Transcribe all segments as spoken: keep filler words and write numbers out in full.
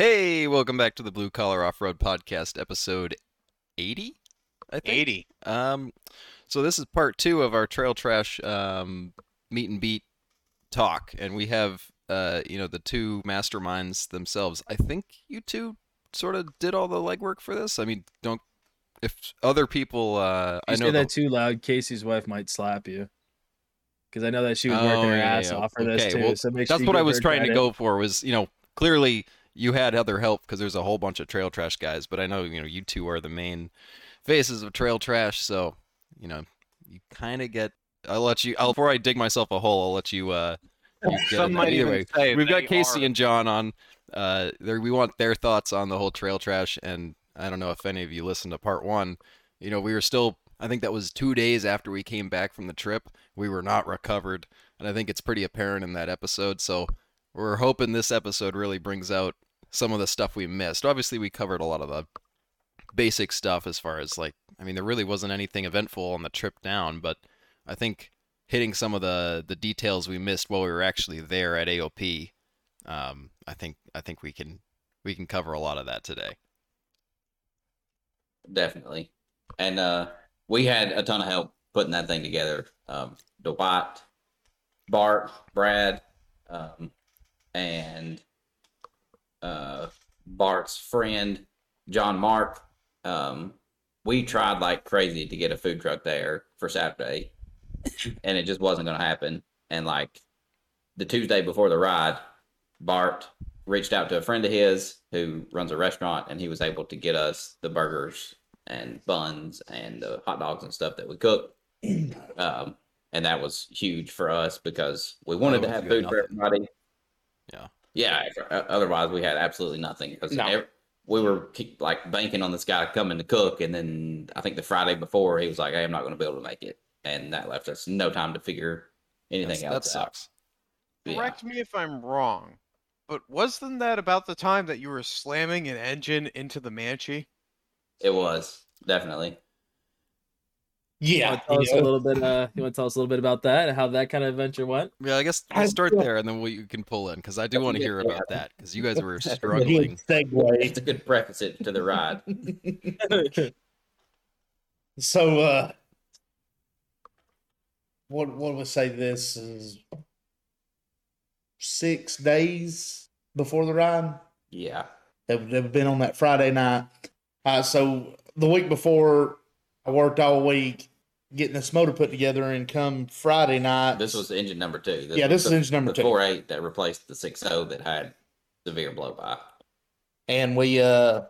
Hey, welcome back to the Blue Collar Off-Road Podcast, episode eighty, I think. eighty. Um, so this is part two of our Trail Trash um, meet and beat talk, and we have, uh, you know, the two masterminds themselves. I think you two sort of did all the legwork for this. I mean, don't, if other people, uh, I know. You say that too loud, Casey's wife might slap you. Because I know that she was working oh, her yeah, ass yeah. off for okay. this too. Well, so make sure that's what I was trying credit. to go for was, you know, clearly... You had other help because there's a whole bunch of Trail Trash guys, but I know, you know, you two are the main faces of Trail Trash. So, you know, you kind of get, I'll let you, I'll, before I dig myself a hole, I'll let you, uh, you get Some might even way, say we've got Casey are. and John on, uh, we want their thoughts on the whole Trail Trash. And I don't know if any of you listened to part one, you know, we were still, I think that was two days after we came back from the trip, we were not recovered. And I think it's pretty apparent in that episode. So we're hoping this episode really brings out some of the stuff we missed. Obviously, we covered a lot of the basic stuff as far as, like, I mean, there really wasn't anything eventful on the trip down, but I think hitting some of the, the details we missed while we were actually there at A O P, um, I think I think we can we can cover a lot of that today. Definitely. And uh, we had a ton of help putting that thing together. Um, Dwight, Bart, Brad, um, and uh Bart's friend John Mark. Um we tried like crazy to get a food truck there for Saturday and it just wasn't gonna happen. And like the Tuesday before the ride, Bart reached out to a friend of his who runs a restaurant, and he was able to get us the burgers and buns and the hot dogs and stuff that we cooked. Um and that was huge for us because we wanted to have food for everybody. Yeah. Yeah. Otherwise, we had absolutely nothing. Because no. every, we were keep, like banking on this guy coming to cook, and then I think the Friday before he was like, "Hey, I'm not going to be able to make it," and that left us no time to figure anything That's, else that sucks. out. Correct yeah. me if I'm wrong, but wasn't that about the time that you were slamming an engine into the Manchi? It was definitely. Yeah, you want to tell us a little bit. Uh, you want to tell us a little bit about that and how that kind of adventure went? Yeah, I guess we'll start there and then we can pull in because I do That's want to hear about that because you guys were struggling. It's a good preface it to the ride. So, uh, what what would say? This is six days before the ride. Yeah, they've they've been on that Friday night. Uh, so the week before, I worked all week getting this motor put together, and come Friday night. This was engine number two. This yeah, this is engine number two. The four point eight that replaced the six point oh that had severe blow by. And we uh,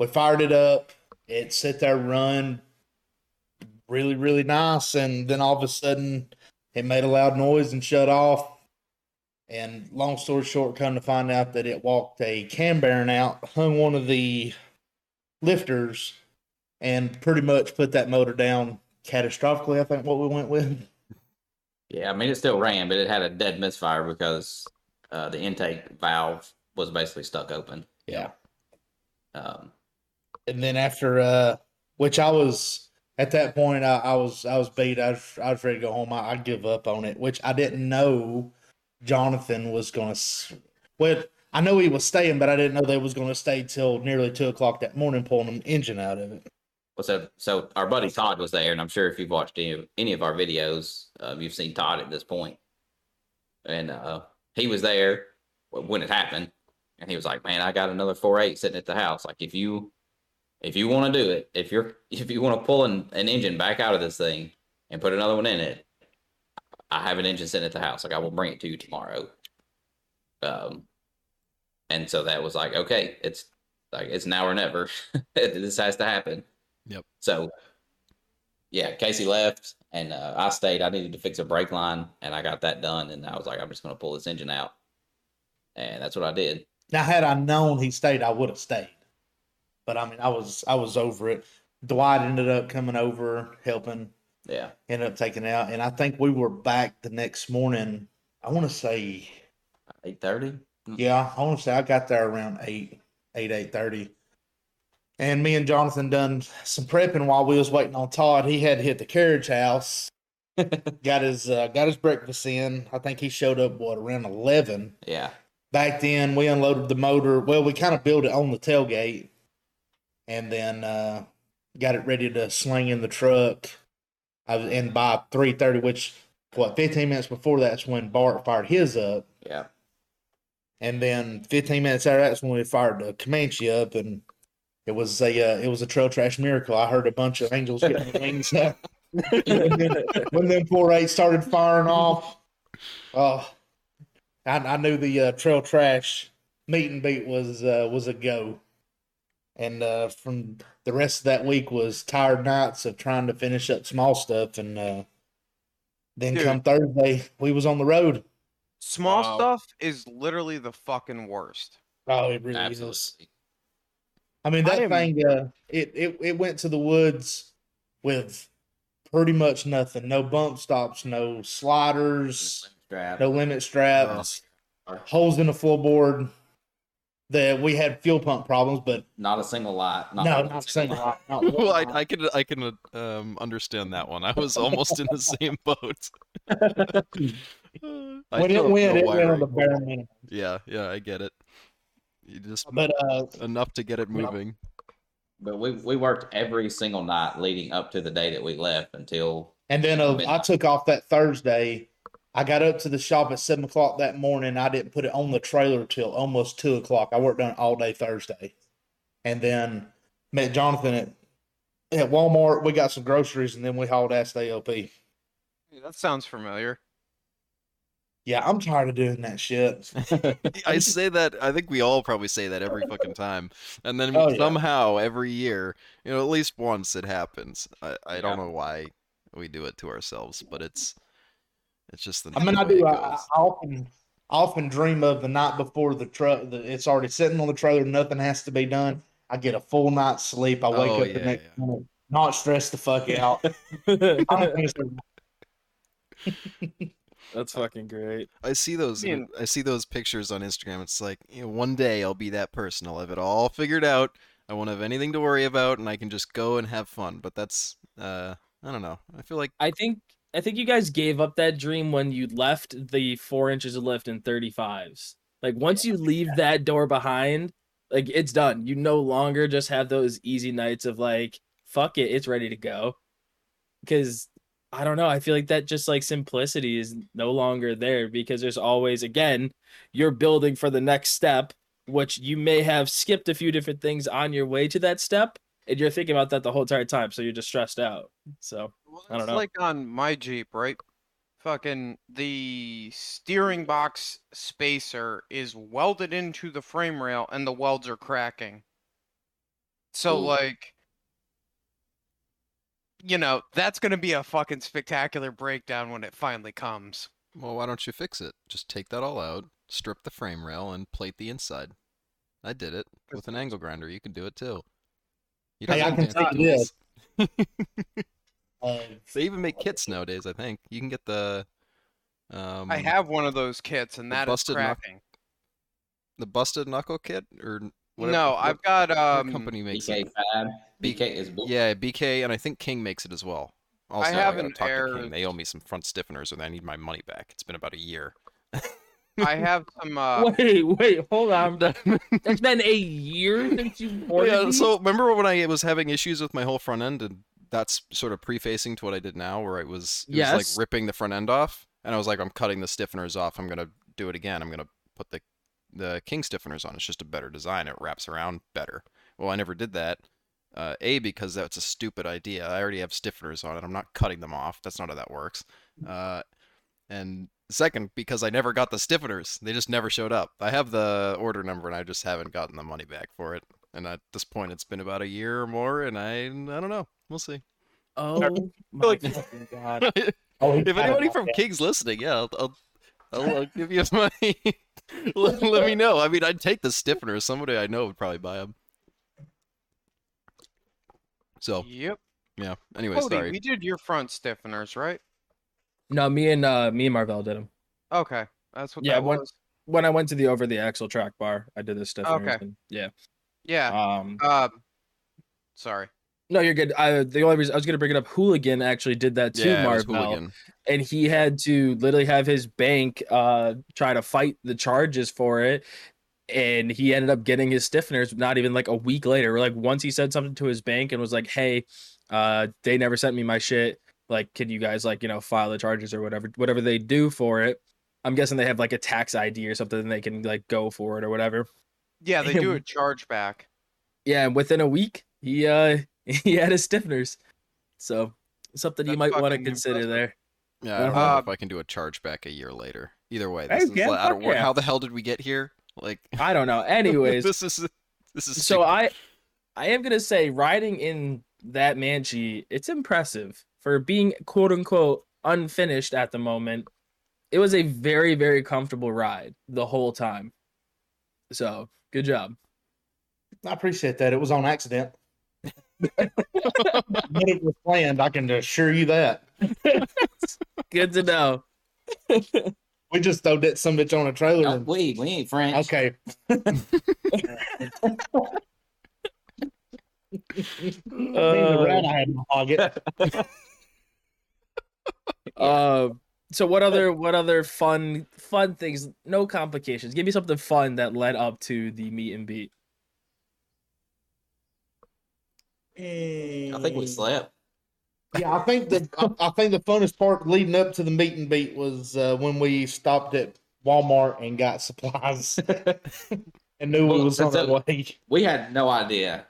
we fired it up. It sat there, run really, really nice. And then all of a sudden, it made a loud noise and shut off. And long story short, come to find out that it walked a cam bearing out, hung one of the lifters, and pretty much put that motor down catastrophically, I think, what we went with. Yeah, I mean, it still ran, but it had a dead misfire because uh, the intake valve was basically stuck open. Yeah. Um, and then after, uh, which I was, at that point, I, I was I was beat. I was, I was ready to go home. I, I give up on it, which I didn't know Jonathan was going to, well, I know he was staying, but I didn't know they was going to stay till nearly two o'clock that morning pulling an engine out of it. Well, so, so our buddy Todd was there, and I'm sure if you've watched any of, any of our videos, uh, you've seen Todd at this point. And uh, he was there when it happened, and he was like, "Man, I got another four point eight sitting at the house. Like, if you if you want to do it, if you're if you want to pull an, an engine back out of this thing and put another one in it, I have an engine sitting at the house. Like, I will bring it to you tomorrow." Um, and so that was like, okay, it's like it's now or never. This has to happen. Yep. So, yeah, Casey left, and uh, I stayed. I needed to fix a brake line, and I got that done. And I was like, I'm just going to pull this engine out. And that's what I did. Now, had I known he stayed, I would have stayed. But, I mean, I was I was over it. Dwight ended up coming over, helping. Yeah. Ended up taking it out. And I think we were back the next morning, I want to say... eight thirty? Yeah, I want to say I got there around eight, eight, eight thirty. And me and Jonathan done some prepping while we was waiting on Todd. He had to hit the carriage house, got his uh, got his breakfast in. I think he showed up, what, around eleven? Yeah. back then we unloaded the motor. Well, we kind of built it on the tailgate and then uh, got it ready to sling in the truck. I was in by three thirty, which, what, fifteen minutes before that's when Bart fired his up. Yeah. And then fifteen minutes after that's when we fired the Comanche up, and it was a uh, it was a Trail Trash miracle. I heard a bunch of angels getting their wings out. And then, when them four eight started firing off, oh, I, I knew the uh, Trail Trash meet and beat was uh, was a go. And uh, from the rest of that week was tired nights of trying to finish up small stuff, and uh, then Dude. come Thursday we was on the road. Small wow. stuff is literally the fucking worst. Oh, it really Absolutely. is. I mean, that I thing, uh, it, it, it went to the woods with pretty much nothing. No bump stops, no sliders, limit no limit straps, oh. holes in the floorboard. That we had fuel pump problems, but not a single lot. Not no, not a single lot. lot. Not well, lot. I, I can I can um, understand that one. I was almost in the same boat. I when it went, it went on the bare minimum. Yeah, yeah, I get it. You just but uh, enough to get it moving. But we we worked every single night leading up to the day that we left until. And then uh, I took off that Thursday. I got up to the shop at seven o'clock that morning. I didn't put it on the trailer till almost two o'clock. I worked on it all day Thursday, and then met Jonathan at at Walmart. We got some groceries, and then we hauled ass to A O P. Hey, that sounds familiar. Yeah, I'm tired of doing that shit. I say that. I think we all probably say that every fucking time, and then oh, somehow yeah. every year, you know, at least once it happens. I, I yeah. don't know why we do it to ourselves, but it's. It's just the. I mean, I do. I, I often, I often dream of the night before the truck. It's already sitting on the trailer. Nothing has to be done. I get a full night's sleep. I wake oh, up yeah, the next yeah. morning, not stressed the fuck out. That's fucking great. I see those. Yeah. I see those pictures on Instagram. It's like, you know, one day I'll be that person. I'll have it all figured out. I won't have anything to worry about, and I can just go and have fun. But that's. Uh, I don't know. I feel like. I think. I think you guys gave up that dream when you left the four inches of lift in thirty-fives. Like, once you leave that door behind, like, it's done. You no longer just have those easy nights of like, fuck it, it's ready to go. Because I don't know. I feel like that just like simplicity is no longer there because there's always, again, you're building for the next step, which you may have skipped a few different things on your way to that step. And you're thinking about that the whole entire time, so you're just stressed out. So, well, I don't know. It's like on my Jeep, right? Fucking the steering box spacer is welded into the frame rail, and the welds are cracking. So, Ooh. like, you know, that's going to be a fucking spectacular breakdown when it finally comes. Well, why don't you fix it? Just take that all out, strip the frame rail, and plate the inside. I did it with an angle grinder. You can do it, too. Hey, I can take this. um, they even make kits nowadays, I think. You can get the... Um, I have one of those kits, and that is cracking. Knuck- the Busted Knuckle kit? or whatever, No, what, I've got... Um, company makes B K it. Fab. B K is... Bull. Yeah, B K, and I think King makes it as well. Also, I have I an air... They owe me some front stiffeners, and I need my money back. It's been about a year. I have some. Uh... Wait, wait, hold on. It's been a year since you ordered. Yeah, these? So remember when I was having issues with my whole front end, and that's sort of prefacing to what I did now, where it was, it yes. was like ripping the front end off, and I was like, I'm cutting the stiffeners off. I'm gonna do it again. I'm gonna put the the King stiffeners on. It's just a better design. It wraps around better. Well, I never did that. Uh, a because that's a stupid idea. I already have stiffeners on it. I'm not cutting them off. That's not how that works. Uh, and second, because I never got the stiffeners. They just never showed up. I have the order number, and I just haven't gotten the money back for it. And at this point, it's been about a year or more, and I I don't know. We'll see. Oh, my like, fucking God. Oh, if anybody from that. King's listening, yeah, I'll, I'll, I'll, I'll give you some money. let, let me know. I mean, I'd take the stiffeners. Somebody I know would probably buy them. So, yep. Yeah. Anyway, Cody, sorry. We did your front stiffeners, right? No, me and uh, me and Marvell did them. Okay, that's what. Yeah, that when was. when I went to the over the axle track bar, I did this stuff. Okay. And yeah. Yeah. Um. Uh, sorry. No, you're good. I, the only reason I was going to bring it up, Hooligan actually did that too, yeah, Marvel, and he had to literally have his bank uh, try to fight the charges for it, and he ended up getting his stiffeners not even like a week later. Like once he said something to his bank and was like, "Hey, uh, they never sent me my shit. Like, can you guys like you know file the charges or whatever, whatever they do for it?" I'm guessing they have like a tax I D or something, and they can like go for it or whatever. Yeah, they and, do a chargeback. Yeah, and within a week, he. Uh, He had his stiffeners, so something that's you might want to consider impressive. There. Yeah, I don't uh, know if I can do a chargeback a year later. Either way, this again, is like, I don't, yeah. How the hell did we get here? Like I don't know. Anyways, this is this is so. Stupid. I I am gonna say riding in that Manchi, it's impressive for being quote unquote unfinished at the moment. It was a very very comfortable ride the whole time. So good job. I appreciate that. It was on accident. But it was planned, I can assure you that. Good to know. We just threw that some bitch on a trailer. No, and... we, we ain't French. Okay. uh, uh, so what other what other fun fun things? No complications. Give me something fun that led up to the meet and beat. I think we slept. Yeah, I think the I, I think the funnest part leading up to the meet and beat was uh, when we stopped at Walmart and got supplies and knew well, we was on the way. We had no idea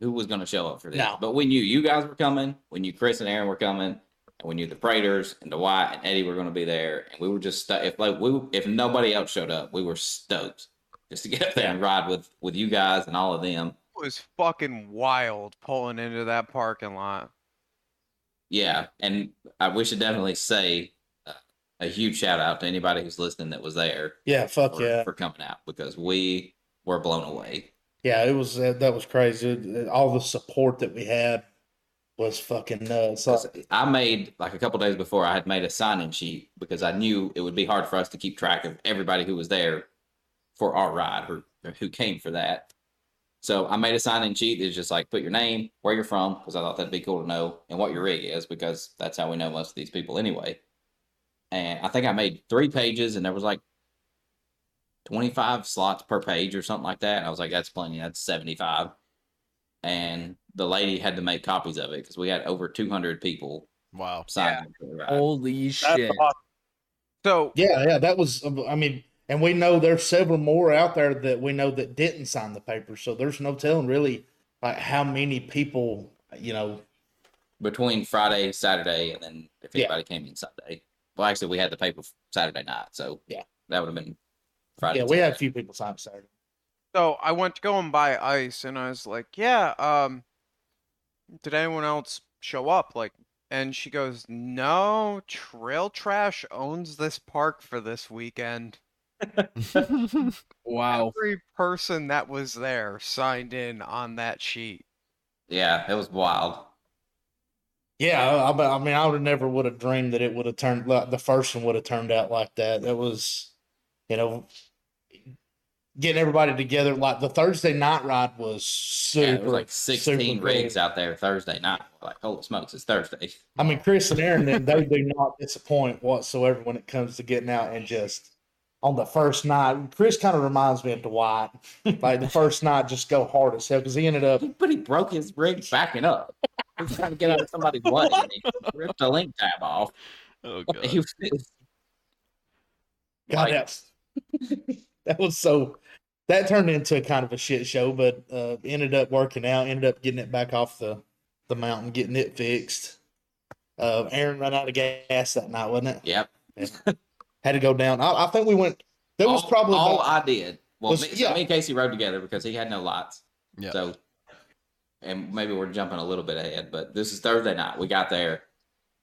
who was going to show up for this, no. But we knew you guys were coming. We knew Chris and Aaron were coming, and we knew the Praters and Dwight and Eddie were going to be there. And we were just stu- if like we if nobody else showed up, we were stoked just to get up there and ride with with you guys and all of them. Was fucking wild pulling into that parking lot. Yeah, and I, we should definitely say uh, a huge shout out to anybody who's listening that was there. Yeah, fuck for, yeah, for coming out because we were blown away. Yeah, it was uh, that was crazy. It, all the support that we had was fucking nuts. I made like a couple days before I had made a sign-in sheet because I knew it would be hard for us to keep track of everybody who was there for our ride or, or who came for that. So I made a sign-in sheet that's just like, put your name, where you're from, because I thought that'd be cool to know, and what your rig is, because that's how we know most of these people anyway. And I think I made three pages, and there was like twenty-five slots per page or something like that. And I was like, that's plenty. That's seventy-five. And the lady had to make copies of it, because we had over two hundred people. Wow. Sign yeah. Holy shit. Awesome. So yeah, yeah, that was, I mean... And we know there's several more out there that we know that didn't sign the paper. So there's no telling really like how many people, you know. Between Friday, Saturday, and then if anybody yeah. came in Sunday. Well, actually, we had the paper Saturday night. So yeah, that would have been Friday. Yeah, we Saturday. Had a few people sign Saturday. So I went to go and buy ice, and I was like, yeah, um, did anyone else show up? Like, and she goes, no, Trail Trash owns this park for this weekend. Wow. Every person that was there signed in on that sheet. Yeah, it was wild. Yeah, I, I mean, I would never would have dreamed that it would have turned like the first one would have turned out like that. It was, you know, getting everybody together. Like the Thursday night ride was super. Yeah, it was like sixteen rigs out there Thursday night. Like, holy smokes, it's Thursday. I mean, Chris and Aaron, they do not disappoint whatsoever when it comes to getting out and just. On the first night, Chris kind of reminds me of Dwight. Like the first night, just go hard as hell because he ended up. But he broke his rig backing up. He was trying to get out of somebody's way. And he ripped the link tab off. Oh god! He was just... God, like... that was so. That turned into kind of a shit show, but uh, ended up working out. Ended up getting it back off the, the mountain, getting it fixed. Uh, Aaron ran out of gas that night, wasn't it? Yep. Yeah. Had to go down. I, I think we went. That was probably all about, I did. Well, was, me, yeah. me and Casey rode together because he had no lights. Yeah. So, and maybe we're jumping a little bit ahead, but this is Thursday night. We got there.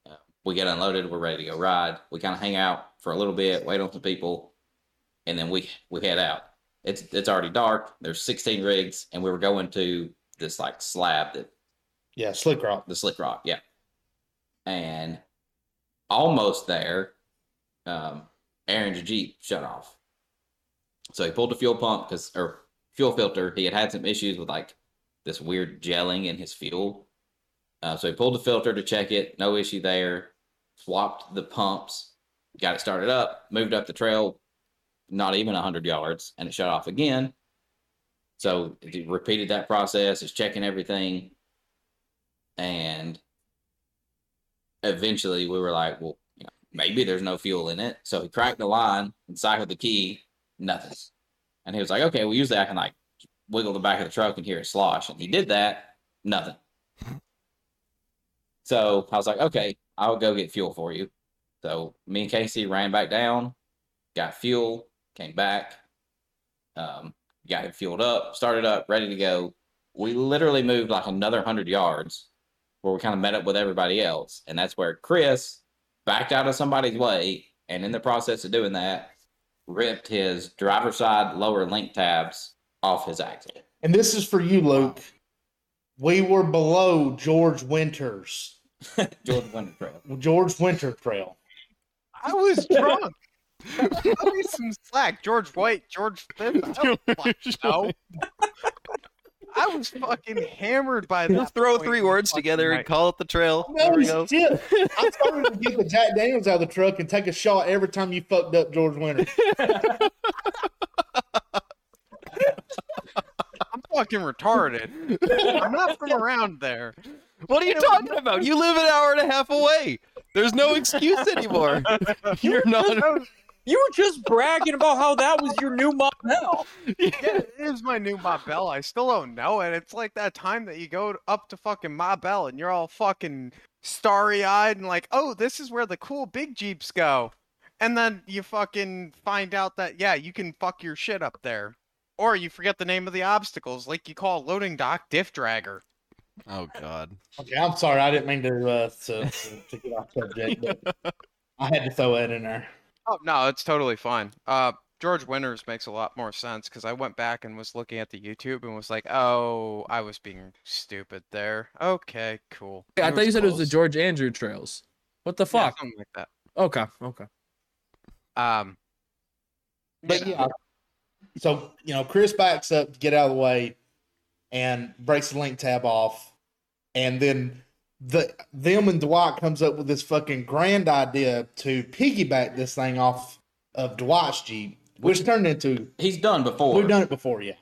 Uh, we get unloaded. We're ready to go ride. We kind of hang out for a little bit, wait on some people, and then we we head out. It's it's already dark. There's sixteen rigs, and we were going to this like slab that. Yeah, slick rock. The slick rock. Yeah. And almost there. Um. Aaron's Jeep shut off. So he pulled the fuel pump because or fuel filter. He had had some issues with like this weird gelling in his fuel. Uh, so he pulled the filter to check it. No issue there. Swapped the pumps. Got it started up. Moved up the trail. Not even one hundred yards. And it shut off again. So he repeated that process. Is checking everything. And eventually we were like, well, you know, maybe there's no fuel in it. So he cracked the line and cycled the key. Nothing. And he was like, okay, well, usually I can like wiggle the back of the truck and hear it slosh. And he did that. Nothing. So I was like, okay, I'll go get fuel for you. So me and Casey ran back down, got fuel, came back, um, got it fueled up, started up, ready to go. We literally moved like another one hundred yards where we kind of met up with everybody else. And that's where Chris backed out of somebody's way. And in the process of doing that, ripped his driver's side lower link tabs off his axle. And this is for you, Luke. We were below George Winter's. George Winter Trail. George Winter Trail. I was drunk. Give me some slack. George White, George Fifth. I was, no. I was fucking hammered by that. Just throw three words together right. and call it the trail. No, no shit. I started to get the Jack Daniels out of the truck and take a shot every time you fucked up George Winter. I'm fucking retarded. I'm not from around there. What are you talking about? You live an hour and a half away. There's no excuse anymore. You're not. You were just bragging about how that was your new mop bell. Yeah, it is my new mop bell. I still don't know it. It's like that time that you go up to fucking my bell and you're all fucking starry-eyed and like, oh, this is where the cool big Jeeps go. And then you fucking find out that, yeah, you can fuck your shit up there. Or you forget the name of the obstacles, like you call loading dock diff dragger. Oh, God. Okay, I'm sorry. I didn't mean to, uh, to, to get off subject, but I had to throw that in there. Oh, no, it's totally fine. Uh, George Winters makes a lot more sense because I went back and was looking at the YouTube and was like, oh, I was being stupid there. Okay, cool. Yeah, I thought you said close. It was the George Andrew Trails. What the fuck? Yeah, something like that. Okay, okay. Um, But, yeah. yeah. So, you know, Chris backs up to get out of the way and breaks the link tab off. And then the them and Dwight comes up with this fucking grand idea to piggyback this thing off of Dwight's Jeep, which, which turned into... He's done before. We've done it before, yeah.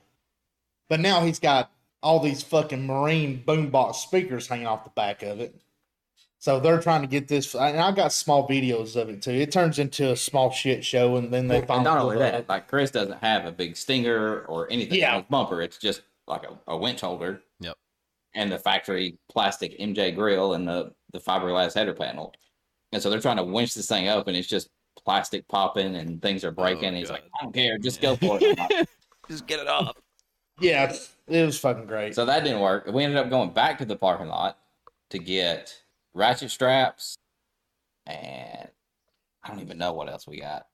But now he's got all these fucking Marine boombox speakers hanging off the back of it. So they're trying to get this... And I've got small videos of it, too. It turns into a small shit show, and then they well, find... Not only that, up. like, Chris doesn't have a big stinger or anything yeah. on his bumper. It's just... like a, a winch holder, yep, and the factory plastic M J grill and the, the fiberglass header panel. And so they're trying to winch this thing up, and it's just plastic popping, and things are breaking. Oh, and he's God. like, I don't care, just yeah. go for it. Like, just get it off. Yeah, it was fucking great. So that didn't work. We ended up going back to the parking lot to get ratchet straps, and I don't even know what else we got.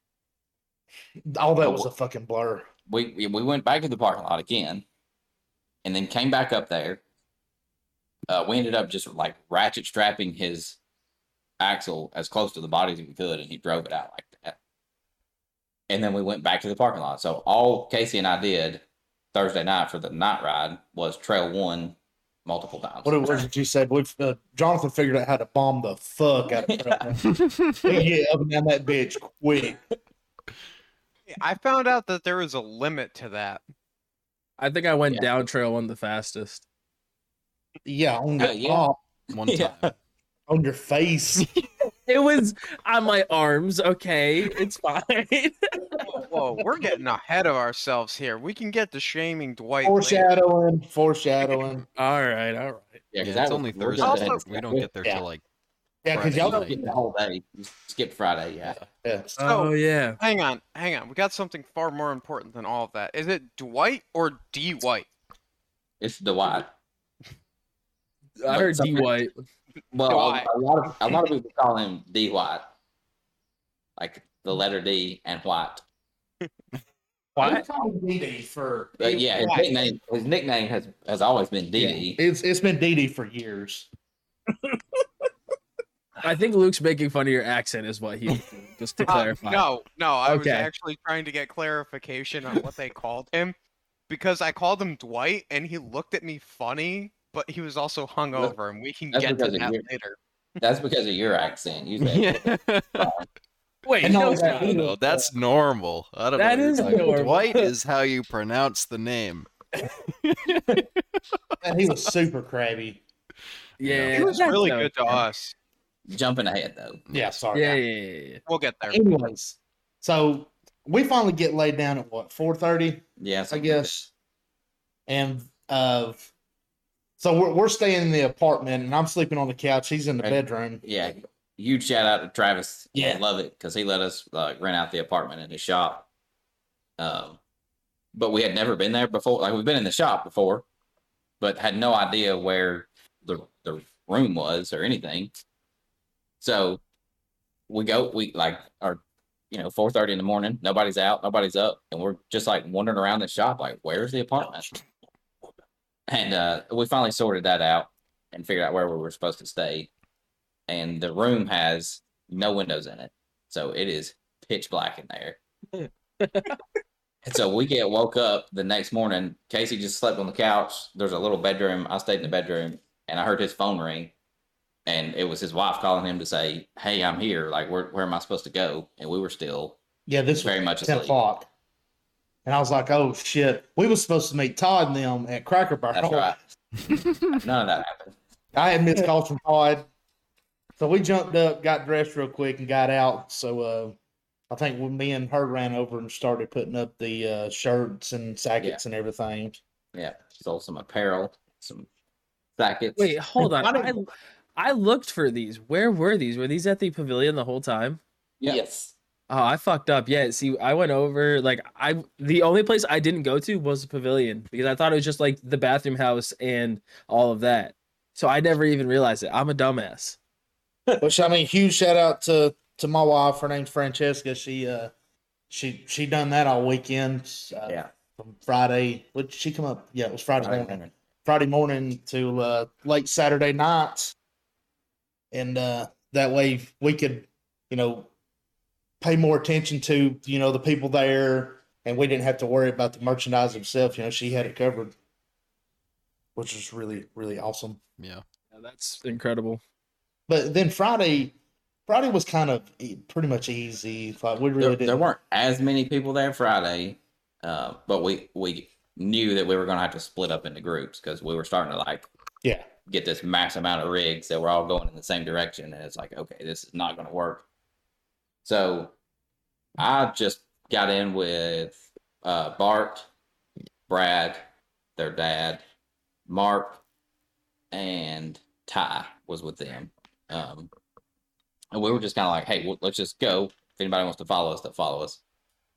All that but was a fucking blur. We We went back to the parking lot again. And then came back up there. Uh, we ended up just like ratchet strapping his axle as close to the body as we could, and he drove it out like that. And then we went back to the parking lot. So all Casey and I did Thursday night for the night ride was trail one multiple times. What it was that you said? We've, uh, Jonathan figured out how to bomb the fuck out of it. Yeah, yeah, up and down that bitch quick. I found out that there was a limit to that. I think I went yeah. down trail one the fastest. Yeah, on the uh, yeah. top. One yeah. time. On your face. It was on my arms. Okay, it's fine. whoa, whoa, we're getting ahead of ourselves here. We can get to shaming Dwight. Foreshadowing. Later. Foreshadowing. all right, all right. Yeah, because yeah, that's only Thursday. Also, we don't get there yeah. till like Yeah, because y'all don't get the whole day. Skip Friday, yeah. yeah. So, oh, yeah. Hang on, hang on. We got something far more important than all of that. Is it Dwight or D. White? It's Dwight. I heard D. White. Well, Dwight. a lot of a lot of people call him D. White, like the letter D and White. What? D D for but yeah, his nickname, his nickname has, has always been D D. Yeah. It's it's been D D for years. I think Luke's making fun of your accent is what he just to clarify. Uh, no, no, I okay. was actually trying to get clarification on what they called him. because I called him Dwight and he looked at me funny, but he was also hungover, and we can that's get to that your, later. That's because of your accent. You said, yeah. uh, Wait, no, no, that, no, that's normal. I don't that know is like, normal. Dwight is how you pronounce the name. And he was super crabby. Yeah, he was really good to us. Jumping ahead though. Yeah, sorry. Yeah, yeah, yeah, yeah. We'll get there. Anyways, so we finally get laid down at what four thirty. Yes, I guess. Like and uh, so we're we're staying in the apartment, and I'm sleeping on the couch. He's in the and, bedroom. Yeah. Huge shout out to Travis. Yeah, I love it because he let us uh, rent out the apartment in his shop. Um, but we had never been there before. Like we've been in the shop before, but had no idea where the the room was or anything. So we go, we like are, you know, four thirty in the morning. Nobody's out, nobody's up, and we're just like wandering around the shop, like where's the apartment? And uh, we finally sorted that out and figured out where we were supposed to stay. And the room has no windows in it. So it is pitch black in there. And so we get woke up the next morning. Casey just slept on the couch. There's a little bedroom. I stayed in the bedroom and I heard his phone ring. And it was his wife calling him to say, hey, I'm here. Like, where where am I supposed to go? And we were still yeah, this very was much ten asleep. O'clock. And I was like, oh, shit. We were supposed to meet Todd and them at Cracker Barrel. That's right. None of that happened. I had missed calls from Todd. So we jumped up, got dressed real quick, and got out. So uh, I think when me and her ran over and started putting up the uh, shirts and jackets yeah. and everything. Yeah, sold some apparel, some jackets. Wait, hold on. I, I looked for these. Where were these? Were these at the pavilion the whole time? Yes. yes. Oh, I fucked up. Yeah, see, I went over. Like, I the only place I didn't go to was the pavilion because I thought it was just like the bathroom house and all of that. So I never even realized it. I'm a dumbass. Which I mean, huge shout out to, to my wife. Her name's Francesca. She uh, she she done that all weekend. Uh, yeah, from Friday. What did she come up? Yeah, it was Friday morning. Friday morning, Friday morning to uh, late Saturday night, and uh, that way we could, you know, pay more attention to you know the people there, and we didn't have to worry about the merchandise themselves. You know, she had it covered, which was really really awesome. Yeah, yeah that's incredible. But then Friday, Friday was kind of pretty much easy. Like we really there, didn't. There weren't as many people there Friday, uh, but we we knew that we were going to have to split up into groups because we were starting to like yeah get this mass amount of rigs that were all going in the same direction, and it's like okay, this is not going to work. So I just got in with uh, Bart, Brad, their dad, Mark, and Ty was with them. Um, and we were just kind of like, hey, well, let's just go. If anybody wants to follow us, they'll follow us.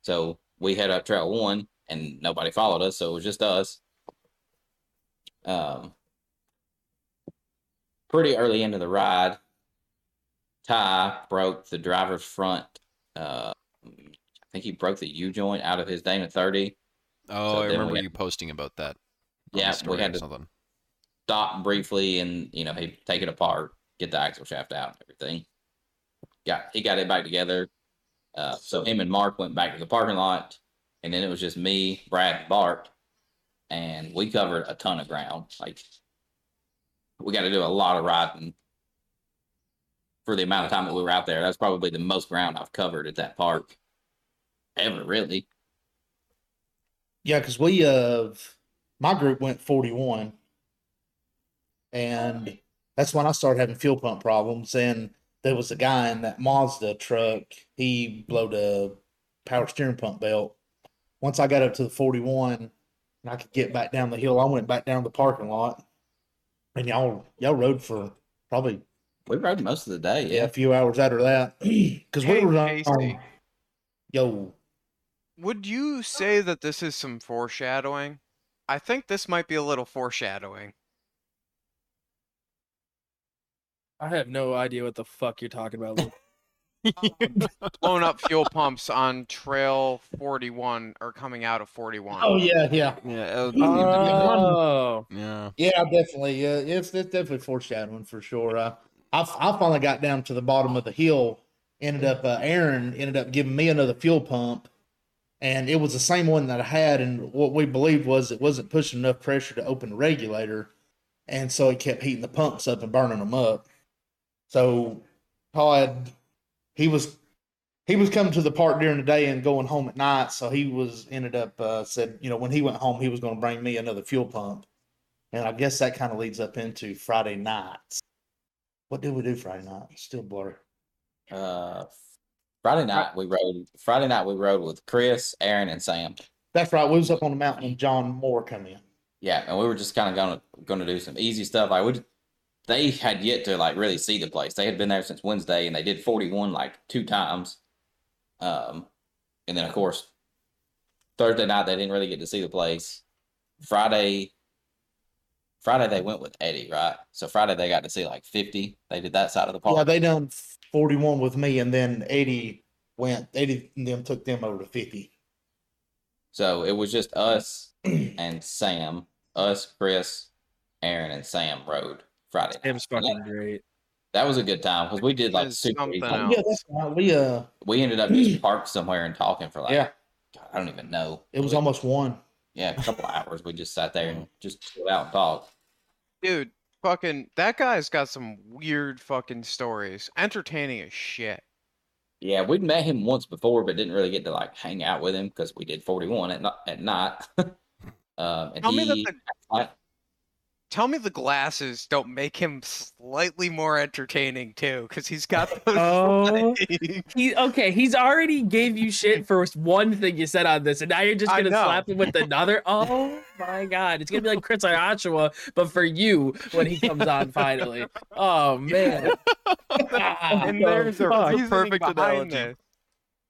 So we head up trail one and nobody followed us. So it was just us. Um, pretty early into the ride, Ty broke the driver's front. Uh, I think he broke the U joint out of his Dana thirty. Oh, so I remember had, you posting about that. Yeah. We had to stop briefly and, you know, he take it apart. Get the axle shaft out and everything. Got he got it back together. Uh, so him and Mark went back to the parking lot, and then it was just me, Brad, and Bart, and we covered a ton of ground. Like we got to do a lot of riding for the amount of time that we were out there. That's probably the most ground I've covered at that park ever, really. Yeah, because we uh, my group went forty-one, and. That's when I started having fuel pump problems, and there was a guy in that Mazda truck. He blowed a power steering pump belt. Once I got up to the forty-one, and I could get back down the hill, I went back down the parking lot, and y'all y'all rode for probably we rode most of the day. Yeah, yeah a few hours after that, because hey, we were on. Um, yo, would you say that this is some foreshadowing? I think this might be a little foreshadowing. I have no idea what the fuck you're talking about. um, blown up fuel pumps on Trail forty-one or coming out of forty-one. Oh yeah, yeah, yeah. Oh, yeah, yeah. Definitely, yeah. It's, it's definitely foreshadowing for sure. Uh, I I finally got down to the bottom of the hill. Ended up, uh, Aaron ended up giving me another fuel pump, And it was the same one that I had, and what we believed was it wasn't pushing enough pressure to open the regulator, and so it kept heating the pumps up and burning them up. So Todd, he was he was coming to the park during the day and going home at night, so he was ended up, uh, said, you know, when he went home, he was going to bring me another fuel pump. And I guess that kind of leads up into Friday nights. What did we do Friday night? It's still blurry. Uh, Friday night we rode. Friday night we rode with Chris, Aaron, and Sam. That's right. We was up on the mountain when John Moore come in. Yeah, and we were just kind of gonna gonna do some easy stuff. Like we, they had yet to like really see the place. They had been there since Wednesday, and they did forty-one like two times. Um, and then of course Thursday night they didn't really get to see the place. Friday. Friday they went with Eddie, right? So Friday they got to see like fifty. They did that side of the park. Yeah, they done forty-one with me, and then Eddie went. Eddie and them took them over to fifty. So it was just us and Sam, us, Chris, Aaron, and Sam rode Friday. Sam's fucking yeah. great. That was a good time because we did like super. Yeah, that's right. We uh, we ended up just parked somewhere and talking for like. Yeah. God, I don't even know. It was we, almost one. Yeah, a couple hours. We just sat there and just chilled out and talked. Dude, fucking, that guy's got some weird fucking stories. Entertaining as shit. Yeah, we'd met him once before, but didn't really get to, like, hang out with him because we did forty-one at, at night. um, and tell, he, me that the, I, tell me the glasses don't make him slightly more entertaining, too, because he's got those. Oh, he, okay, he's already gave you shit for one thing you said on this, and now you're just going to slap him with another? Oh, my God. It's going to be like Chris Iachua, but for you when he comes on finally. Oh, man. And there's a oh, perfect analogy.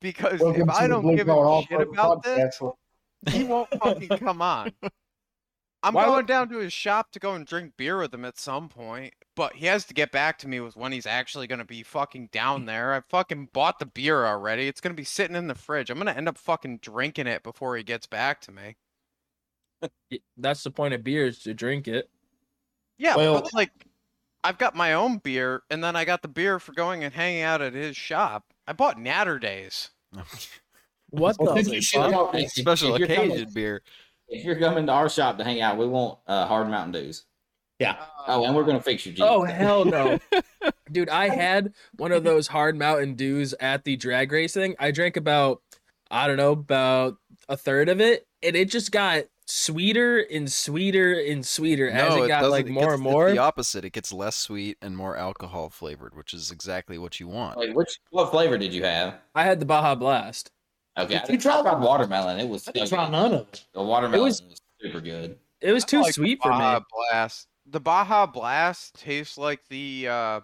Because Welcome if I don't give a shit about this, he won't fucking come on. I'm Why going would... down to his shop to go and drink beer with him at some point, but he has to get back to me with when he's actually going to be fucking down there. I fucking bought the beer already. It's going to be sitting in the fridge. I'm going to end up fucking drinking it before he gets back to me. That's the point of beer, is to drink it. Yeah, well, but like, I've got my own beer, and then I got the beer for going and hanging out at his shop. I bought Natterdays. What well, the? Hey, special occasion coming. Beer. If you're coming to our shop to hang out, we want uh, Hard Mountain Dews. Yeah. Oh, and we're going to fix your Jeep. Oh, hell no. Dude, I had one of those Hard Mountain Dews at the drag race thing. I drank about, I don't know, about a third of it, and it just got sweeter and sweeter and sweeter no, as it, it got like it more gets, and more. It's the opposite. It gets less sweet and more alcohol flavored, which is exactly what you want. Wait, which, what flavor did you have? I had the Baja Blast. Okay, I didn't try watermelon. It was. I didn't try none of it. The watermelon it was, was super good. It was too like sweet for me. Baja Blast. The Baja Blast tastes like the uh,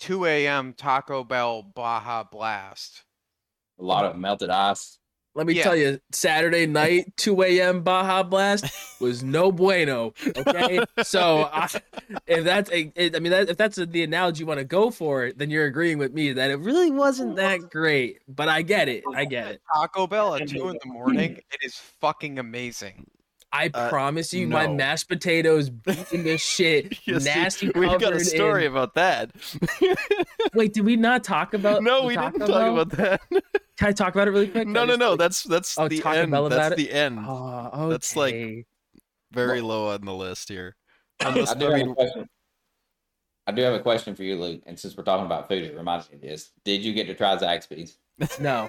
two a.m. Taco Bell Baja Blast. A lot of melted ice. Let me yeah. tell you, Saturday night, two a.m. Baja Blast was no bueno. Okay, so I, if that's a, it, I mean, that, if that's a, the analogy you want to go for, then you're agreeing with me that it really wasn't that great. But I get it. I get it. Taco Bell at two in the morning, it is fucking amazing. I uh, promise you, no. my mashed potatoes beating this shit. Yes, nasty. We've got a story in... about that. Wait, did we not talk about? No, we Taco didn't Bell? Talk about that. Can I talk about it really quick? No, no, no. Like... That's that's oh, the Taco end. Bell that's it? the end. Oh, okay. That's like very well, low on the list here. Unless, I, do I, mean... I do have a question for you, Luke. And since we're talking about food, it reminds me of this. Did you get to try Zaxby's? No.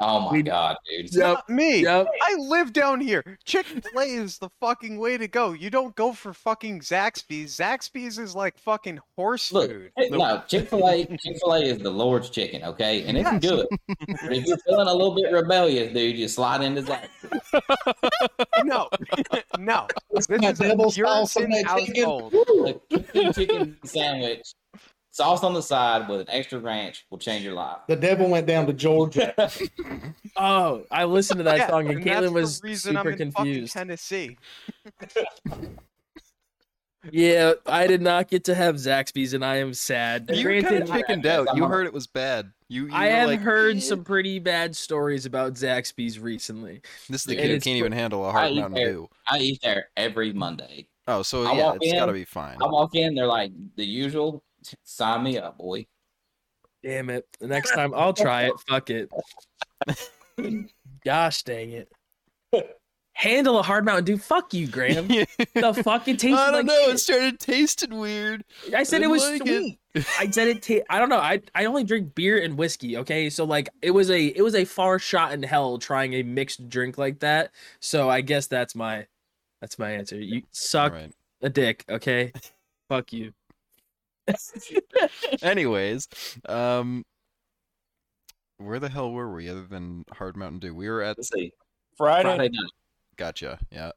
Oh my we, god, dude. It's yep, not me. Yep. I live down here. Chick-fil-A is the fucking way to go. You don't go for fucking Zaxby's. Zaxby's is like fucking horse Look, food. It, no, Chick-fil-A Chick-fil-A is the Lord's chicken, okay? And it's yes. good. But if you're feeling a little bit rebellious, dude, you slide into Zaxby's. No. No. This is a European household. A chicken, chicken sandwich. Sauce on the side with an extra ranch will change your life. The devil went down to Georgia. Oh, I listened to that yeah, song and, and Caitlin was super I'm in confused. Tennessee. Yeah, I did not get to have Zaxby's, and I am sad. You Granted, kind of chickened out. You heard it was bad. You, you I have like, heard some pretty bad stories about Zaxby's recently. This is the kid who can't even handle a Hard Mountain Dew. I eat there every Monday. Oh, so I yeah, it's got to be fine. I walk in, they're like the usual. Sign me up, boy. Damn it. The next time I'll try it. Fuck it. gosh dang it. Handle a Hard Mountain Dew. Fuck you, Graham. Yeah. The fucking tasted I don't like know. Shit. It started tasting weird. I said I it was like sweet. It. I said it. Ta- I don't know. I I only drink beer and whiskey. Okay, so like it was a it was a far shot in hell trying a mixed drink like that. So I guess that's my that's my answer. You suck right. a dick. Okay, fuck you. Anyways, um, where the hell were we other than Hard Mountain Dew? We were at Let's see. Friday. Friday night. Gotcha. Yeah.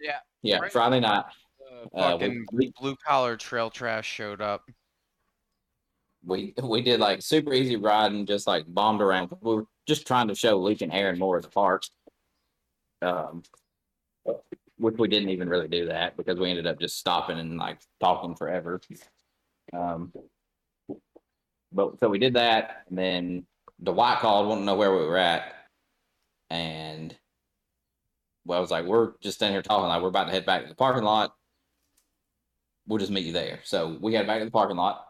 Yeah. Yeah. Right. Friday night. Uh, uh, fucking we, Blue Collar Trail Trash showed up. We we did like super easy riding, just like bombed around. We were just trying to show Luke and Aaron more of the parks, um, which we didn't even really do that because we ended up just stopping and like talking forever. Um, but so we did that, and then Dwight called, wanted to know where we were at, and. Well, I was like, we're just standing here talking, like we're about to head back to the parking lot. We'll just meet you there. So we head back to the parking lot,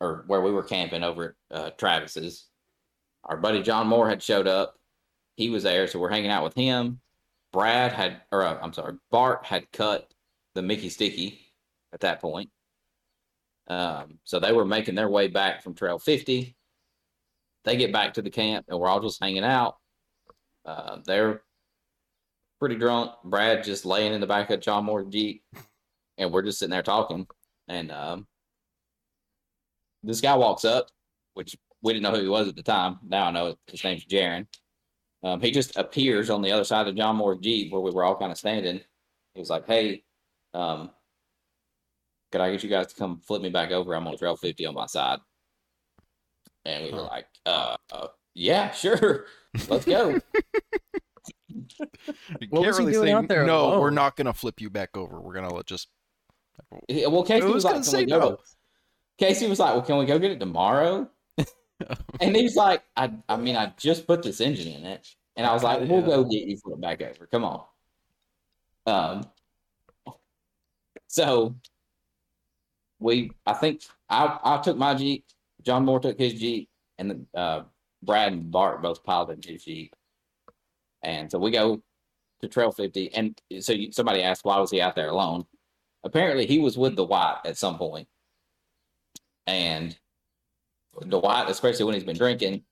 or where we were camping over at uh, Travis's. Our buddy John Moore had showed up. He was there, so we're hanging out with him. Brad had, or uh, I'm sorry, Bart had cut the Mickey Sticky at that point. Um, so they were making their way back from Trail fifty. They get back to the camp, and we're all just hanging out. Uh, they're pretty drunk. Brad just laying in the back of John Moore's Jeep, and we're just sitting there talking. And um, this guy walks up, which we didn't know who he was at the time. Now I know his name's Jaron. Um, he just appears on the other side of John Moore's Jeep where we were all kind of standing. He was like, hey, um, could I get you guys to come flip me back over? I'm on Trail fifty on my side. And we were like, uh, uh, yeah, sure. Let's go. You what was he really doing say, out there? No, alone? We're not gonna flip you back over. We're gonna let just. Well, Casey was, was like, "Can we go?" No. Casey was like, "Well, can we go get it tomorrow?" And he's like, "I, I mean, I just put this engine in it," and I was like, "We'll yeah. go get you flipped back over. Come on." Um. So, we, I think I, I took my Jeep. John Moore took his Jeep, and then, uh, Brad and Bart both piled into his Jeep. And so we go to Trail fifty, and so you, somebody asked, why was he out there alone? Apparently, he was with Dwight at some point. And Dwight, especially when he's been drinking,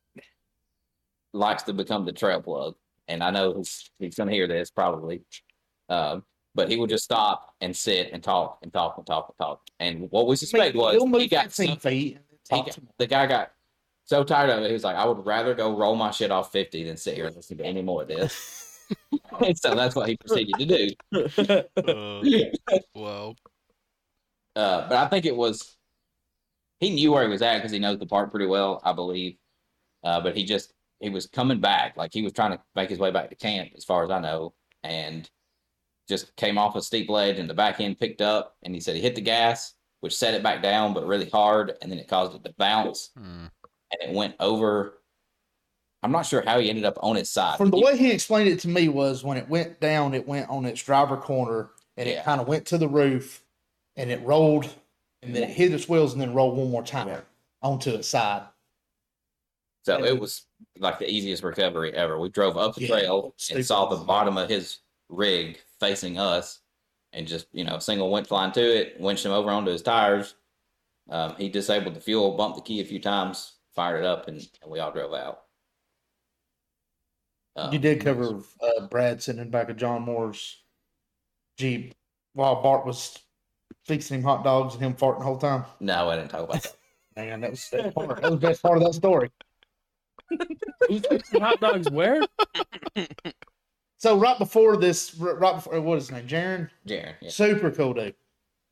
likes to become the trail plug. And I know he's, he's going to hear this, probably. Uh, but he would just stop and sit and talk and talk and talk and talk. And what we suspect Wait, was he got, some, he got the guy got... so tired of it, he was like, I would rather go roll my shit off fifty than sit here and listen to any more of this. And so that's what he proceeded to do. uh, wow. Uh, but I think it was, he knew where he was at because he knows the park pretty well, I believe. Uh, but he just, he was coming back. Like he was trying to make his way back to camp, as far as I know, and just came off a steep ledge and the back end picked up. And he said he hit the gas, which set it back down, but really hard. And then it caused it to bounce. Mm. And it went over. I'm not sure how he ended up on its side. From the way he explained it to me was when it went down, it went on its driver corner, and yeah. it kind of went to the roof, and it rolled, and then it hit its wheels, and then rolled one more time yeah. onto its side. So and it was like the easiest recovery ever. We drove up the yeah, trail and saw the bottom of his rig facing us, and just, you know, single winch line to it, winched him over onto his tires. Um, he disabled the fuel, bumped the key a few times, fired it up, and, and we all drove out. Um, you did cover uh, Brad sitting in the back of John Moore's Jeep while Bart was fixing him hot dogs and him farting the whole time. No, I didn't talk about that. Man, that was that, part, that was the best part of that story. Who's fixing hot dogs where? So right before this, right before, what is his name, Jaron? Jaron, yeah. Super cool dude.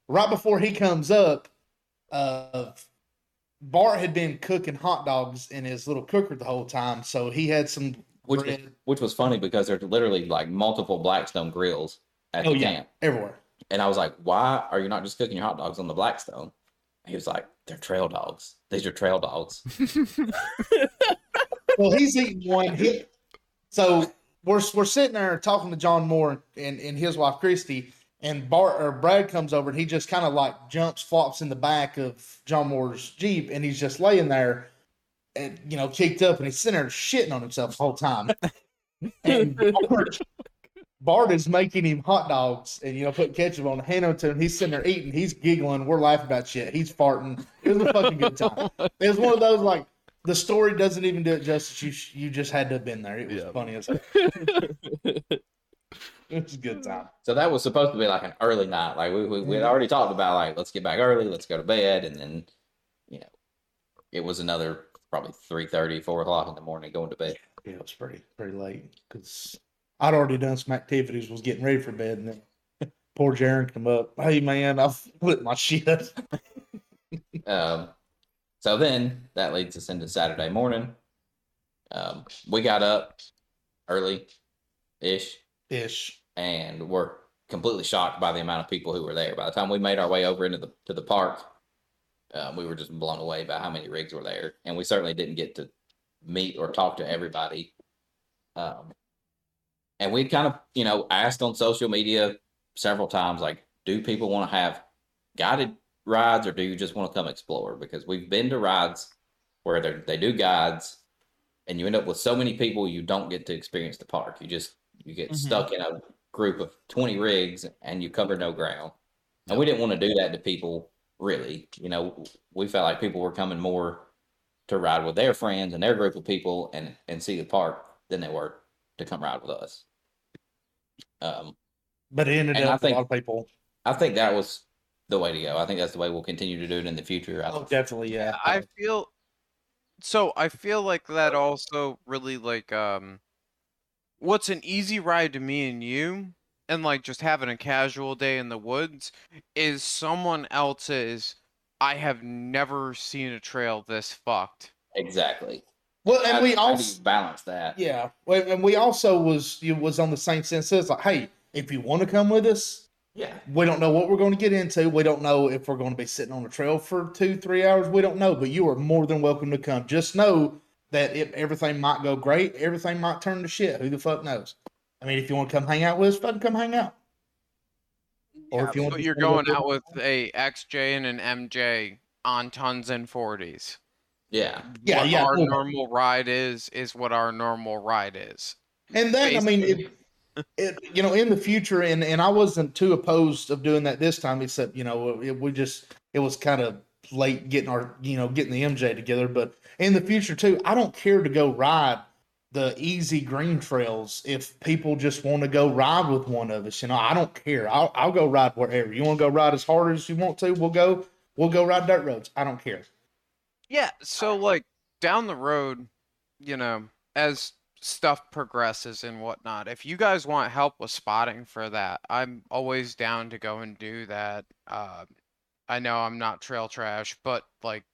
Right before he comes up, uh, Bart had been cooking hot dogs in his little cooker the whole time, so he had some which bread. Was, which was funny because there's literally like multiple Blackstone grills at oh, the yeah, camp everywhere. And I was like, "Why are you not just cooking your hot dogs on the Blackstone?" And he was like, "They're trail dogs. These are trail dogs." Well, he's eating one. He, so we're we're sitting there talking to John Moore and, and his wife Christy. And Bart or Brad comes over and he just kind of like jumps, flops in the back of John Moore's Jeep, and he's just laying there, and you know, kicked up, and he's sitting there shitting on himself the whole time. And Bart, Bart is making him hot dogs and, you know, putting ketchup on. Hand him to him. He's sitting there eating. He's giggling. We're laughing about shit. He's farting. It was a fucking good time. It was one of those, like, the story doesn't even do it justice. You you just had to have been there. It was yeah. funny as hell. It was a good time. So that was supposed to be like an early night. Like we we we had already talked about, like, let's get back early, let's go to bed, and then, you know, it was another probably three thirty, four o'clock in the morning going to bed. Yeah, it was pretty pretty late because I'd already done some activities, was getting ready for bed, and then poor Jaron come up. Hey man, I've flipped my shit. um. So then that leads us into Saturday morning. Um, we got up early-ish. Ish. And we're completely shocked by the amount of people who were there. By the time we made our way over into the to the park, um, we were just blown away by how many rigs were there. And we certainly didn't get to meet or talk to everybody. Um, and we kind of, you know, asked on social media several times, like, do people want to have guided rides or do you just want to come explore? Because we've been to rides where they do guides and you end up with so many people you don't get to experience the park. You just you get mm-hmm. stuck in a group of twenty rigs and you cover no ground. And we didn't want to do that to people, really. You know, we felt like people were coming more to ride with their friends and their group of people and and see the park than they were to come ride with us. Um, but it ended up I think, a lot of people. I think that was the way to go. I think that's the way we'll continue to do it in the future. I oh, definitely, yeah. I feel so. I feel like that also really like um, what's an easy ride to me and you, and like just having a casual day in the woods is someone else's. I have never seen a trail this fucked. Exactly. Well, and how, we also balance that. Yeah, and we also was you was on the same sense as like, hey, if you want to come with us. Yeah, we don't know what we're going to get into. We don't know if we're going to be sitting on a trail for two, three hours. We don't know, but you are more than welcome to come. Just know that it, everything might go great. Everything might turn to shit. Who the fuck knows? I mean, if you want to come hang out with us, fucking come hang out. Or yeah, if you want, but to you're going out with a X J and an M J on tons and forties. Yeah, yeah, what yeah. Our cool. normal ride is is what our normal ride is. And then basically. I mean. It, It, you know, in the future, and, and I wasn't too opposed of doing that this time, except, you know, it, we just, it was kind of late getting our, you know, getting the M J together. But in the future, too, I don't care to go ride the easy green trails if people just want to go ride with one of us. You know, I don't care. I'll, I'll go ride wherever. You want to go ride as hard as you want to, we'll go, we'll go ride dirt roads. I don't care. Yeah. So, like, down the road, you know, as stuff progresses and whatnot. If you guys want help with spotting for that, I'm always down to go and do that. Uh, I know I'm not trail trash, but like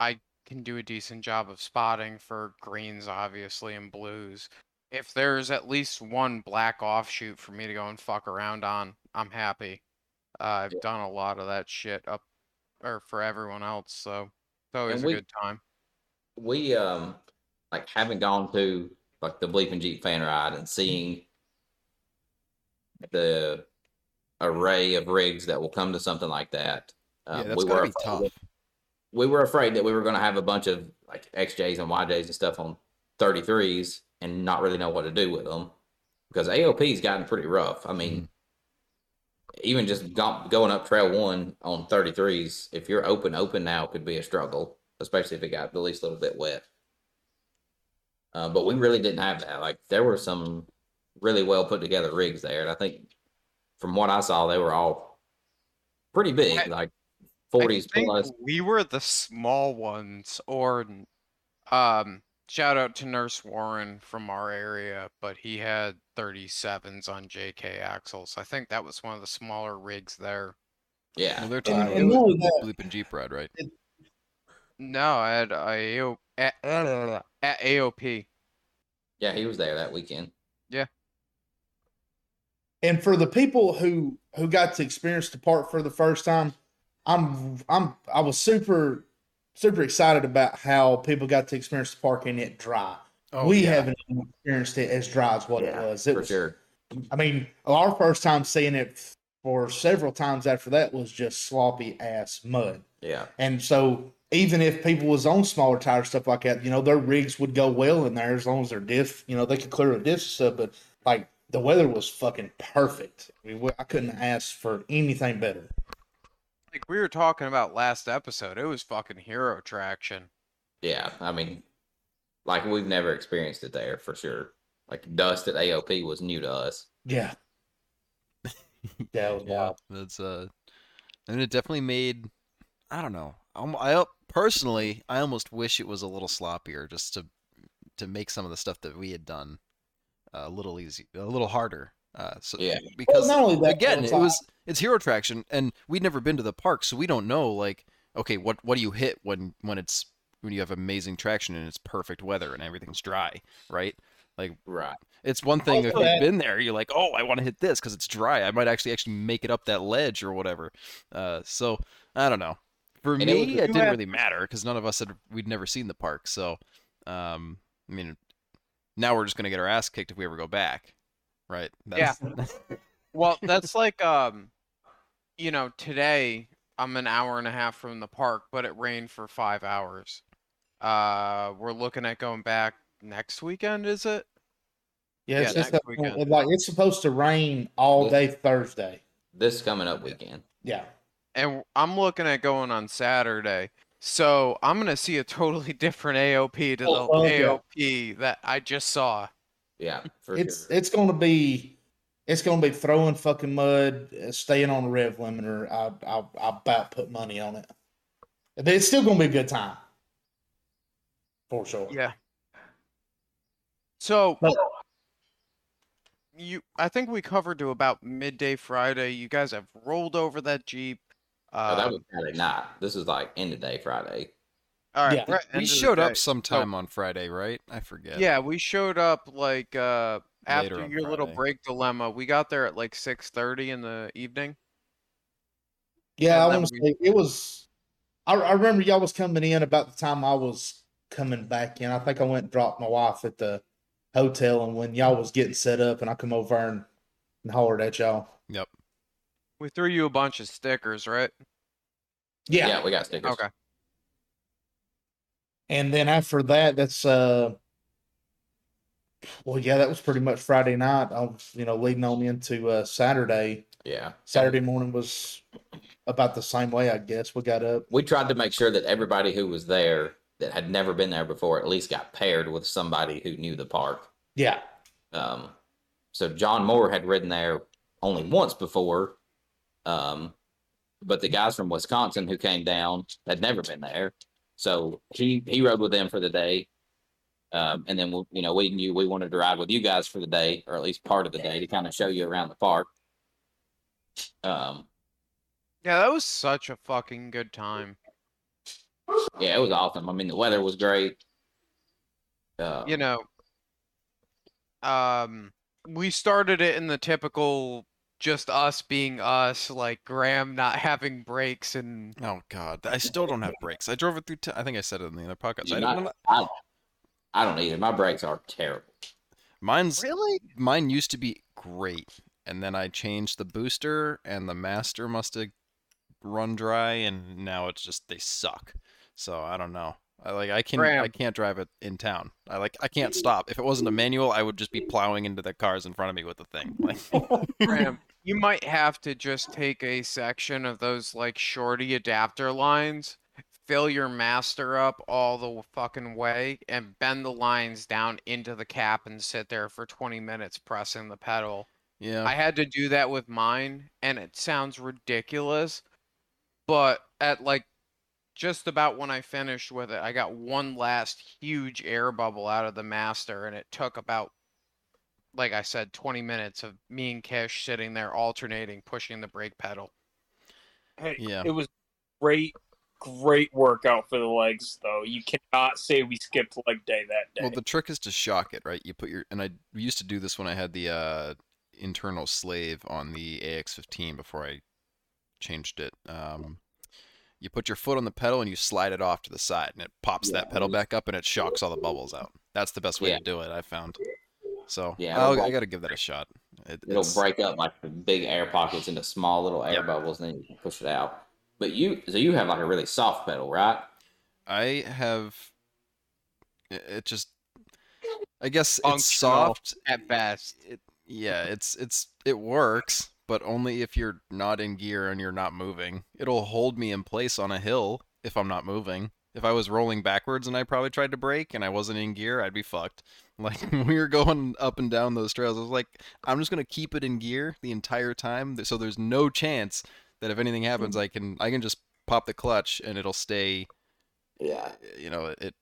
I can do a decent job of spotting for greens, obviously, and blues. If there's at least one black offshoot for me to go and fuck around on, I'm happy. Uh, I've yeah. done a lot of that shit up or for everyone else, so it's always we, a good time. We um like haven't gone to like the Bleeping Jeep fan ride and seeing the array of rigs that will come to something like that. Um, yeah, that's we, were be tough. That, we were afraid that we were going to have a bunch of like X Js and Y Js and stuff on thirty-threes and not really know what to do with them because A O P's gotten pretty rough. I mean, mm-hmm. even just go, going up trail one on thirty-threes, if you're open, open now could be a struggle, especially if it got at least a little bit wet. Uh, but we really didn't have that. Like, there were some really well put together rigs there. And I think from what I saw, they were all pretty big, I, like forties plus. We were the small ones, or um, shout out to Nurse Warren from our area, but he had thirty-sevens on J K axles. I think that was one of the smaller rigs there. Yeah. Well, they're trying to do it with the Bleeping Jeep ride, right? It, no, I had I, At, at A O P. Yeah, he was there that weekend. Yeah. And for the people who, who got to experience the park for the first time, I'm I'm I was super super excited about how people got to experience the park in it dry. Oh, we yeah. haven't experienced it as dry as what yeah, it was. It for was, sure. I mean, our first time seeing it for several times after that was just sloppy ass mud. Yeah. And so even if people was on smaller tires, stuff like that, you know, their rigs would go well in there as long as their diff, you know, they could clear the diffs and stuff. But like the weather was fucking perfect. I mean, I couldn't ask for anything better. Like we were talking about last episode, it was fucking hero traction. Yeah, I mean, like we've never experienced it there for sure. Like dust at A O P was new to us. Yeah. Yeah, it was yeah, wild. That's uh, and it definitely made. I don't know. I'm, I personally, I almost wish it was a little sloppier, just to to make some of the stuff that we had done a little easy, a little harder. Uh, so yeah, because well, that, again, it was it's hero traction, and we'd never been to the park, so we don't know. Like, okay, what what do you hit when when it's when you have amazing traction and it's perfect weather and everything's dry, right? Like, right. It's one thing also if you've that, been there, you're like, oh, I want to hit this because it's dry. I might actually actually make it up that ledge or whatever. Uh, so I don't know. For and me, it, was, it didn't have... really matter because none of us had we'd never seen the park. So, um, I mean, now we're just gonna get our ass kicked if we ever go back, right? That's... Yeah. Well, that's like, um, you know, today I'm an hour and a half from the park, but it rained for five hours. Uh, we're looking at going back. Next weekend, is it? Yeah, it's, yeah, just that, like, it's supposed to rain all this, day Thursday. This coming up weekend. Yeah. And I'm looking at going on Saturday. So I'm going to see a totally different A O P to oh, the oh, A O P yeah. that I just saw. Yeah. For it's sure. it's going to be it's going to be throwing fucking mud, staying on the rev limiter. I, I, I about put money on it. But it's still going to be a good time. For sure. Yeah. So, you, I think we covered to about midday Friday. You guys have rolled over that Jeep. Uh, oh, that was Friday night. This is like end of day Friday. All right. Yeah. Right, we showed up sometime oh. on Friday, right? I forget. Yeah, we showed up like uh, after your Friday. Little break dilemma. We got there at like six thirty in the evening. Yeah, I want to say it was... I, I remember y'all was coming in about the time I was coming back in. I think I went and dropped my wife at the hotel, and when y'all was getting set up, and I come over and, and hollered at y'all. Yep. We threw you a bunch of stickers, right? Yeah. Yeah, we got stickers. Okay. And then after that, that's, uh, well, yeah, that was pretty much Friday night. I was, you know, leading on into uh, Saturday. Yeah. Saturday morning was about the same way, I guess. We got up. We tried to make sure that everybody who was there that had never been there before at least got paired with somebody who knew the park. Yeah. Um, so John Moore had ridden there only once before, um, but the guys from Wisconsin who came down had never been there. So he, he rode with them for the day. Um, and then, we, you know, we knew we wanted to ride with you guys for the day, or at least part of the day, to kind of show you around the park. Um, yeah, that was such a fucking good time. Yeah, it was awesome. I mean, the weather was great. Uh, you know, um, we started it in the typical just us being us, like Graham not having brakes and... Oh, God. I still don't have brakes. I drove it through... T- I think I said it in the other podcast. I, not, don't I, don't, I don't either. My brakes are terrible. Mine's... Really? Mine used to be great, and then I changed the booster, and the master must have run dry, and now it's just they suck. So I don't know. I like I can Graham. I can't drive it in town. I like I can't stop. If it wasn't a manual, I would just be plowing into the cars in front of me with the thing. Like, Graham, you might have to just take a section of those like shorty adapter lines, fill your master up all the fucking way, and bend the lines down into the cap and sit there for twenty minutes pressing the pedal. Yeah. I had to do that with mine, and it sounds ridiculous, but at like just about when I finished with it, I got one last huge air bubble out of the master, and it took about, like I said, twenty minutes of me and Kish sitting there alternating, pushing the brake pedal. Hey, yeah. It was great, great workout for the legs, though. You cannot say we skipped leg day that day. Well, the trick is to shock it, right? You put your, and I used to do this when I had the uh, internal slave on the A X fifteen before I changed it. Um, You put your foot on the pedal and you slide it off to the side, and it pops yeah. that pedal back up, and it shocks all the bubbles out. That's the best way yeah. to do it, I found. So yeah, I'll, I got to give that a shot. It, it'll it's... break up like the big air pockets into small little air yeah. bubbles, and then you can push it out. But you, so you have like a really soft pedal, right? I have. It just. I guess Functional it's soft at best. It, yeah, it's it's it works, but only if you're not in gear and you're not moving. It'll hold me in place on a hill if I'm not moving. If I was rolling backwards and I probably tried to brake and I wasn't in gear, I'd be fucked. Like, when we were going up and down those trails, I was like, I'm just gonna keep it in gear the entire time, so there's no chance that if anything happens, mm-hmm. I can I can just pop the clutch and it'll stay. Yeah, you know it.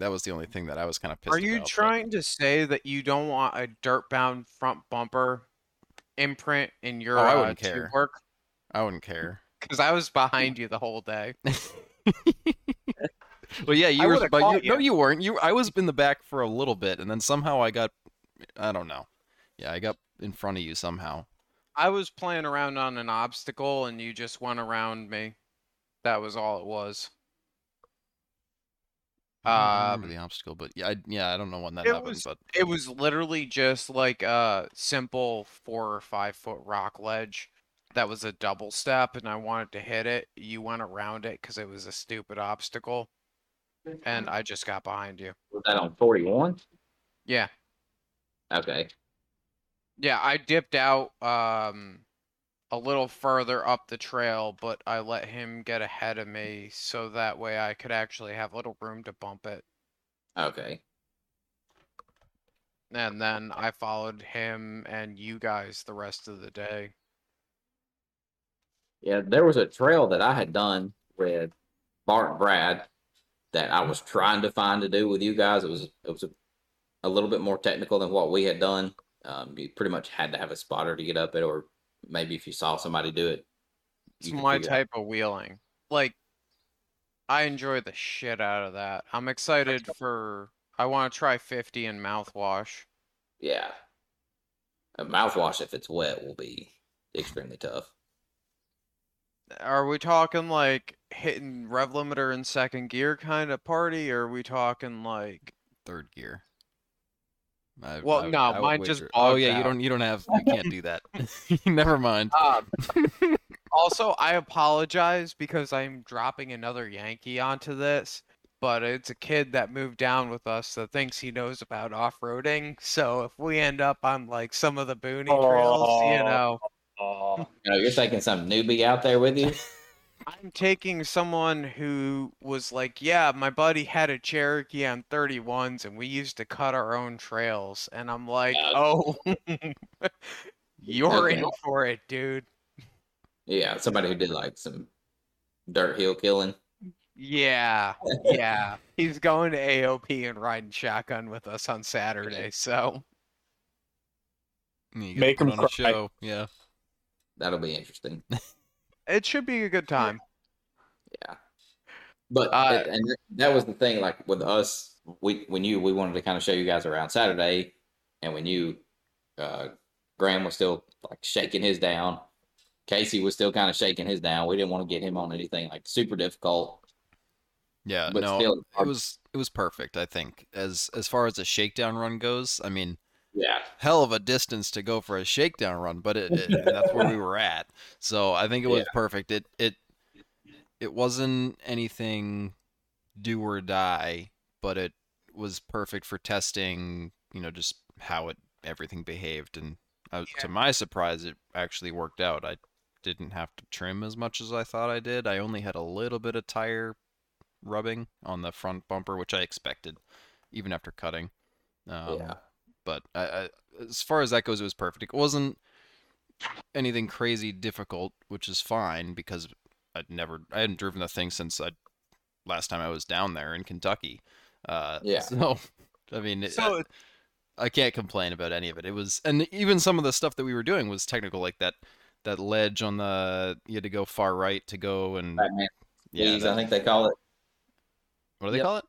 That was the only thing that I was kind of pissed about. Are you about, trying but... to say that you don't want a dirt-bound front bumper imprint in your oh, I wouldn't uh, care. Work? I wouldn't care. Because I was behind you the whole day. Well, yeah, you I were. But you, you. No, you weren't. You, I was in the back for a little bit, and then somehow I got. I don't know. Yeah, I got in front of you somehow. I was playing around on an obstacle, and you just went around me. That was all it was. I remember um, the obstacle, but yeah, I, yeah, I don't know when that happened. Was, but it was literally just like a simple four or five foot rock ledge that was a double step, and I wanted to hit it. You went around it because it was a stupid obstacle, and I just got behind you. Was that on forty-one? Yeah. Okay. Yeah, I dipped out um, a little further up the trail, but I let him get ahead of me so that way I could actually have little room to bump it. Okay. And then I followed him and you guys the rest of the day. Yeah, there was a trail that I had done with Bart and Brad that I was trying to find to do with you guys. It was it was a, a little bit more technical than what we had done. Um, you pretty much had to have a spotter to get up it, or maybe if you saw somebody do it. It's my type of wheeling. Like, I enjoy the shit out of that. I'm excited for... I want to try fifty and mouthwash. Yeah. A mouthwash, if it's wet, will be extremely tough. Are we talking, like, hitting rev limiter in second gear kind of party, or are we talking, like... Third gear. I, well, I, no, I mine just. Oh yeah, out. you don't. You don't have. You can't do that. Never mind. Um, also, I apologize because I'm dropping another Yankee onto this, but it's a kid that moved down with us that thinks he knows about off-roading. So if we end up on like some of the boony oh, trails, you know. Oh, you know, you're taking some newbie out there with you. I'm taking someone who was like, yeah, my buddy had a Cherokee on thirty-ones and we used to cut our own trails. And I'm like, oh, you're okay. in for it, dude. Yeah, somebody who did like some dirt hill killing. Yeah, yeah. He's going to A O P and riding shotgun with us on Saturday, so. Make him cry. Show. Yeah. That'll be interesting. It should be a good time. Yeah. But uh, it, and that was the thing, like with us, we we knew we wanted to kind of show you guys around Saturday, and we knew uh, Graham was still like shaking his down. Casey was still kind of shaking his down. We didn't want to get him on anything like super difficult. Yeah, but no, still, it was it was perfect, I think. As as far as a shakedown run goes, I mean, yeah, hell of a distance to go for a shakedown run, but it, it, that's where we were at. So I think it was yeah. perfect. It it it wasn't anything do or die, but it was perfect for testing. You know, just how it everything behaved, and I, yeah. to my surprise, it actually worked out. I didn't have to trim as much as I thought I did. I only had a little bit of tire rubbing on the front bumper, which I expected, even after cutting. Um, yeah. But I, I, as far as that goes, it was perfect. It wasn't anything crazy difficult, which is fine because I'd never, I hadn't driven the thing since I last time I was down there in Kentucky. Uh, yeah. So I mean, so, it, I, I can't complain about any of it. It was, and even some of the stuff that we were doing was technical, like that that ledge on the you had to go far right to go and Batman yeah, squeeze, that, I think they call it. What do they yep. call it?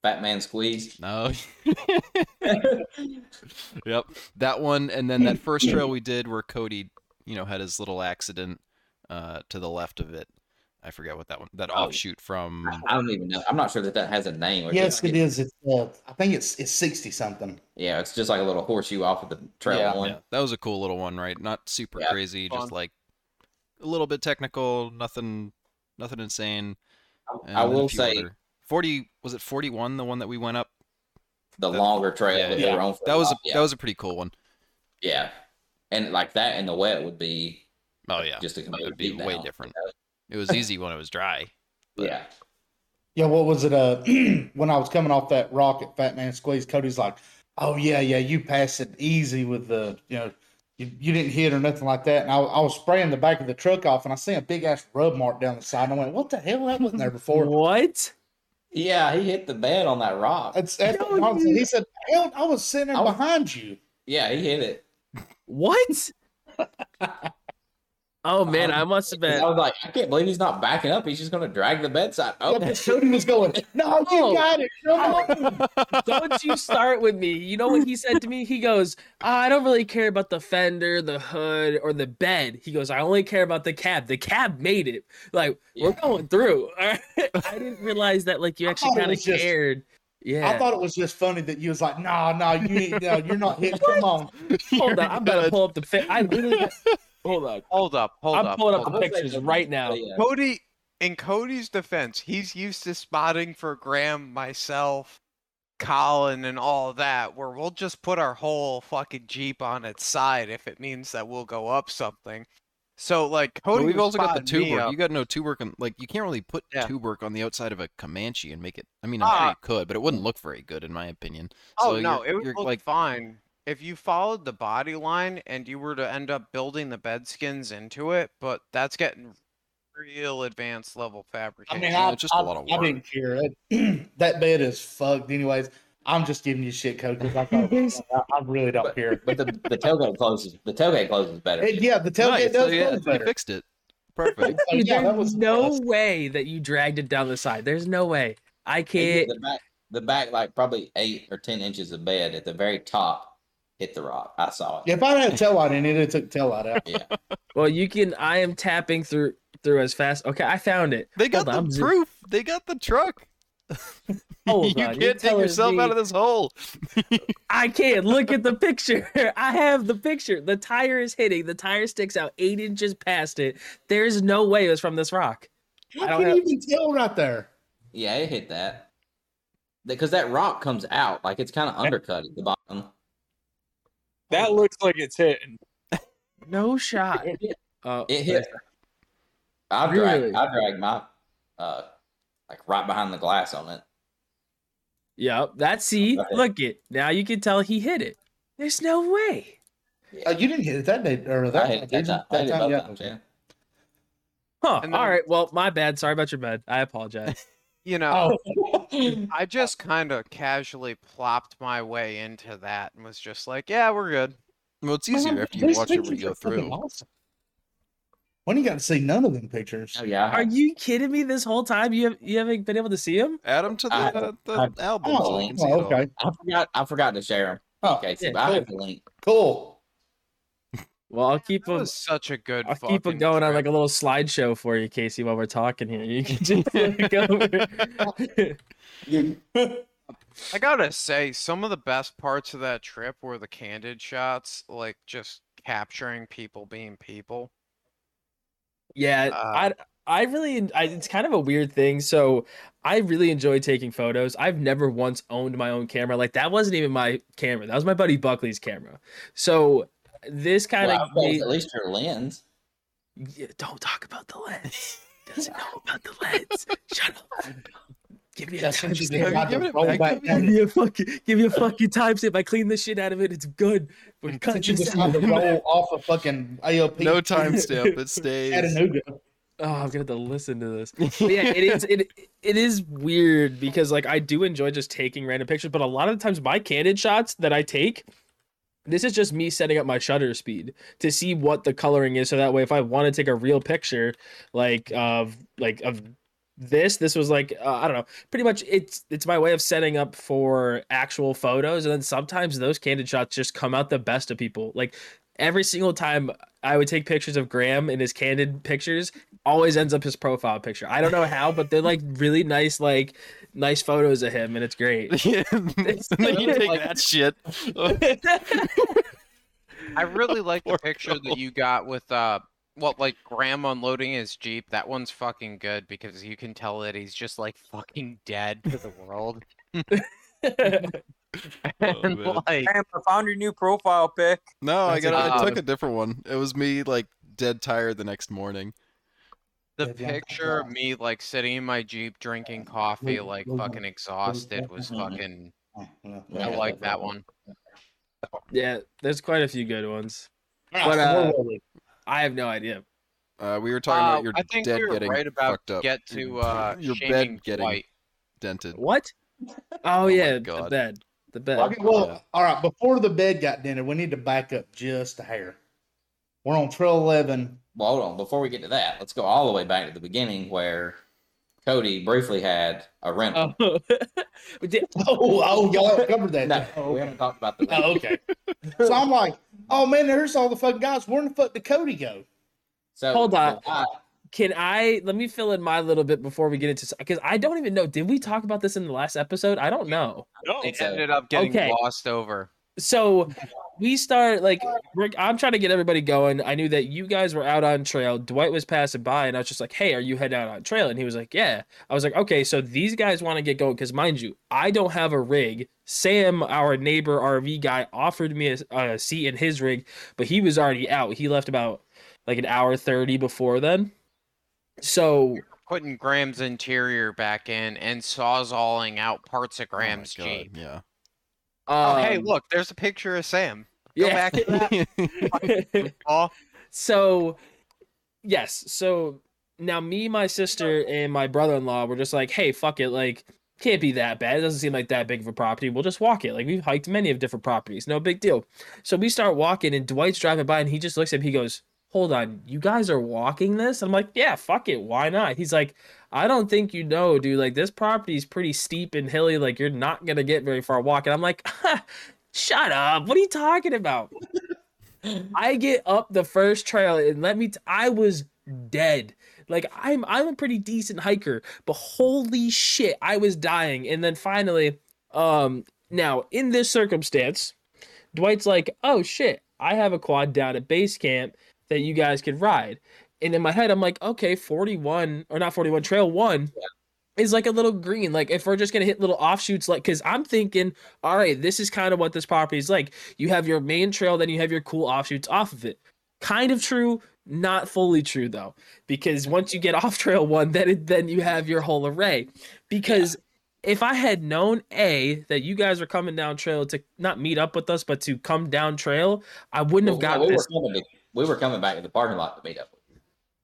Batman squeeze. No. Yep, that one, and then that first trail we did where Cody, you know, had his little accident uh, to the left of it. I forget what that one. That oh, offshoot from. I don't even know. I'm not sure that that has a name. Or yes, it is. It's. Uh, I think it's it's sixty something. Yeah, it's just like a little horseshoe off of the trail yeah, one. Yeah. That was a cool little one, right? Not super yeah, crazy, just like a little bit technical. Nothing, nothing insane. And I will say other. forty was it forty-one, the one that we went up? The that, longer trail yeah, that yeah. they were on. That was a, yeah. that was a pretty cool one. Yeah. And like that in the wet would be Oh yeah. Just it would be way down. different. It was easy when it was dry. But... Yeah. Yeah, what was it? Uh, when I was coming off that rock at Fat Man Squeeze, Cody's like, "Oh yeah, yeah, you passed it easy with the, you know, you, you didn't hit or nothing like that." And I, I was spraying the back of the truck off, and I seen a big ass rub mark down the side. And I went, "What the hell? That wasn't there before." What? Yeah, he hit the bed on that rock. That's, that's no, what he said. Hell, I was sitting I was, behind you. Yeah, he hit it. What? Oh man, I must have been. I was like, I can't believe he's not backing up. He's just going to drag the bedside. Oh, yeah, Cody was going, no, you got it. No. Don't you start with me. You know what he said to me? He goes, oh, I don't really care about the fender, the hood, or the bed. He goes, I only care about the cab. The cab made it. Like, yeah. we're going through. Right? I didn't realize that, like, you actually kind of cared. Just... Yeah, I thought it was just funny that you was like, nah, nah, you no, you're not hitting. Come on. Hold on, I'm going to pull up the fit. I literally. Hold up! Hold up! Hold I'm up! I'm pulling up the pictures right now. Cody, in Cody's defense, he's used to spotting for Graham, myself, Colin, and all that, where we'll just put our whole fucking Jeep on its side if it means that we'll go up something. So, like, Cody, we've also got the tube work. You got no tube work, on, like you can't really put yeah. tube work on the outside of a Comanche and make it. I mean, I uh, could, but it wouldn't look very good, in my opinion. Oh so no, you're, it would you're, look like, fine. If you followed the body line and you were to end up building the bed skins into it, but that's getting real advanced level fabrication. I mean, I, it's just I, a lot of work. I didn't care. That, that bed is fucked. Anyways, I'm just giving you shit, Coach. I, I really don't but, care. But the, the tailgate closes. The tailgate closes better. It, yeah, the tailgate nice. does so, yeah, close better. You fixed it. Perfect. So, yeah, There's that was no best. way that you dragged it down the side. There's no way. I can't. The back, the back, like probably eight or ten inches of bed at the very top. Hit the rock. I saw it. Yeah, if I had a tail light in it, it took tail light out. Yeah. Well, you can. I am tapping through through as fast. Okay, I found it. They got Hold the on. proof. They got the truck. Hold you on. can't You're take yourself me. out of this hole. I can't. Look at the picture. I have the picture. The tire is hitting. The tire sticks out eight inches past it. There's no way it was from this rock. How I don't can have... you even tell right there? Yeah, it hit that. Because that rock comes out. Like, it's kind of undercut at the bottom. That looks like it's hitting. No shot. It hit. Uh, it hit. I dragged, really? I dragged my, uh, like right behind the glass on it. Yep, that's see. Look it. Now you can tell he hit it. There's no way. Yeah. Uh, you didn't hit it that day or that I hit day. That time. That time, yeah. Times, yeah. Huh. Then, all right. Well, my bad. Sorry about your bed. I apologize. You know, oh. I just kind of casually plopped my way into that and was just like, yeah, we're good. Well, it's easier after you watch it when you go through. Awesome. When you got to see none of them pictures. Oh, yeah. Are you kidding me this whole time? You, have, you haven't been able to see them? Add them to the, I, uh, the I, album. I, oh, oh, okay. I forgot, I forgot to share them. Oh, okay, so yeah, cool. I have the link. Cool. Well, I'll keep them. Such a good. I'll keep them going trip. on like a little slideshow for you, Casey, while we're talking here. You can just look over. I gotta say, some of the best parts of that trip were the candid shots, like just capturing people being people. Yeah, uh, I I really I, it's kind of a weird thing. So I really enjoy taking photos. I've never once owned my own camera. Like that wasn't even my camera. That was my buddy Buckley's camera. So. This kind well, of made, at least your lens. Yeah, don't talk about the lens. Doesn't know about the lens. Shut up. Give me a timestamp. Give me a fucking timestamp. I clean this shit out of it. It's good. We're cutting you just have to roll off a fucking A O P. No timestamp. It stays. Chattanooga. Oh, I'm gonna have to listen to this. But yeah, it is. It it is weird because like I do enjoy just taking random pictures, but a lot of the times my candid shots that I take. This is just me setting up my shutter speed to see what the coloring is. So that way, if I want to take a real picture, like of like of this, this was like, uh, I don't know, pretty much it's, it's my way of setting up for actual photos. And then sometimes those candid shots just come out the best of people. Like every single time I would take pictures of Graham and his candid pictures always ends up his profile picture. I don't know how, but they're like really nice, like nice photos of him. And it's great. Yeah. It's, and then you take like... that shit. I really like the picture that you got with, uh, what, like, Graham unloading his Jeep, that one's fucking good because you can tell that he's just, like, fucking dead to the world. And, oh, like, Graham, I found your new profile pic. No, I got. I took a different one. It was me, like, dead tired the next morning. The picture of me, like, sitting in my Jeep drinking coffee, like, fucking exhausted was fucking... I like that one. Yeah, there's quite a few good ones. But, uh, I have no idea. Uh, we were talking uh, about your I think dead we getting right about fucked up. Get to, uh, your bed getting white. dented. What? Oh, oh yeah, the bed. The bed. Okay, well, yeah. All right, before the bed got dented, we need to back up just a hair. We're on Trail eleven. Well, hold on. Before we get to that, let's go all the way back to the beginning where Cody briefly had a rental. Oh, did... oh, oh y'all haven't covered that. No, oh, okay. We haven't talked about that. Oh, okay. So I'm like, oh, man, there's all the fucking guys. Where in the fuck did Cody go? So Hold on. I... Can I – let me fill in my little bit before we get into – because I don't even know. Did we talk about this in the last episode? I don't know. No. It ended up getting okay. glossed over. So we start like we're, I'm trying to get everybody going. I knew that you guys were out on trail. Dwight was passing by, and I was just like, "Hey, are you heading out on trail?" And he was like, "Yeah." I was like, "Okay, so these guys want to get going because, mind you, I don't have a rig. Sam, our neighbor R V guy, offered me a, a seat in his rig, but he was already out. He left about like an hour thirty before then. So putting Graham's interior back in and sawzalling out parts of Graham's oh Jeep, yeah." Oh, um, hey, look, there's a picture of Sam. Go yeah. back to that. So, yes. So, now me, my sister, and my brother-in-law were just like, hey, fuck it. Like, can't be that bad. It doesn't seem like that big of a property. We'll just walk it. Like, we've hiked many of different properties. No big deal. So, we start walking, and Dwight's driving by, and he just looks at me. He goes, hold on. You guys are walking this? I'm like, yeah, fuck it. Why not? He's like, I don't think you know, dude. Like, this property is pretty steep and hilly. Like, you're not going to get very far walking. I'm like, ah, shut up. What are you talking about? I get up the first trail and let me, t- I was dead. Like, I'm, I'm a pretty decent hiker, but holy shit, I was dying. And then finally, um, now in this circumstance, Dwight's like, oh shit, I have a quad down at base camp that you guys could ride. And in my head, I'm like, okay, forty-one, or not forty-one, Trail one is like a little green. Like, if we're just going to hit little offshoots, like, because I'm thinking, all right, this is kind of what this property is like. You have your main trail, then you have your cool offshoots off of it. Kind of true, not fully true, though, because once you get off Trail one, then it, then you have your whole array. Because yeah. if I had known, A, that you guys were coming down trail to not meet up with us, but to come down trail, I wouldn't well, have gotten we this. Were to, we were coming back to the parking lot to meet up with.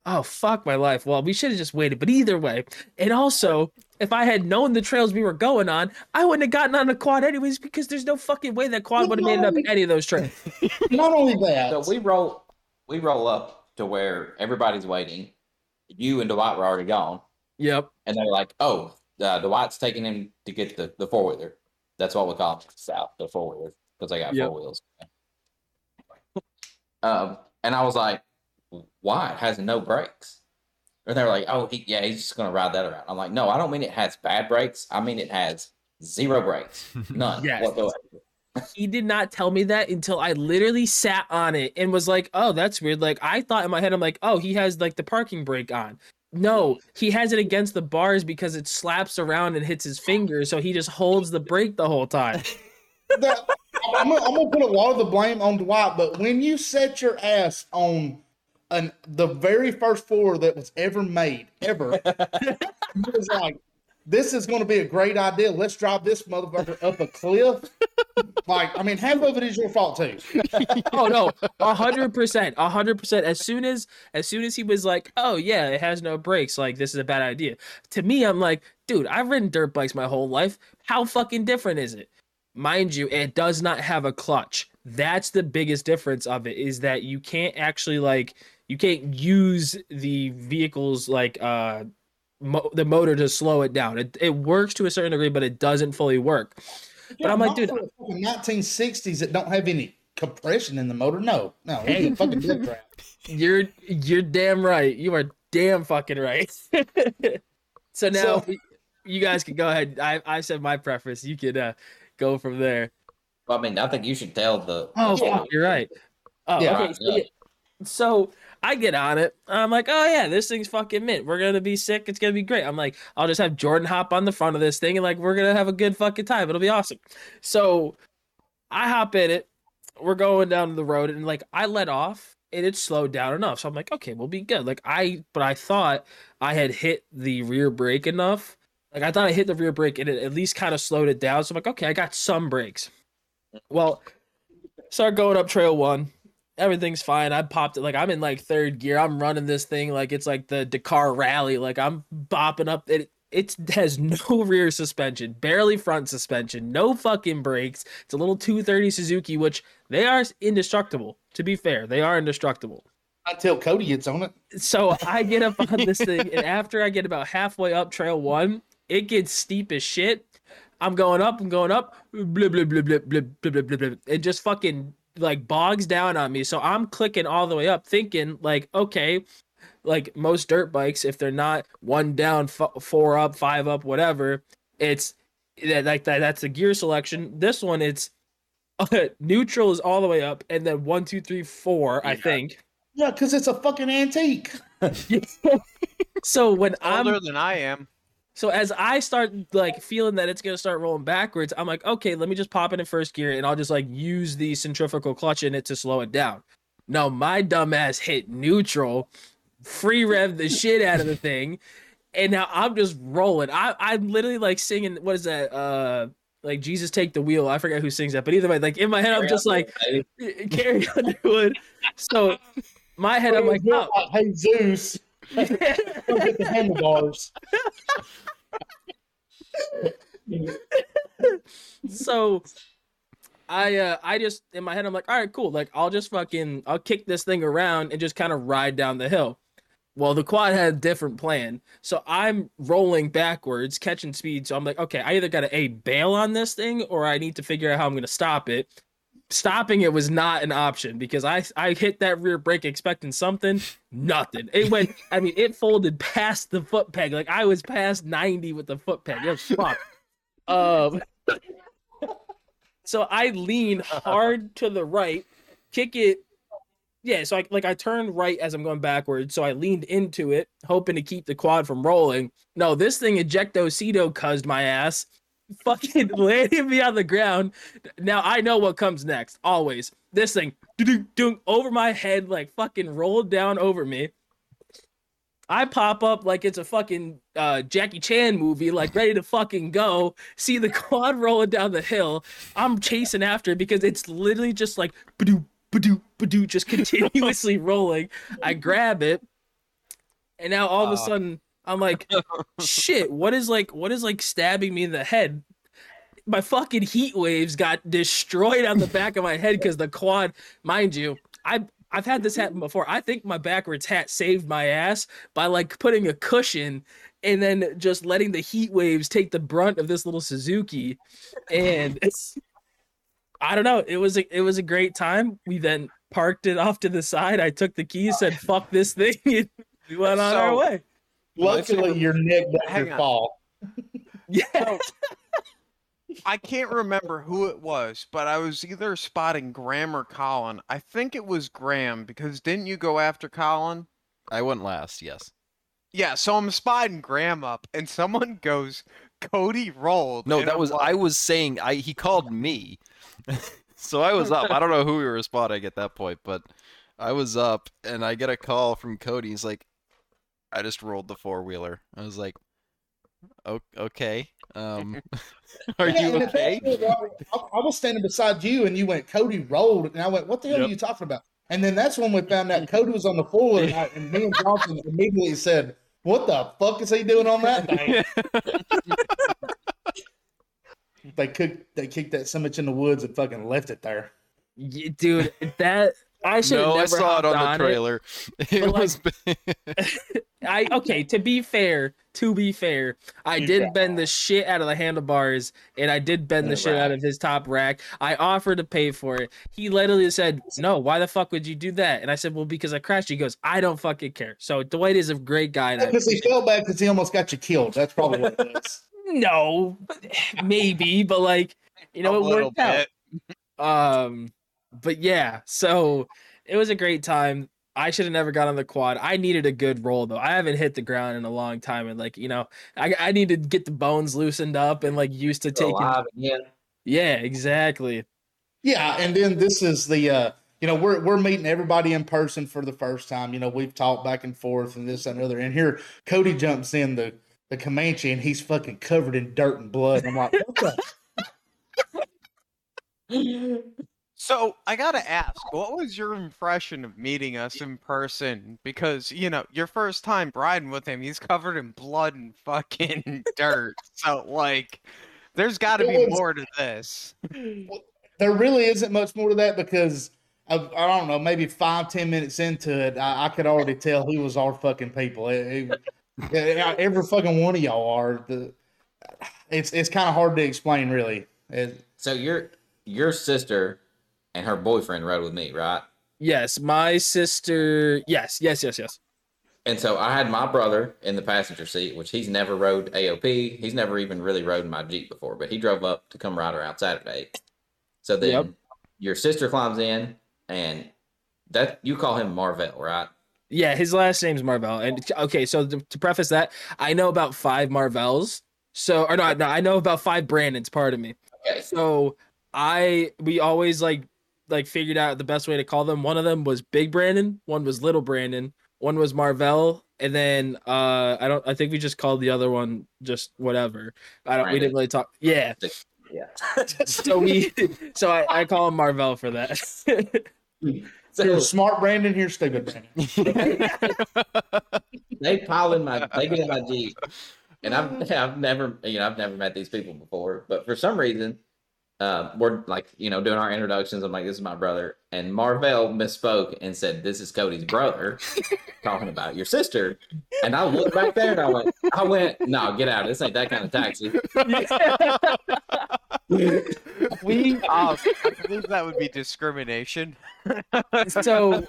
Oh, fuck my life. Well, we should have just waited, but either way. And also, if I had known the trails we were going on, I wouldn't have gotten on a quad anyways because there's no fucking way that quad would have ended up in any of those trails. Not only that. So we roll we roll up to where everybody's waiting. You and Dwight were already gone. Yep. And they're like, oh, uh, Dwight's taking him to get the, the four-wheeler. That's what we call it, south, the four-wheeler, because I got yep. four wheels. um, And I was like, why? It has no brakes. And they're like, oh, he, yeah, he's just going to ride that around. I'm like, no, I don't mean it has bad brakes. I mean it has zero brakes. None. Yes. He did not tell me that until I literally sat on it and was like, oh, that's weird. Like, I thought in my head, I'm like, oh, he has, like, the parking brake on. No, he has it against the bars because it slaps around and hits his fingers, so he just holds the brake the whole time. that, I'm going to put a lot of the blame on Dwight, but when you set your ass on... And the very first four that was ever made, ever, was like, this is going to be a great idea. Let's drive this motherfucker up a cliff. Like, I mean, half of it is your fault too. Oh no, a hundred percent, a hundred percent. As soon as, as soon as he was like, "Oh yeah, it has no brakes. Like, this is a bad idea." To me, I'm like, dude, I've ridden dirt bikes my whole life. How fucking different is it? Mind you, it does not have a clutch. That's the biggest difference of it is that you can't actually like. You can't use the vehicle's, like, uh, mo- the motor to slow it down. It it works to a certain degree, but it doesn't fully work. But yeah, I'm like, dude. nineteen sixties that don't have any compression in the motor? No. No. Hey, fucking good crap. You're, you're damn right. You are damn fucking right. So now so, you guys can go ahead. I I said my preference. You could uh, go from there. Well, I mean, I think you should tell the... Oh, the yeah, you're right. Oh, yeah, okay. Right, so yeah. So I get on it. I'm like, oh yeah, this thing's fucking mint. We're gonna be sick. It's gonna be great. I'm like, I'll just have Jordan hop on the front of this thing, and like, we're gonna have a good fucking time. It'll be awesome. So I hop in it. We're going down the road, and like, I let off, and it slowed down enough. So I'm like, okay, we'll be good. Like I, but I thought I had hit the rear brake enough. Like I thought I hit the rear brake, and it at least kind of slowed it down. So I'm like, okay, I got some brakes. Well, start going up trail one. Everything's fine. I popped it. Like I'm in like third gear. I'm running this thing like it's like the Dakar rally. Like I'm bopping up. It it has no rear suspension, barely front suspension, no fucking brakes. It's a little two thirty Suzuki, which they are indestructible. To be fair, they are indestructible. Until Cody gets on it. So I get up on this thing, and after I get about halfway up trail one, it gets steep as shit. I'm going up, I'm going up, blip, blip, blip, blip, blip, blip, blip, blip. It just fucking like bogs down on me. So I'm clicking all the way up thinking like, okay, like most dirt bikes, if they're not one down, f- four up, five up, whatever, it's like that. That's the gear selection. This one, it's uh, neutral is all the way up. And then one, two, three, four, yeah. I think. Yeah. Cause it's a fucking antique. So when it's I'm older than I am. So as I start like feeling that it's going to start rolling backwards, I'm like, okay, let me just pop it in first gear and I'll just like use the centrifugal clutch in it to slow it down. No, my dumbass hit neutral, free rev the shit out of the thing. And now I'm just rolling. I, I'm literally like singing, what is that? Uh, like Jesus Take the Wheel. I forgot who sings that, but either way, like in my head, I'm just like, Carrie Underwood. So my head, I'm like, oh. Hey, Zeus. Don't get the handlebars. So I uh I just in my head I'm like, all right, cool, like I'll just fucking I'll kick this thing around and just kind of ride down the hill. Well, the quad had a different plan. So I'm rolling backwards, catching speed. So I'm like, okay, I either gotta a bail on this thing or I need to figure out how I'm gonna stop it. Stopping it was not an option because I I hit that rear brake expecting something, nothing. It went, I mean, it folded past the foot peg. Like I was past ninety with the foot peg. It was fucked. Um, so I lean hard to the right, kick it. Yeah, so I like I turned right as I'm going backwards. So I leaned into it, hoping to keep the quad from rolling. No, this thing ejecto-cedo cuzzed my ass. Fucking landing me on the ground. Now I know what comes next. Always this thing over my head, like fucking rolled down over me. I pop up like it's a fucking uh, Jackie Chan movie, like ready to fucking go. See the quad rolling down the hill. I'm chasing after it because it's literally just like ba-doo, ba-doo, ba-doo, just continuously rolling. I grab it, and now all of a sudden. I'm like, shit, what is like, what is like stabbing me in the head? My fucking heat waves got destroyed on the back of my head because the quad, mind you, I, I've had this happen before. I think my backwards hat saved my ass by like putting a cushion and then just letting the heat waves take the brunt of this little Suzuki. And it's, I don't know. It was a, it was a great time. We then parked it off to the side. I took the keys, said, fuck this thing. And we went on so- our way. Luckily, your neck doesn't fall. Yeah. So, I can't remember who it was, but I was either spotting Graham or Colin. I think it was Graham, because didn't you go after Colin? I went last, yes. Yeah, so I'm spotting Graham up, and someone goes, Cody rolled. No, that I'm was, like, I was saying, I he called me. So I was up. I don't know who we were spotting at that point, but I was up, and I get a call from Cody. He's like, I just rolled the four-wheeler. I was like, oh, okay. Um, are yeah, you okay? I was standing beside you, and you went, Cody rolled. And I went, what the hell yep. are you talking about? And then that's when we found out Cody was on the floor, and, I, and me and Johnson immediately said, what the fuck is he doing on that thing? they, could, they kicked that so much in the woods and fucking left it there. Yeah, dude, that... I should no, have never I saw it on, on the trailer. It, it was. Like, I okay. To be fair, to be fair, I did yeah. bend the shit out of the handlebars, and I did bend the, the shit rack. out of his top rack. I offered to pay for it. He literally said, "No, why the fuck would you do that?" And I said, "Well, because I crashed." He goes, "I don't fucking care." So Dwight is a great guy. Because yeah, he fell back because he almost got you killed. That's probably what it is. No, maybe, but like you know, a it worked bit. out. Um. But yeah, so it was a great time. I should have never got on the quad. I needed a good roll though. I haven't hit the ground in a long time, and like, you know, I I need to get the bones loosened up and like used to taking. Yeah. Yeah, exactly. Yeah, and then this is the uh, you know, we're we're meeting everybody in person for the first time. You know, we've talked back and forth and this and the other. And here Cody jumps in the the Comanche and he's fucking covered in dirt and blood. And I'm like, what the? So I gotta ask, what was your impression of meeting us in person? Because, you know, your first time riding with him, he's covered in blood and fucking dirt. So like, there's got to be more to this. There really isn't much more to that because I, I don't know, maybe five, ten minutes into it, I, I could already tell who was our fucking people. It, it, it, every fucking one of y'all are. The, it's it's kind of hard to explain, really. It, so your your sister and her boyfriend rode with me, right? Yes, my sister. Yes, yes, yes, yes. And so I had my brother in the passenger seat, which he's never rode A O P. He's never even really rode my Jeep before, but he drove up to come ride her out Saturday. So then yep. Your sister climbs in, and that you call him Marvell, right? Yeah, his last name's Marvell. And okay, so to, to preface that, I know about five Marvells. So, or no, no, I know about five Brandons. Pardon me. Okay. So I we always like. like figured out the best way to call them. One of them was Big Brandon, one was Little Brandon, one was Marvell, and then uh I don't I think we just called the other one just whatever. I don't Brandon. We didn't really talk. Yeah. Yeah. so we so I, I call him Marvell for that. So you're smart Brandon, here, stupid Brandon. They pile in my they get in my Jeep. And I've I've never you know I've never met these people before, but for some reason Uh, we're like, you know, doing our introductions. I'm like, this is my brother. And Marvell misspoke and said, this is Cody's brother talking about your sister. And I looked back there and I went, I went, no, get out. This ain't that kind of taxi. we, um, I believe that would be discrimination. So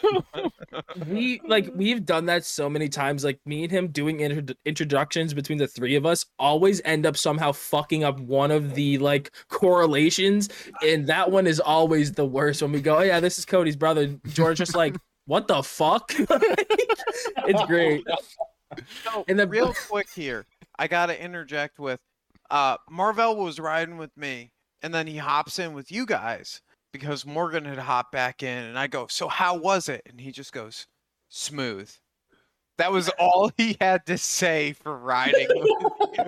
we like, we've done that so many times. Like me and him doing inter- introductions between the three of us always end up somehow fucking up one of the like correlations. And that one is always the worst when we go, oh yeah, this is Cody's brother. George just like, what the fuck? It's great. So, and then real quick here, I gotta interject with uh Marvell was riding with me, and then he hops in with you guys because Morgan had hopped back in, and I go, so how was it? And he just goes, smooth. That was all he had to say for riding with you.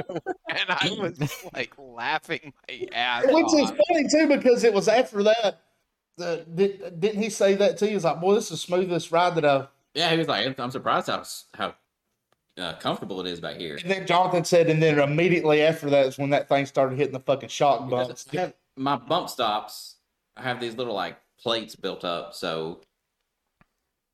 And I was like laughing my ass off. Which is funny too, because it was after that. Uh, did, didn't he say that to you? He was like, boy, this is the smoothest ride that I've. Yeah, he was like, I'm surprised how, how uh, comfortable it is back here. And then Jonathan said, and then immediately after that is when that thing started hitting the fucking shock bumps. Have, my bump stops, I have these little like plates built up. So.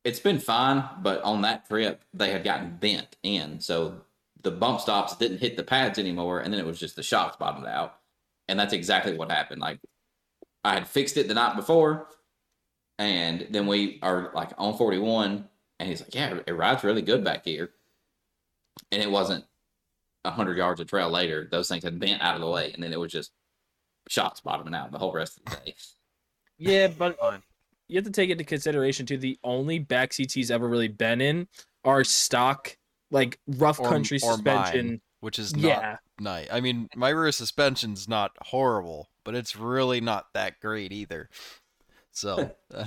It's been fine, but on that trip, they had gotten bent in. So the bump stops didn't hit the pads anymore, and then it was just the shocks bottomed out. And that's exactly what happened. Like, I had fixed it the night before, and then we are, like, on forty-one, and he's like, yeah, it rides really good back here. And it wasn't one hundred yards of trail later. Those things had bent out of the way, and then it was just shocks bottoming out the whole rest of the day. Yeah, but... you have to take into consideration too. The only backseats he's ever really been in are stock, like rough or, country or suspension, mine, which is not yeah. nice. I mean, my rear suspension's not horrible, but it's really not that great either. So, uh...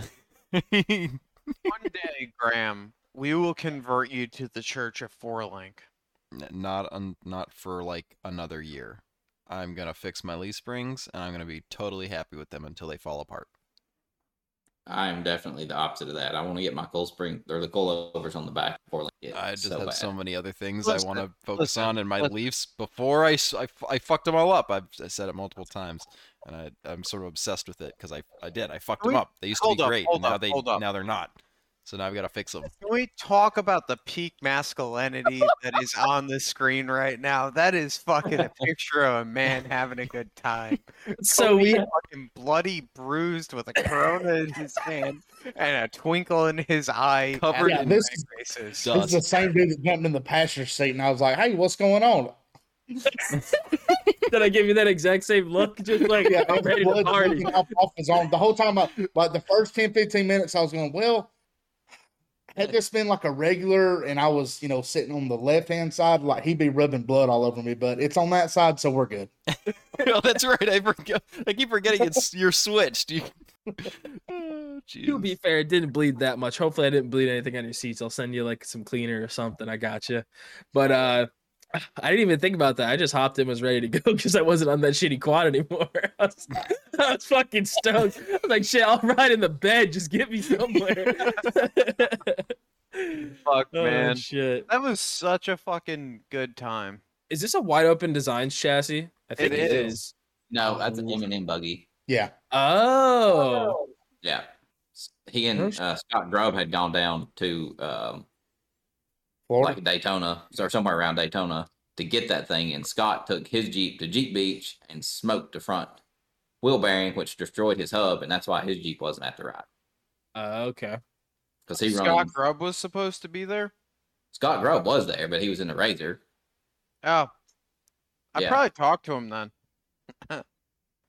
one day, Graham, we will convert you to the Church of Four Link. Not un- not for like another year. I'm gonna fix my leaf springs, and I'm gonna be totally happy with them until they fall apart. I am definitely the opposite of that. I want to get my coil spring or the coilovers on the back before I get I just so have bad. So many other things listen, I want to focus listen, on in my listen. Leafs before I, I, I fucked them all up. I've I said it multiple times, and I, I'm sort of obsessed with it because I, I did. I fucked we, them up. They used to be up, great, and now, up, they, now they're not. So now I've got to fix them. Can we talk about the peak masculinity that is on the screen right now? That is fucking a picture of a man having a good time. So Kobe we fucking bloody bruised with a Corona in his hand and a twinkle in his eye. Covered yeah, in this, is, this is the same dude that jumped in the passenger seat, and I was like, "Hey, what's going on?" Did I give you that exact same look? Just like yeah, I'm ready to party. Off his arm. The whole time, I, like the first ten, fifteen minutes, I was going, "Well." Had this been like a regular and I was, you know, sitting on the left-hand side, like he'd be rubbing blood all over me, but it's on that side, so we're good. Oh, that's right. I, forget, I keep forgetting it's you're switched. You... Oh, to be fair, it didn't bleed that much. Hopefully I didn't bleed anything on your seats. I'll send you like some cleaner or something. I got you. But uh, I didn't even think about that. I just hopped in, was ready to go because I wasn't on that shitty quad anymore. I was, I was fucking stoked. I was like, shit, I'll ride in the bed. Just get me somewhere. Fuck, man. Oh, shit. That was such a fucking good time. Is this a Wide Open Designs chassis? I think it, it is. is. No, that's an M and M buggy. Yeah. Oh. Yeah. He and uh, Scott Grubb had gone down to um, like Daytona or somewhere around Daytona to get that thing, and Scott took his Jeep to Jeep Beach and smoked the front wheel bearing, which destroyed his hub, and that's why his Jeep wasn't at the ride. Uh, okay. Because he Scott run... Grubb was supposed to be there? Scott Grubb was there, but he was in the Razor. Oh. I yeah. probably talked to him then.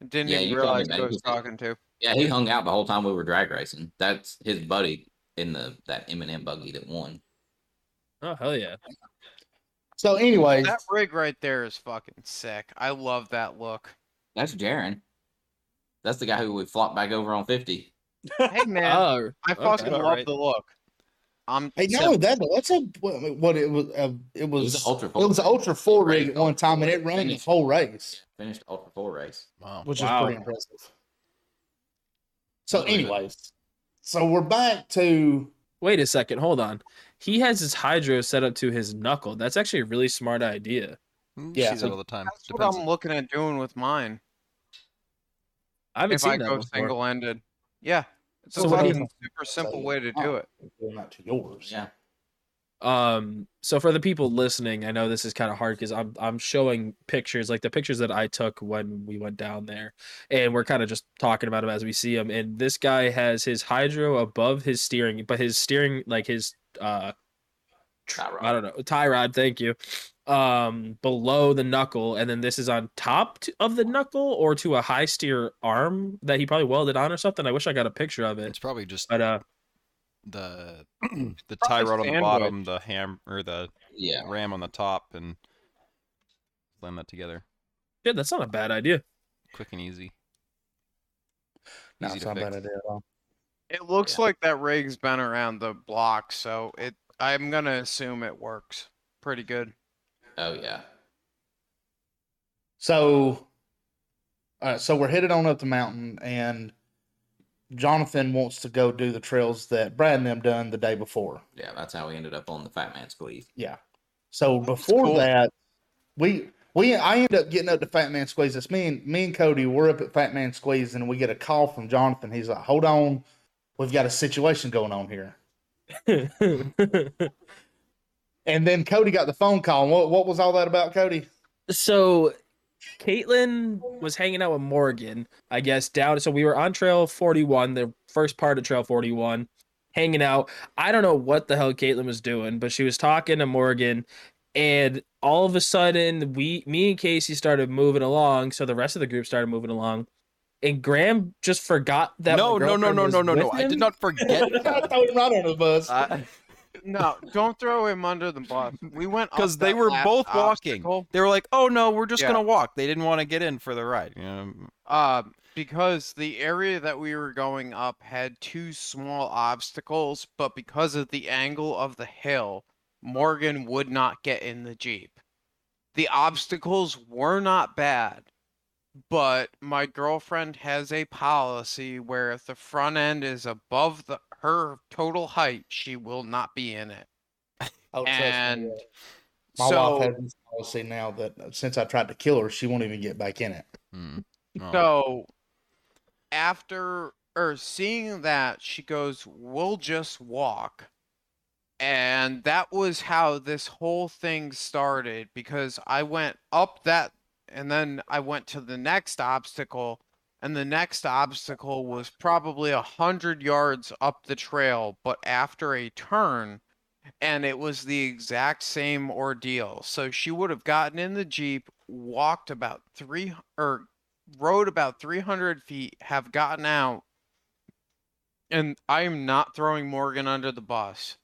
Didn't yeah, even realize who I was talking to. Yeah, he hung out the whole time we were drag racing. That's his buddy in the that M and M buggy that won. Oh, hell yeah. So anyway, that rig right there is fucking sick. I love that look. That's Jaron. That's the guy who we flopped back over on fifty. Hey, man. Oh, I fucking okay, love right. the look. I'm hey, no, that, that's a, what it was. Uh, it was an Ultra four. It was an Ultra four rig at one time, and it ran the whole race. Finished Ultra four race. Wow. Which wow. is pretty impressive. So anyways, so we're back to... Wait a second. Hold on. He has his hydro set up to his knuckle. That's actually a really smart idea. Yeah. She's so, all the time. That's Depends. what I'm looking at doing with mine. I haven't if seen I that If I go before. single-ended. Yeah. It's so a fucking is, super simple way to do it. Not to yours. Yeah. Um. So for the people listening, I know this is kind of hard because I'm I'm showing pictures, like the pictures that I took when we went down there, and we're kind of just talking about them as we see them. And this guy has his hydro above his steering, but his steering, like his uh, tie rod. I don't know, tie rod. Thank you. Um, below the knuckle, and then this is on top to, of the knuckle, or to a high steer arm that he probably welded on or something. I wish I got a picture of it. It's probably just but, uh, the the tie rod on the bottom, the ham or the yeah. ram on the top, and blend that together. Yeah, that's not a bad idea. Quick and easy. No, it's not a bad idea at all. It looks yeah. like that rig's been around the block, so it. I'm gonna assume it works pretty good. Oh, yeah. So, uh, so we're headed on up the mountain, and Jonathan wants to go do the trails that Brad and them done the day before. Yeah, that's how we ended up on the Fat Man Squeeze. Yeah. So before cool. that, we we I end up getting up to Fat Man Squeeze. It's me and, me and Cody. We're up at Fat Man Squeeze, and we get a call from Jonathan. He's like, hold on. We've got a situation going on here. And then Cody got the phone call. What what was all that about, Cody? So Caitlin was hanging out with Morgan, I guess, down. So we were on Trail forty-one, the first part of Trail forty-one, hanging out. I don't know what the hell Caitlin was doing, but she was talking to Morgan. And all of a sudden, we, me and Casey started moving along. So the rest of the group started moving along. And Graham just forgot that. No, no, no, no, no, no, no. Him. I did not forget. I thought not on the bus. I- No, don't throw him under the bus. We went because they were both walking. Obstacle. They were like, "Oh no, we're just yeah. gonna walk." They didn't want to get in for the ride, you know? uh, because the area that we were going up had two small obstacles, but because of the angle of the hill, Morgan would not get in the Jeep. The obstacles were not bad, but my girlfriend has a policy where if the front end is above the her total height, she will not be in it. Oh, and trust me, yeah. my so, wife has this policy now that since I tried to kill her, she won't even get back in it. Mm. Oh. So after or seeing that, she goes, "We'll just walk." And that was how this whole thing started, because I went up that and then I went to the next obstacle. And the next obstacle was probably a hundred yards up the trail, but after a turn, and it was the exact same ordeal. So she would have gotten in the Jeep, walked about three or rode about three hundred feet, have gotten out. And I'm not throwing Morgan under the bus.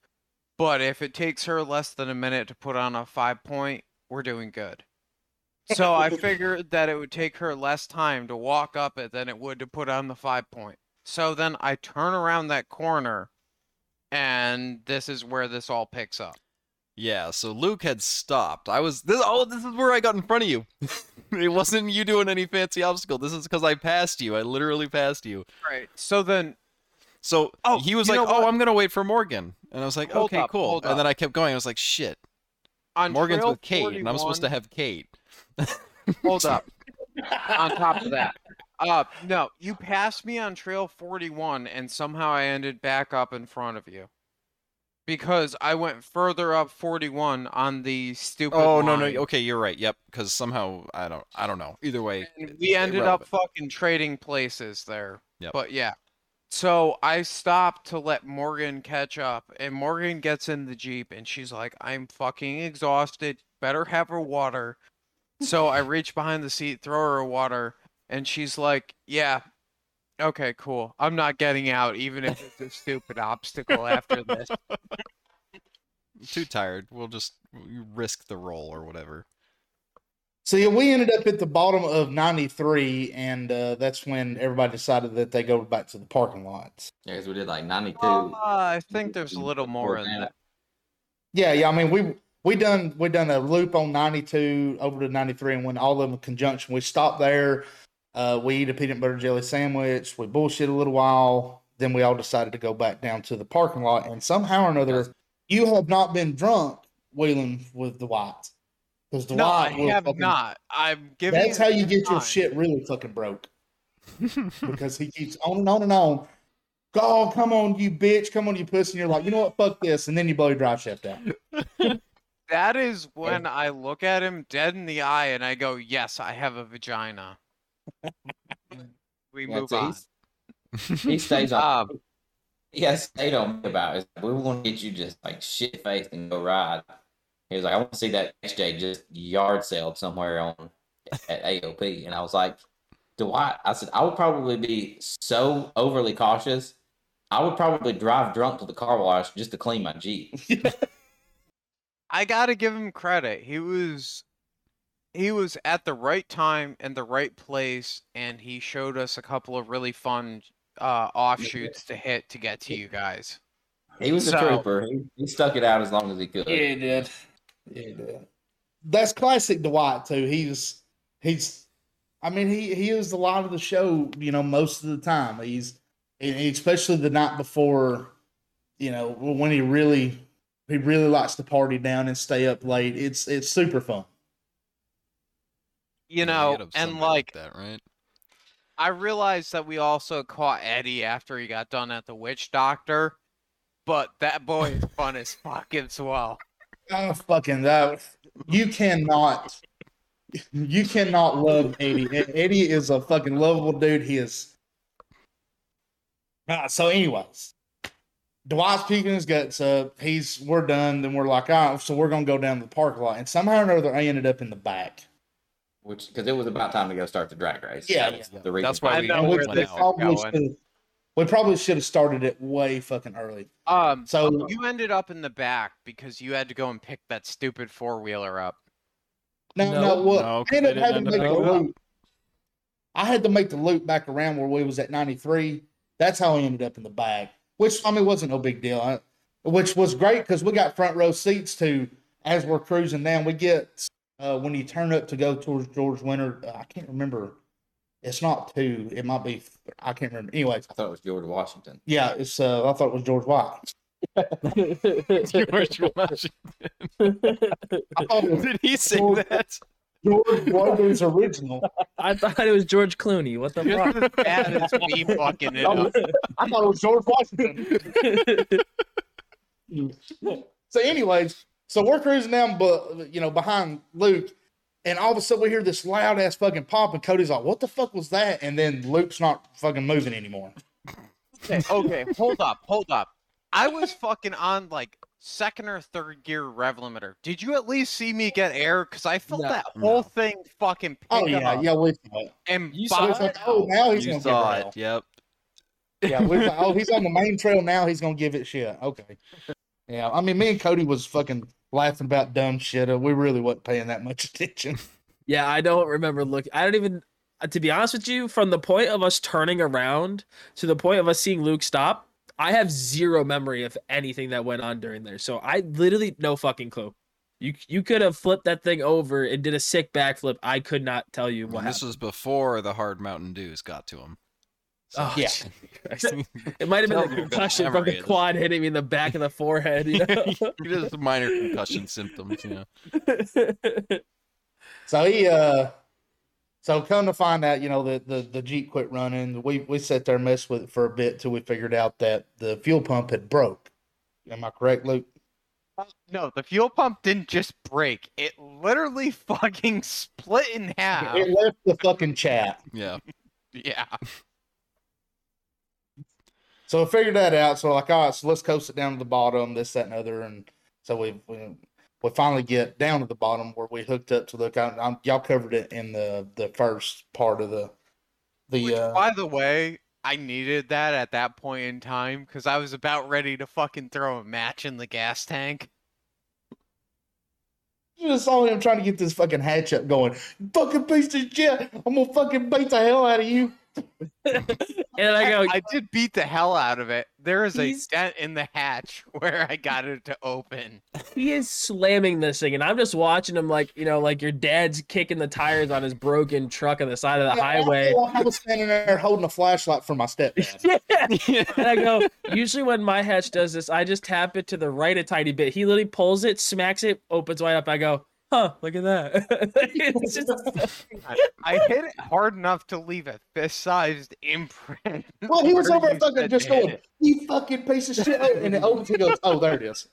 But if it takes her less than a minute to put on a five point, we're doing good. So I figured that it would take her less time to walk up it than it would to put on the five point. So then I turn around that corner, and this is where this all picks up. Yeah, so Luke had stopped. I was, this, oh, this is where I got in front of you. It wasn't you doing any fancy obstacle. This is because I passed you. I literally passed you. Right, so then... So oh, he was like, oh, I'm going to wait for Morgan. And I was like, hold okay, up, cool. And up. then I kept going. I was like, shit. On Morgan's with Kate, forty-one and I'm supposed to have Kate. Hold up. On top of that. Uh, no, you passed me on Trail forty-one, and somehow I ended back up in front of you. Because I went further up forty-one on the stupid Oh, line. no, no. Okay, you're right. Yep, because somehow, I don't I don't know. Either way. And we ended irrelevant. up fucking trading places there. Yep. But yeah. So I stopped to let Morgan catch up, and Morgan gets in the Jeep, and she's like, I'm fucking exhausted. Better have her water. So I reach behind the seat, throw her a water, and she's like, yeah, okay, cool. I'm not getting out, even if it's a stupid obstacle after this. I'm too tired. We'll just risk the roll or whatever. So yeah, we ended up at the bottom of ninety-three, and uh, that's when everybody decided that they go back to the parking lots. Yeah, because we did like ninety-two. Well, uh, I think there's a little more in that. Yeah, yeah. I mean, we we done we done a loop on ninety-two over to ninety-three, and went all of them in conjunction. We stopped there. Uh, we eat a peanut butter jelly sandwich. We bullshit a little while. Then we all decided to go back down to the parking lot, and somehow or another, you have not been drunk wheeling with the Whites. No, I have fucking, not. I'm giving. That's how you get time. Your shit really fucking broke. Because he keeps on and on and on. Oh, come on, you bitch! Come on, you pussy! And you're like, you know what? Fuck this! And then you blow your drive shaft out. That is when yeah. I look at him dead in the eye and I go, "Yes, I have a vagina." We yeah, move on. He stays on. Um, yeah, stayed on me about it. We want to get you just like shit faced and go ride. He was like, I want to see that X J just yard sale somewhere on at A O P. And I was like, Dwight, I said, I would probably be so overly cautious. I would probably drive drunk to the car wash just to clean my Jeep. I got to give him credit. He was he was at the right time and the right place. And he showed us a couple of really fun uh, offshoots to hit to get to you guys. He was so, a trooper. He, he stuck it out as long as he could. Yeah, he did. Yeah, that's classic Dwight too. He's he's, I mean, he he is the light of the show. You know, most of the time. He's especially the night before. You know, when he really he really likes to party down and stay up late. It's it's super fun. You know, and like, like that, right? I realized that we also caught Eddie after he got done at the witch doctor, but that boy is fun as fuck as well. Oh, fucking that. You cannot, you cannot love Eddie. Eddie is a fucking lovable dude. He is. Uh, so anyways, Dwight's peeking his guts up. He's, we're done. Then we're like, all right, so we're going to go down to the park lot. And somehow or another, I ended up in the back. Which, because it was about time to go start the drag race. Yeah. That's, yeah. The reason. That's why we, know we, we probably should We probably should have started it way fucking early. Um, so you ended up in the back because you had to go and pick that stupid four wheeler up. No, no, what? No, I ended up having to make the loop. I had to make the loop back around where we was at ninety-three. That's how I ended up in the back, which I mean wasn't no big deal. I, which was great because we got front row seats to as we're cruising down. We get uh, when you turn up to go towards George Winter. Uh, I can't remember. It's not two. It might be. I can't remember. Anyways, I thought it was George Washington. Yeah, it's. Uh, I thought it was George White. George Washington. Oh, did he say George, that? George Washington's original. I thought it was George Clooney. What the fuck? That is me fucking it up. I thought it was George Washington. So, anyways, so we're cruising down, but you know, behind Luke. And all of a sudden, we hear this loud-ass fucking pop, and Cody's like, what the fuck was that? And then Luke's not fucking moving anymore. Okay, okay, hold up, hold up. I was fucking on, like, second or third gear rev limiter. Did you at least see me get air? Because I felt no, that whole no. thing fucking pick Oh, yeah, up. yeah, we saw it. And you saw it? Like, oh, now he's going to give it. It. Yep. Yeah, we like, oh, he's on the main trail now. He's going to give it shit. Okay. Yeah, I mean, me and Cody was fucking laughing about dumb shit. We really wasn't paying that much attention. Yeah, I don't remember looking. I don't even, to be honest with you, from the point of us turning around to the point of us seeing Luke stop, I have zero memory of anything that went on during there. So I literally no fucking clue. You you could have flipped that thing over and did a sick backflip. I could not tell you what. And this happened. Was before the Hard Mountain Dews got to him. So, oh yeah, it might have been a concussion from the quad hitting me in the back of the forehead. You know, just minor concussion symptoms. You know. So he uh, so come to find out, you know, the the, the Jeep quit running. We we sat there and messed with it for a bit till we figured out that the fuel pump had broke. Am I correct, Luke? Uh, no, the fuel pump didn't just break. It literally fucking split in half. It left the fucking chat. Yeah. Yeah. So I figured that out. So like, all right, so let's coast it down to the bottom, this, that, and other. And so we we, we finally get down to the bottom where we hooked up to look. I, I, y'all covered it in the, the first part of the... the. Which, uh, by the way... I needed that at that point in time because I was about ready to fucking throw a match in the gas tank. You just saw him trying to get this fucking hatch up going. Fucking piece of shit! I'm gonna fucking beat the hell out of you. And I go, I, I did beat the hell out of it. There is a dent in the hatch where I got it to open. He is slamming this thing, and I'm just watching him like, you know, like your dad's kicking the tires on his broken truck on the side of the yeah, highway. I was standing there holding a flashlight for my stepdad. Yeah. And I go, usually when my hatch does this, I just tap it to the right a tiny bit. He literally pulls it, smacks it, opens wide up. I go, huh, look at that. It's just... I, I hit it hard enough to leave a fist-sized imprint. Well, he was over there fucking just going, it. You fucking piece of shit. And then over he goes, oh, there it is.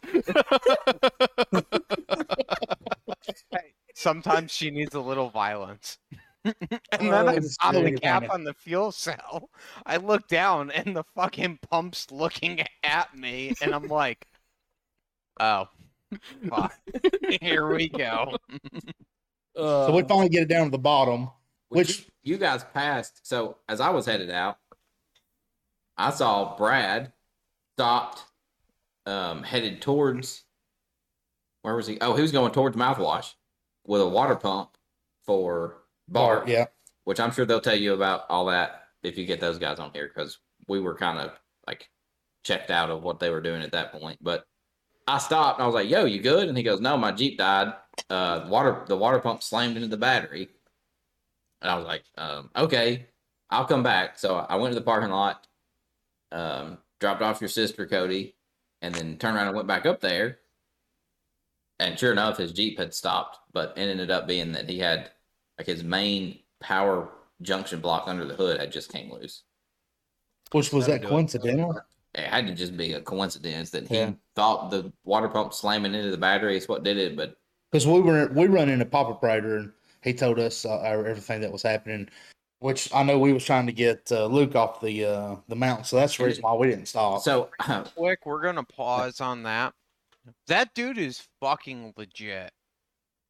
Hey, sometimes she needs a little violence. And then oh, I popped the cap on the fuel cell. I look down, and the fucking pump's looking at me, and I'm like, oh. Fuck. Here we go. Uh, so we finally get it down to the bottom, which you, you guys passed. So as I was headed out, I saw Brad stopped, um, headed towards, where was he? Oh, he was going towards Mouthwash with a water pump for Bart. Yeah, which I'm sure they'll tell you about all that if you get those guys on here, because we were kind of like checked out of what they were doing at that point, but. I stopped and I was like, yo, you good? And he goes, no, my Jeep died. Uh, the water, the water pump slammed into the battery. And I was like, um, okay, I'll come back. So I went to the parking lot, um, dropped off your sister, Cody, and then turned around and went back up there. And sure enough, his Jeep had stopped, but it ended up being that he had like his main power junction block under the hood had just came loose. Which was that coincidental? It had to just be a coincidence that he yeah. thought the water pump slamming into the battery is what did it, but because we were we run into Pop Operator and he told us uh, everything that was happening, which I know we was trying to get uh, Luke off the uh, the mountain, so that's the reason why we didn't stop. So uh, quick, we're gonna pause on that. That dude is fucking legit.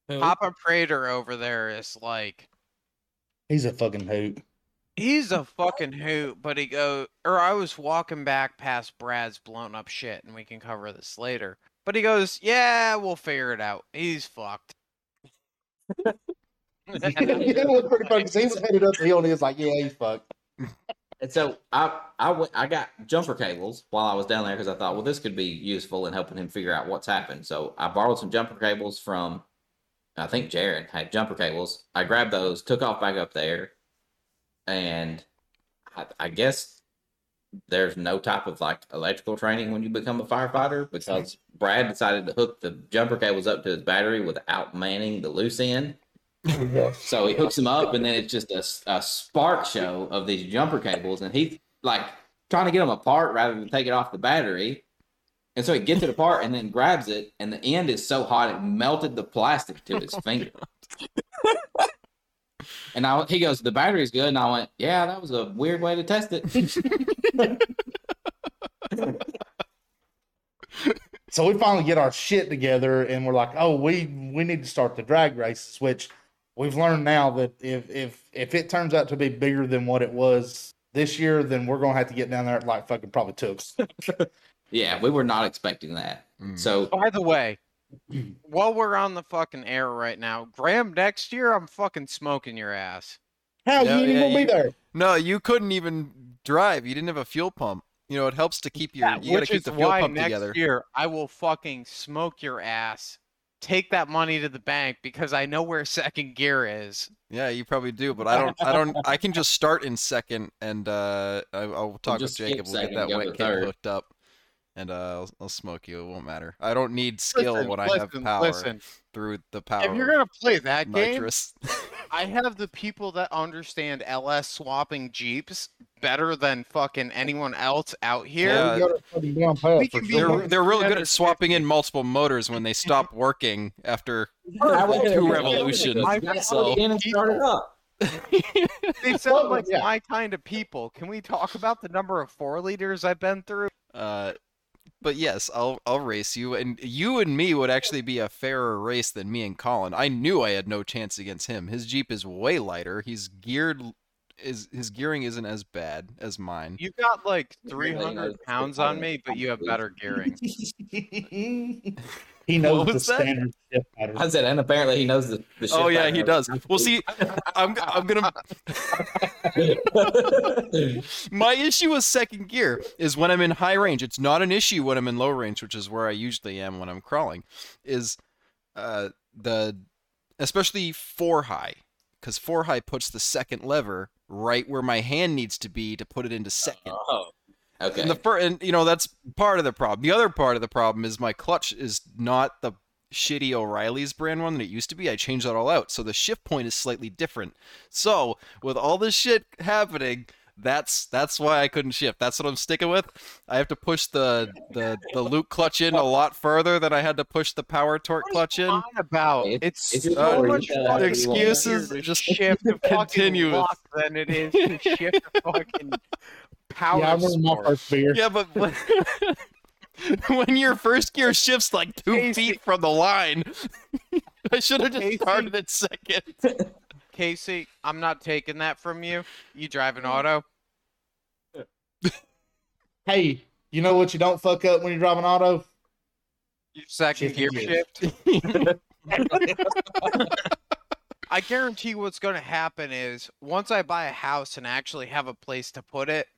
Who? Pop Operator over there is like, he's a fucking hoot. He's a fucking hoot, but he go, or I was walking back past Brad's blown up shit, and we can cover this later. But he goes, yeah, we'll figure it out. He's fucked. Yeah, it was pretty funny because he was headed up the hill, and he was like, yeah, he's fucked. And so I, I, went, I got jumper cables while I was down there because I thought, well, this could be useful in helping him figure out what's happened. So I borrowed some jumper cables from, I think Jared had jumper cables. I grabbed those, took off back up there. And I, I guess there's no type of like electrical training when you become a firefighter because Brad decided to hook the jumper cables up to his battery without manning the loose end. So he hooks them up, and then it's just a, a spark show of these jumper cables. And he's like trying to get them apart rather than take it off the battery. And so he gets it apart and then grabs it, and the end is so hot it melted the plastic to his finger. And I, he goes, the battery's good. And I went, yeah, that was a weird way to test it. So we finally get our shit together, and we're like, oh, we, we need to start the drag races, which we've learned now that if, if, if it turns out to be bigger than what it was this year, then we're going to have to get down there at like fucking probably two. Yeah, we were not expecting that. Mm. So, by the way, while we're on the fucking air right now, Graham, next year I'm fucking smoking your ass. How? No, you didn't yeah, even you, be there. No, you couldn't even drive. You didn't have a fuel pump. You know, it helps to keep your. Yeah, you gotta keep the fuel pump next together. Next year, I will fucking smoke your ass. Take that money to the bank because I know where second gear is. Yeah, you probably do, but I don't. I don't. I can just start in second, and uh, I, I'll talk with Jacob. We'll get that white cable hooked up, and uh, I'll, I'll smoke you. It won't matter. I don't need skill listen, when I listen, have power listen. through the power. If you're gonna play that nitrous. game, I have the people that understand L S swapping Jeeps better than fucking anyone else out here. Yeah. We can be they're, they're really good at swapping in multiple motors when they stop working after two revolutions. So. They sound like yeah. my kind of people. Can we talk about the number of four liters I've been through? Uh, but yes, I'll I'll race you, and you and me would actually be a fairer race than me and Colin. I knew I had no chance against him. His Jeep is way lighter. He's geared. Is his gearing isn't as bad as mine. You got like three hundred pounds on me, but you have better gearing. He knows the that? standard shift pattern. I said, and apparently he knows the, the shift Oh, yeah, pattern. He does. Well, see, I'm I'm going to... My issue with second gear is when I'm in high range. It's not an issue when I'm in low range, which is where I usually am when I'm crawling, is uh, the... especially four high, because four high puts the second lever right where my hand needs to be to put it into second. Oh, okay. And the first, and you know, that's part of the problem. The other part of the problem is my clutch is not the shitty O'Reilly's brand one that it used to be. I changed that all out, so the shift point is slightly different. So with all this shit happening, that's that's why I couldn't shift. That's what I'm sticking with. I have to push the the, the Luke clutch in a lot further than I had to push the power torque clutch in. What are you in. about? It's, it's so much fun. Excuses just shift to continuous than it is to shift to fucking power. Yeah, I'm my first beer. Yeah, but when, when your first gear shifts like two Casey. feet from the line, I should have just Casey. started at second. Casey, I'm not taking that from you. You drive an auto. Hey, you know what you don't fuck up when you drive an auto? Your second gear shift. I guarantee what's going to happen is once I buy a house and actually have a place to put it,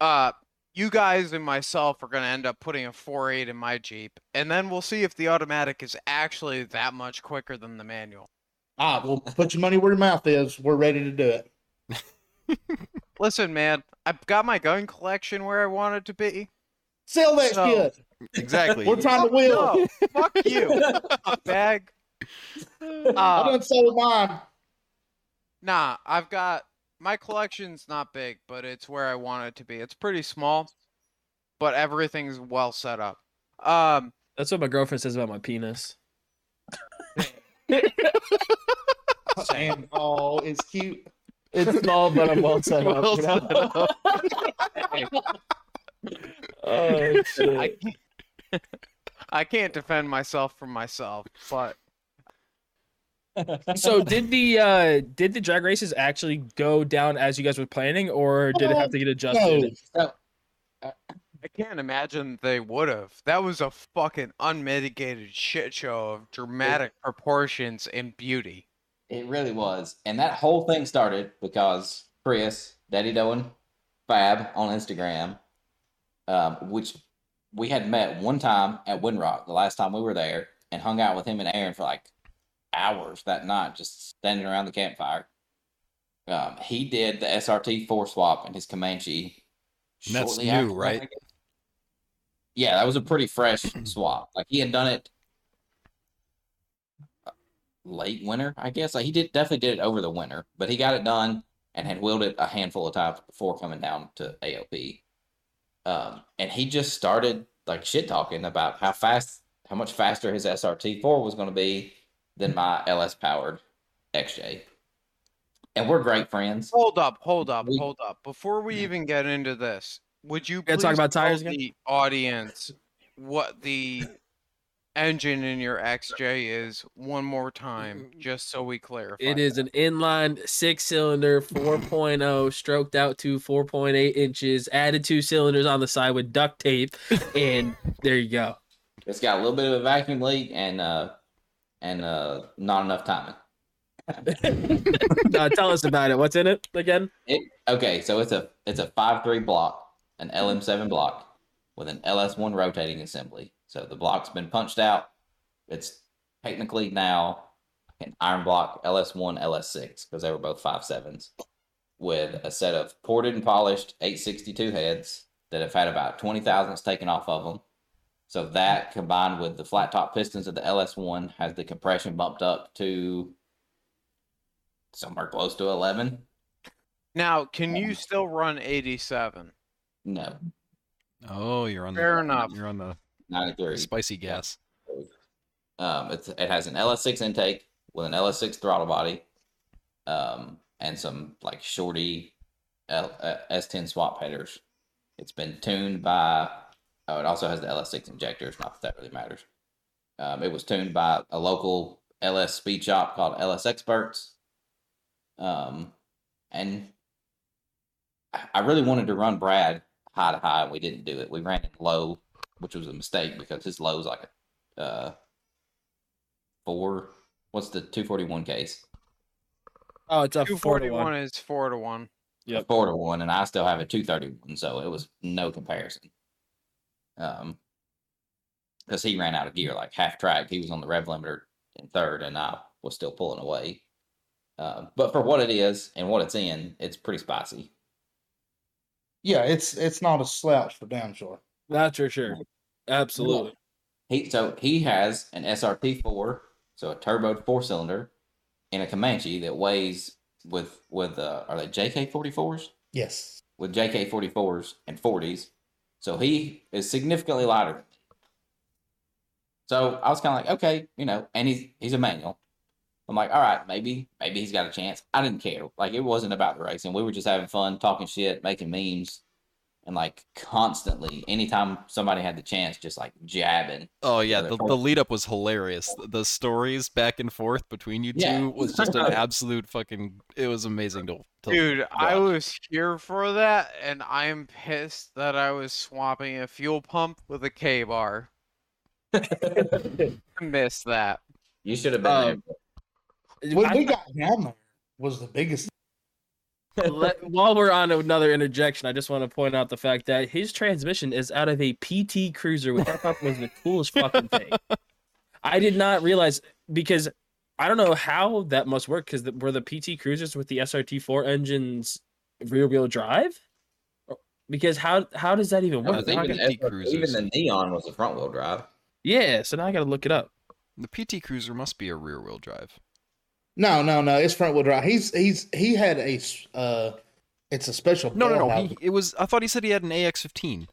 uh, you guys and myself are going to end up putting a four point eight in my Jeep, and then we'll see if the automatic is actually that much quicker than the manual. Ah, well, put your money where your mouth is. We're ready to do it. Listen, man, I've got my gun collection where I want it to be. Sell that so, shit. Exactly. We're trying oh, to win. No, fuck you. Bag. Uh, I done sold mine. Nah, I've got... My collection's not big, but it's where I want it to be. It's pretty small, but everything's well set up. Um, That's what my girlfriend says about my penis. Sam, oh, it's cute. It's small, but I'm well set up. Well set up. Oh, shit. I can't, I can't defend myself from myself, but so did the uh, did the drag races actually go down as you guys were planning, or did it have to get adjusted? No. I can't imagine they would have. That was a fucking unmitigated shit show of dramatic it, proportions and beauty. It really was. And that whole thing started because Chris, Daddy Doe and Fab on Instagram, um, which we had met one time at Windrock, the last time we were there, and hung out with him and Aaron for like hours that night, just standing around the campfire. Um, he did the S R T four swap in his Comanche. And that's new, after, right? Yeah, that was a pretty fresh swap. Like, he had done it late winter, I guess. Like, he did definitely did it over the winter, but he got it done and had wheeled it a handful of times before coming down to A O P. Um, and he just started, like, shit-talking about how fast, how much faster his S R T four was going to be than my L S-powered X J. And we're great friends. Hold up, hold up, we, hold up. Before we even get into this, would you please talk about tires tell again? The audience what the engine in your X J is, one more time, just so we clarify. It is that. An inline six-cylinder, four point oh, stroked out to four point eight inches, added two cylinders on the side with duct tape, and there you go. It's got a little bit of a vacuum leak and uh, and uh, not enough timing. uh, tell us about it. What's in it again? It, okay, so it's a it's a five three block, an L M seven block with an L S one rotating assembly. So the block's been punched out. It's technically now an iron block L S one, L S six, because they were both five sevens, with a set of ported and polished eight sixty-two heads that have had about twenty thousandths taken off of them. So that, combined with the flat top pistons of the L S one, has the compression bumped up to somewhere close to eleven. Now, can you still run eighty-seven? No. Oh, you're on Fair the... Fair enough. You're on the... ninety-three. Spicy gas. Um, it's, it has an L S six intake with an L S six throttle body, um, and some like shorty L, uh, S ten swap headers. It's been tuned by. Oh, it also has the L S six injectors. Not that that really matters. Um, it was tuned by a local L S speed shop called L S Experts. Um, and I really wanted to run Brad high to high, and we didn't do it. We ran it low, which was a mistake because his low is like a uh, four. What's the two forty-one case? Oh, it's a two forty-one is four to one. Yeah, four to one, and I still have a two thirty-one, so it was no comparison. Um, because he ran out of gear like half track. He was on the rev limiter in third, and I was still pulling away. Uh, but for what it is and what it's in, it's pretty spicy. Yeah, it's it's not a slouch for damn sure. That's for sure. Absolutely. He so he has an S R T four, so a turbo four cylinder, and a Comanche that weighs with with uh, are they J K forty-fours? Yes. With J K forty-fours and forties, so he is significantly lighter. So I was kind of like, okay, you know, and he's he's a manual. I'm like, all right, maybe maybe he's got a chance. I didn't care. Like it wasn't about the racing. We were just having fun, talking shit, making memes. And like constantly, anytime somebody had the chance, just like jabbing. Oh yeah, the, the lead up was hilarious. The stories back and forth between you two yeah. was just an absolute fucking. It was amazing to. to Dude, watch. I was here for that, and I am pissed that I was swapping a fuel pump with a K bar. I missed that. You should have been um, there. When we got down there, was the biggest. Let, while we're on another interjection, I just want to point out the fact that his transmission is out of a P T Cruiser, which I thought was the coolest fucking thing. I did not realize, because I don't know how that must work, because were the P T Cruisers with the S R T four engines rear-wheel drive? Because how how does that even work? I think even, the, even the Neon was a front-wheel drive. Yeah, so now I got to look it up. The P T Cruiser must be a rear-wheel drive. No, no, no. It's front wheel drive. He's he's he had a uh, it's a special. No, no, no. He, it was. I thought he said he had an A X fifteen.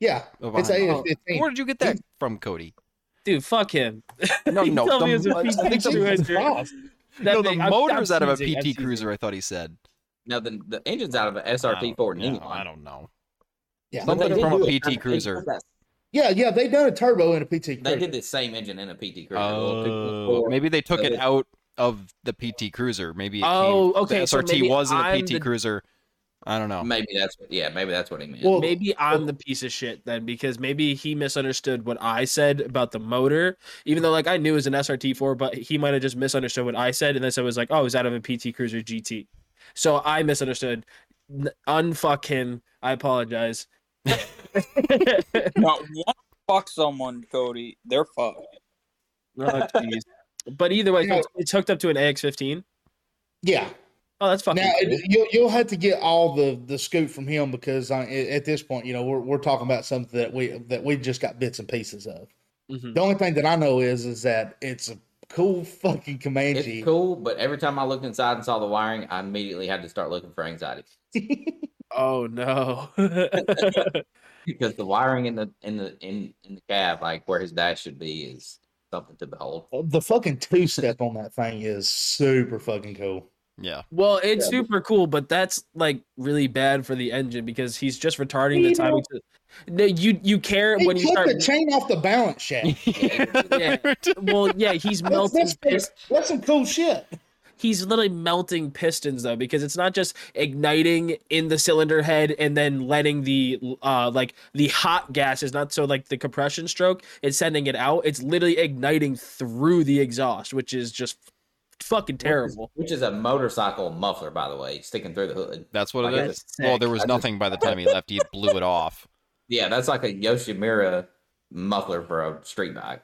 Yeah, it's A X fifteen. Oh, where did you get that He's... from, Cody? Dude, fuck him. No, no. The, I think the, no, the motor's out of a P T Cruiser. I thought he said. No, the the engine's out of an S R T four. No, I don't know. Yeah, something from a P T Cruiser. Yeah, yeah, they done a turbo in a P T Cruiser. They did the same engine in a P T Cruiser. Oh, maybe they took it out of the P T Cruiser. Maybe it oh came, okay, the S R T so was in the P T the... Cruiser. I don't know. Maybe that's what, yeah, maybe that's what he meant. Well, maybe I'm well, the piece of shit then, because maybe he misunderstood what I said about the motor, even though like I knew it was an S R T four, but he might have just misunderstood what I said, and then so it was like, oh, it was out of a P T Cruiser G T. So I misunderstood. Unfuck him. I apologize. Not one fuck someone, Cody. They're fucked. Oh, jeez. But either way, now, it's hooked up to an A X fifteen. Yeah. Oh, that's fucking. Now cool. you'll you'll have to get all the, the scoop from him, because I, at this point, you know, we're we're talking about something that we that we just got bits and pieces of. Mm-hmm. The only thing that I know is is that it's a cool fucking Comanche. It's cool, but every time I looked inside and saw the wiring, I immediately had to start looking for anxiety. Oh no. Because the wiring in the in the in, in the cab, like where his dash should be, is something to behold. The fucking two step on that thing is super fucking cool. Yeah. Well, it's yeah. super cool, but that's like really bad for the engine because he's just retarding you the time. To... No, you you care they when you start. Take the chain off the balance shaft. yeah. Well, yeah, he's melting. That's, that's, that's some cool shit. He's literally melting pistons though, because it's not just igniting in the cylinder head and then letting the uh like the hot gas is not so like the compression stroke is sending it out. It's literally igniting through the exhaust, which is just fucking terrible. Which is, which is a motorcycle muffler, by the way, sticking through the hood. That's what it like, is. Well, there was that's nothing just... by the time he left. He blew it off. Yeah, that's like a Yoshimura muffler for a street bike.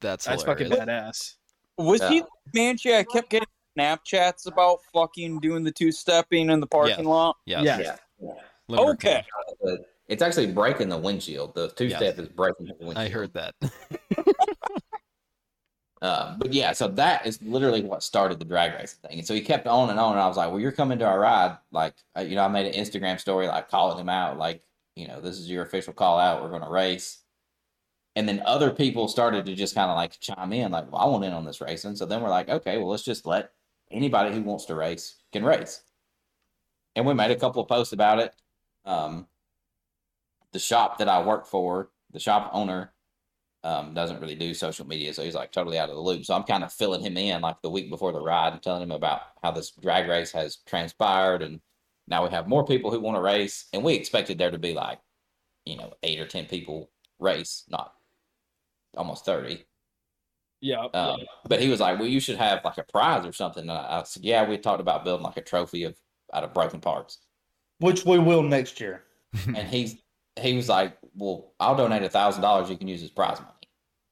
That's that's hilarious. Fucking badass. Was yeah. he man? Yeah, kept getting Snapchats about fucking doing the two-stepping in the parking yeah. lot. Yes. Yes. Yes. Yeah. Okay. It's actually breaking the windshield. The two-step yes. is breaking the windshield. I heard that. um, but yeah, so that is literally what started the drag racing thing. And so he kept on and on. And I was like, well, you're coming to our ride. Like, you know, I made an Instagram story, like calling him out. Like, you know, this is your official call out. We're going to race. And then other people started to just kind of like chime in, like, well, I want in on this racing. So then we're like, okay, well, let's just let anybody who wants to race can race. And we made a couple of posts about it. Um, the shop that I work for, the shop owner, um, doesn't really do social media. So he's like totally out of the loop. So I'm kind of filling him in like the week before the ride and telling him about how this drag race has transpired. And now we have more people who want to race. And we expected there to be like, you know, eight or ten people race, not almost thirty. Yeah, um, yeah. But he was like, well, you should have like a prize or something. And I, I said, yeah, we talked about building like a trophy of out of broken parts. Which we will next year. And he's he was like, well, I'll donate a thousand dollars, you can use as prize money.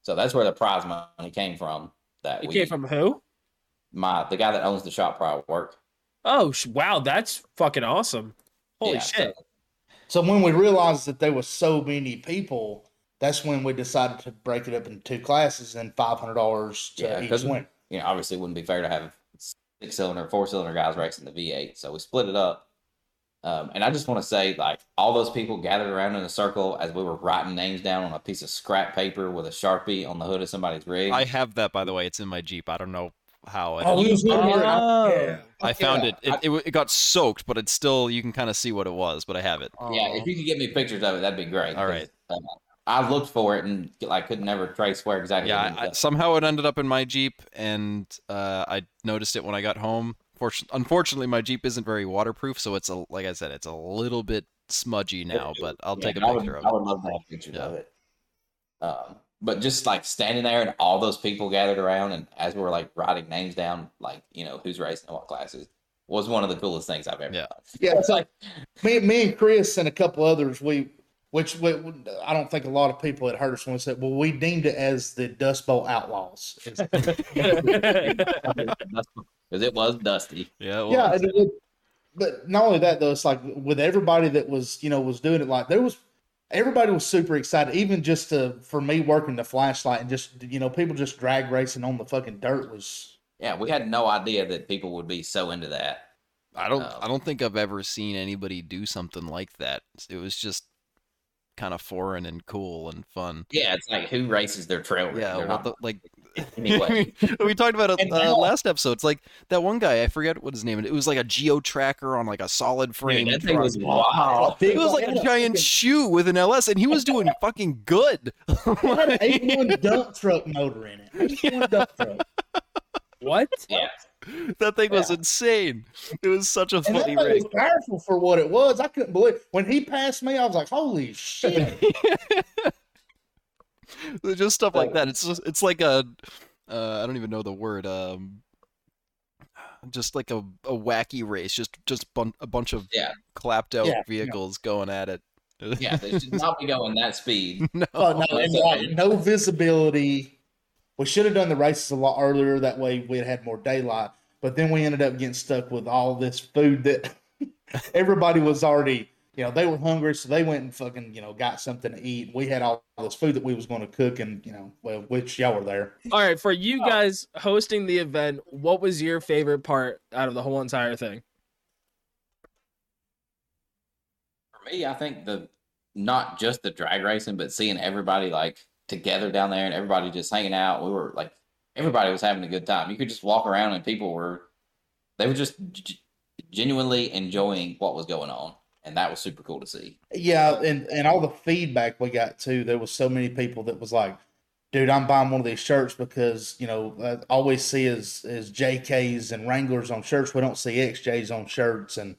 So that's where the prize money came from that week. It came from who? My the guy that owns the shop where I work. Oh wow, that's fucking awesome. Holy yeah, shit. So, so when we realized that there was so many people, that's when we decided to break it up into two classes and five hundred dollars to yeah, each win. You know, obviously it wouldn't be fair to have six-cylinder, four-cylinder guys racing the V eight. So we split it up. Um, and I just want to say, like, all those people gathered around in a circle as we were writing names down on a piece of scrap paper with a Sharpie on the hood of somebody's rig. I have that, by the way. It's in my Jeep. I don't know how. It oh, is. Oh. Yeah. I found yeah. it. It, I, it. It got soaked, but it's still, you can kind of see what it was, but I have it. Yeah, oh. If you could get me pictures of it, that'd be great. All right. Uh, I looked for it and I like, could never trace where exactly. Yeah, I, somehow it ended up in my Jeep, and uh, I noticed it when I got home. Fortun- unfortunately, my Jeep isn't very waterproof, so it's a like I said, it's a little bit smudgy now. But I'll yeah, take a I picture would, of it. I would love to have pictures yeah. of it. Um, but just like standing there and all those people gathered around, and as we were like writing names down, like you know who's racing and what classes, was one of the coolest things I've ever yeah. done. Yeah, it's like me, me and Chris and a couple others we. Which we, I don't think a lot of people had heard us when we said, well, we deemed it as the Dust Bowl Outlaws. Because it was dusty. Yeah, it was. Yeah, it, it, but not only that, though, it's like with everybody that was, you know, was doing it, like there was, everybody was super excited, even just to, for me working the flashlight and just, you know, people just drag racing on the fucking dirt was. Yeah, we had no idea that people would be so into that. I don't, um, I don't think I've ever seen anybody do something like that. It was just kind of foreign and cool and fun. Yeah, it's like who races their trail. Yeah, what not... the, like anyway. We talked about it uh, last episode. It's like that one guy, I forget what his name is. It was like a Geo Tracker on like a solid frame. Dude, that thing was wow. It was like a giant shoe with an L S, and he was doing fucking good. It had an eighty-one dump truck motor in it. Yeah. Dump truck. What? Yeah. That thing yeah. was insane. It was such a and funny that race. It was powerful for what it was. I couldn't believe it. When he passed me, I was like, holy shit. Just stuff like that. It's just, it's like a, uh, I don't even know the word, um, just like a, a wacky race, just just bun- a bunch of yeah. clapped out yeah, vehicles yeah. going at it. Yeah, they should not be going that speed. No, oh, no, like, no visibility. We should have done the races a lot earlier. That way we'd had more daylight. But then we ended up getting stuck with all this food that everybody was already, you know, they were hungry. So they went and fucking, you know, got something to eat. We had all this food that we was going to cook and, you know, well, which y'all were there. All right. For you guys hosting the event, what was your favorite part out of the whole entire thing? For me, I think the, not just the drag racing, but seeing everybody like, together down there and everybody just hanging out. We were like, everybody was having a good time. You could just walk around and people were, they were just g- genuinely enjoying what was going on. And that was super cool to see. Yeah, and, and all the feedback we got, too. There was so many people that was like, dude, I'm buying one of these shirts because, you know, I always see is, is J Ks and Wranglers on shirts. We don't see X Js on shirts. And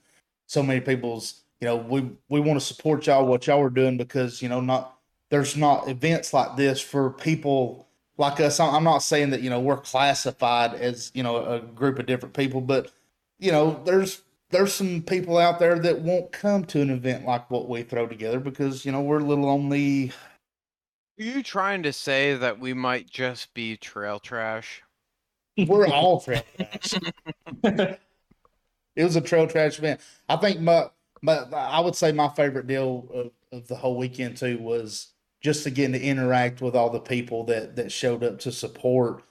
so many people's, you know, we, we want to support y'all, what y'all are doing, because, you know, not there's not events like this for people like us. I'm not saying that, you know, we're classified as, you know, a group of different people, but, you know, there's, there's some people out there that won't come to an event like what we throw together because, you know, we're a little on the... Are you trying to say that we might just be trail trash? We're all trail trash. It was a trail trash event. I think my, my I would say my favorite deal of, of the whole weekend, too, was just to get to interact with all the people that, that showed up to support.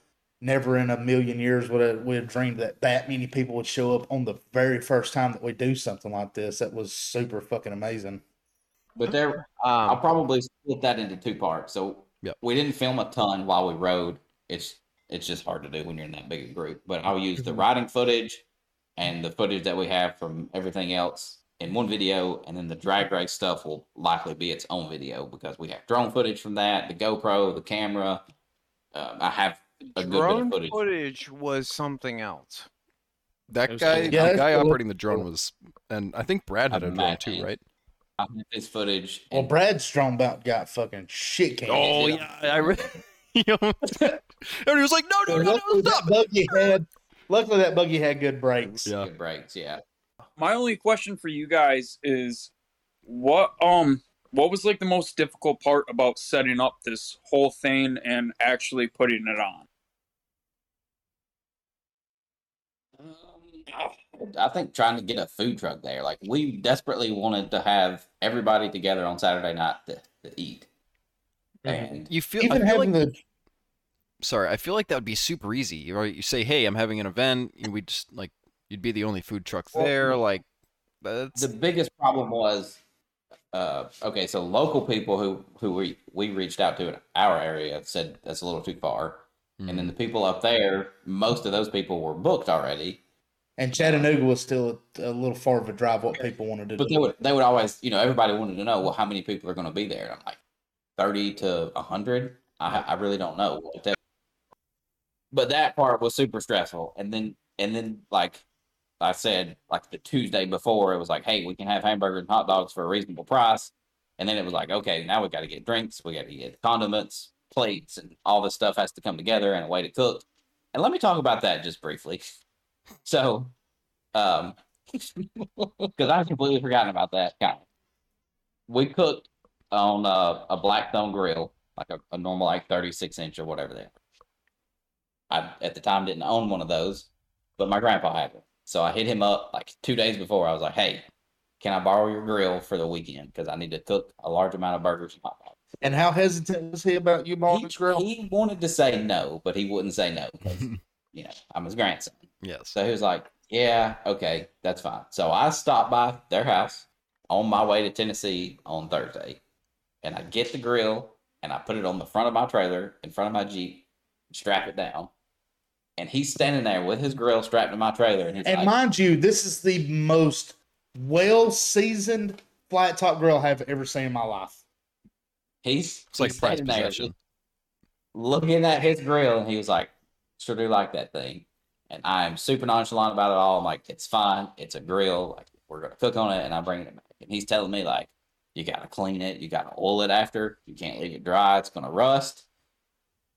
Never in a million years would I, would have dreamed that that many people would show up on the very first time that we do something like this. That was super fucking amazing. But there, um, I'll probably split that into two parts. So yep. We didn't film a ton while we rode. It's it's just hard to do when you're in that big a group. But I'll use the riding footage and the footage that we have from everything else in one video, and then the drag race stuff will likely be its own video because we have drone footage from that, the GoPro, the camera. Um, I have. A drone footage. footage was something else. That guy, yeah, the guy cool. operating the drone was, and I think Brad had a drone too, right? I have his footage. Well, Brad's drone about got fucking shit canned. Oh yeah, I really. Everybody was like, no, no, no, no, stop. Buggy had. Luckily, that buggy had good brakes. Yeah, good brakes. Yeah. My only question for you guys is, what um. What was like the most difficult part about setting up this whole thing and actually putting it on? Um, I think trying to get a food truck there. Like we desperately wanted to have everybody together on Saturday night to, to eat. And you feel even I feel having like, the sorry, I feel like that would be super easy. You know, you say, "Hey, I'm having an event," and we just like you'd be the only food truck there. Like that's... the biggest problem was. Uh, okay, so local people who, who we, we reached out to in our area said that's a little too far. Mm. And then the people up there, most of those people were booked already. And Chattanooga was still a, a little far of a drive what people wanted to but do. But they would, they would always, you know, everybody wanted to know, well, how many people are going to be there? And I'm like, thirty to one hundred? I, I really don't know. But that part was super stressful. And then, and then like... I said, like the Tuesday before, it was like, hey, we can have hamburgers and hot dogs for a reasonable price. And then it was like, okay, now we got to get drinks. We got to get condiments, plates, and all this stuff has to come together and a way to cook. And let me talk about that just briefly. So, um, because I've completely forgotten about that. Kind of. We cooked on a, a Blackstone grill, like a, a normal, like thirty-six inch or whatever there. I, at the time, didn't own one of those, but my grandpa had one. So I hit him up like two days before. I was like, hey, can I borrow your grill for the weekend? Because I need to cook a large amount of burgers and hot dogs. And how hesitant was he about you borrowing his grill? He wanted to say no, but he wouldn't say no. You know, I'm his grandson. Yes. So he was like, yeah, okay, that's fine. So I stopped by their house on my way to Tennessee on Thursday. And I get the grill and I put it on the front of my trailer in front of my Jeep, strap it down. And he's standing there with his grill strapped to my trailer. And, he's and like, mind you, this is the most well-seasoned flat top grill I have ever seen in my life. He's, it's like he's standing there looking at his grill, and he was like, sure do like that thing. And I'm super nonchalant about it all. I'm like, it's fine. It's a grill. Like we're going to cook on it, and I'm bringing it back. And he's telling me, like, you got to clean it. You got to oil it after. You can't leave it dry. It's going to rust.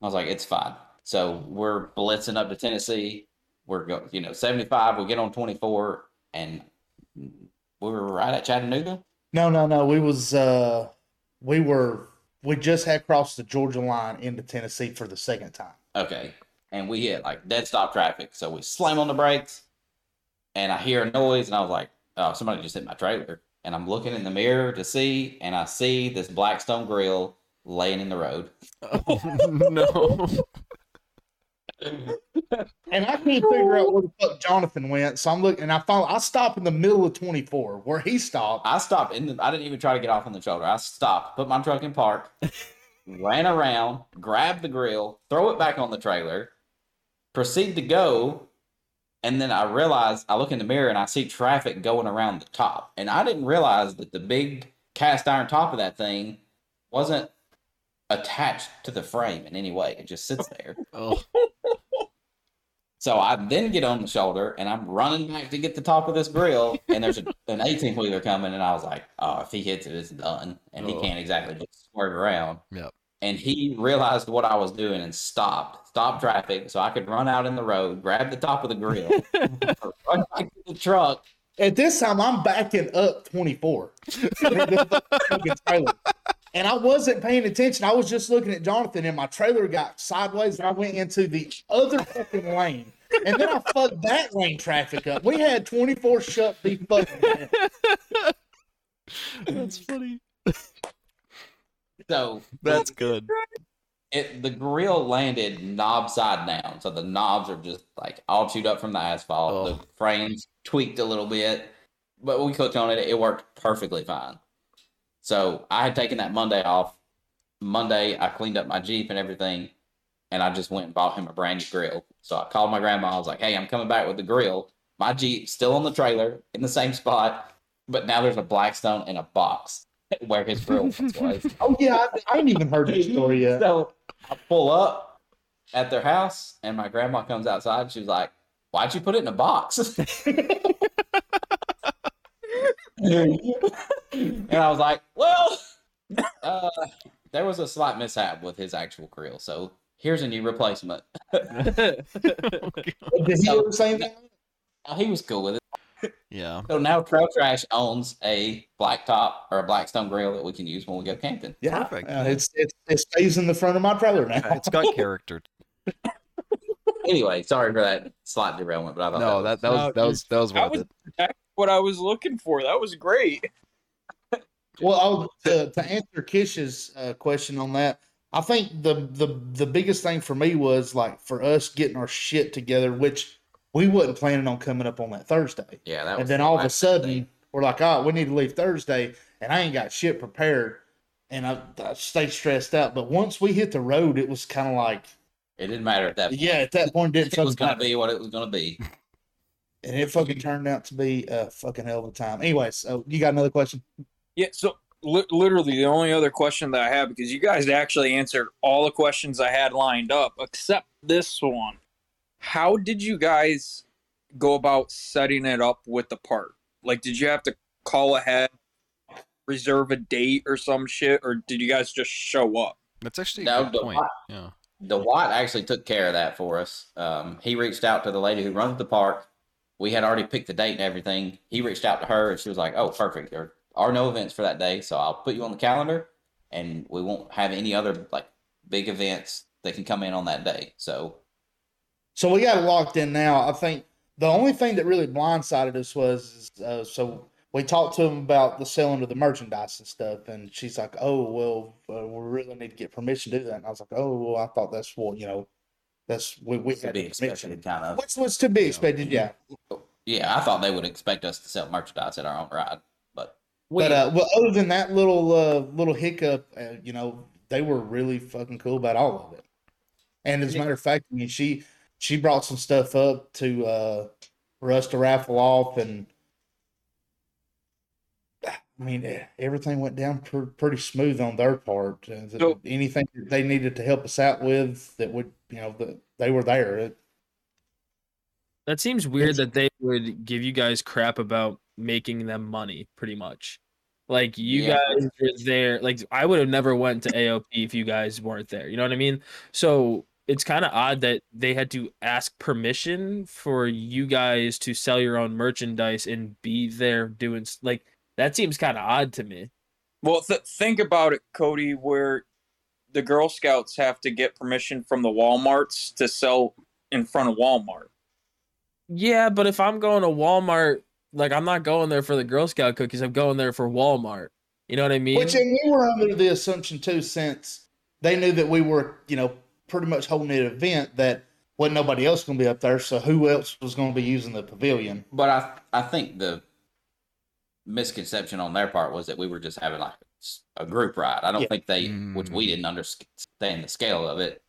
I was like, it's fine. So we're blitzing up to Tennessee. We're going, you know, seventy-five. We get on twenty-four, and we were right at Chattanooga. No, no, no. We was, uh, we were, we just had crossed the Georgia line into Tennessee for the second time. Okay, and we hit like dead stop traffic. So we slam on the brakes, and I hear a noise, and I was like, "Oh, somebody just hit my trailer." And I'm looking in the mirror to see, and I see this Blackstone grill laying in the road. Oh no. And I couldn't figure out where the fuck Jonathan went, so I'm looking, and I found I stopped in the middle of twenty-four where he stopped. I stopped in the. I didn't even try to get off on the shoulder. I stopped, put my truck in park, ran around, grabbed the grill, throw it back on the trailer, proceed to go, And then I realized, I look in the mirror and I see traffic going around the top. And I didn't realize that the big cast iron top of that thing wasn't attached to the frame in any way. It just sits there. Oh. So I then get on the shoulder and I'm running back to get the top of this grill, and there's a, an eighteen-wheeler coming, and I was like, oh, if he hits it, it's done. And oh. he can't exactly just swerve around. Yep. And he realized what I was doing and stopped, stopped traffic so I could run out in the road, grab the top of the grill, run back to the truck. At this time, I'm backing up twenty-four. And I wasn't paying attention. I was just looking at Jonathan, and my trailer got sideways, and I went into the other fucking lane. And then I fucked that lane traffic up. We had twenty-four shut the fucking down. That's funny. So that's good. It, the grill landed knob side down, so the knobs are just like all chewed up from the asphalt. Oh. The frames tweaked a little bit, but we clicked on it. It worked perfectly fine. So I had taken that Monday off. Monday, I cleaned up my Jeep and everything, and I just went and bought him a brand new grill. So I called my grandma. I was like, hey, I'm coming back with the grill. My Jeep's still on the trailer in the same spot, but now there's a Blackstone and a box where his grill was. Oh, yeah. I, I haven't even heard that story yet. So I pull up at their house, and my grandma comes outside. She's like, why'd you put it in a box? And I was like, well, uh, there was a slight mishap with his actual grill. So here's a new replacement. Did he do the same thing? He was cool with it. Yeah. So now Trail Trash owns a blacktop or a Blackstone grill that we can use when we go camping. Yeah, perfect. Uh, it's, it's it stays in the front of my trailer now. It's got character. Anyway, sorry for that slight derailment, but I thought no, that, that, was, that, was, that was that was that was worth it. Exactly what I was looking for. That was great. Well, to, to answer Kish's uh, question on that, I think the the the biggest thing for me was like for us getting our shit together, which. We wasn't planning on coming up on that Thursday. Yeah, that was. And then all of a sudden, thing. We're like, "Oh, we need to leave Thursday," and I ain't got shit prepared, and I, I stayed stressed out. But once we hit the road, it was kind of like it didn't matter at that point. Yeah, at that point, it, it was gonna be what it was gonna be, and it fucking turned out to be a fucking hell of a time. Anyway, so you got another question? Yeah. So li- literally, the only other question that I have, because you guys actually answered all the questions I had lined up except this one. How did you guys go about setting it up with the park? Like, did you have to call ahead, reserve a date or some shit, or did you guys just show up? That's actually no, a good point. Watt, yeah. DeWatt actually took care of that for us. Um, he reached out to the lady who runs the park. We had already picked the date and everything. He reached out to her, and she was like, oh, perfect. There are no events for that day, so I'll put you on the calendar, and we won't have any other, like, big events that can come in on that day. So... So we got locked in now. I think the only thing that really blindsided us was, uh, so we talked to him about the selling of the merchandise and stuff, and she's like, oh, well, uh, we really need to get permission to do that. And I was like, oh, well, I thought that's what, you know, that's what we had to be expected, kind of. What's, what's to be expected, yeah. Yeah, I thought they would expect us to sell merchandise at our own ride, but. But, uh, well, other than that little, uh, little hiccup, uh, you know, they were really fucking cool about all of it. And as a matter of fact, I mean, she... She brought some stuff up to uh, for us to raffle off, and I mean everything went down pr- pretty smooth on their part. Uh, so, anything that they needed to help us out with, that would you know that they were there. It, that seems weird that they would give you guys crap about making them money, pretty much. Like you yeah. guys were there. Like I would have never went to A O P if you guys weren't there. You know what I mean? So. It's kind of odd that they had to ask permission for you guys to sell your own merchandise and be there doing like that seems kind of odd to me. Well, th- think about it, Cody, where the Girl Scouts have to get permission from the Walmarts to sell in front of Walmart. Yeah, but if I'm going to Walmart, like I'm not going there for the Girl Scout cookies. I'm going there for Walmart. You know what I mean? Which and we were under the assumption too, since they knew that we were, you know, pretty much holding an event that wasn't nobody else going to be up there, so who else was going to be using the pavilion? But I I think the misconception on their part was that we were just having like a group ride. I don't yeah. think they, which we didn't understand the scale of it.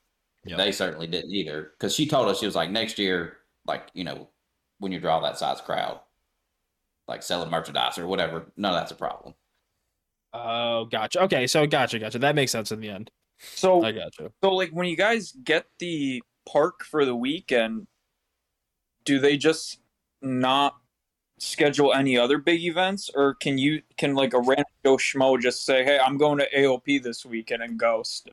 Yep. They certainly didn't either. Because she told us, she was like, next year, like, you know, when you draw that size crowd, like selling merchandise or whatever. None of that's a problem. Oh, gotcha. Okay, so gotcha, gotcha. That makes sense in the end. So I gotcha. So like when you guys get the park for the weekend, do they just not schedule any other big events, or can you can like a random Joe Schmo just say, "Hey, I'm going to A O P this weekend," and ghost?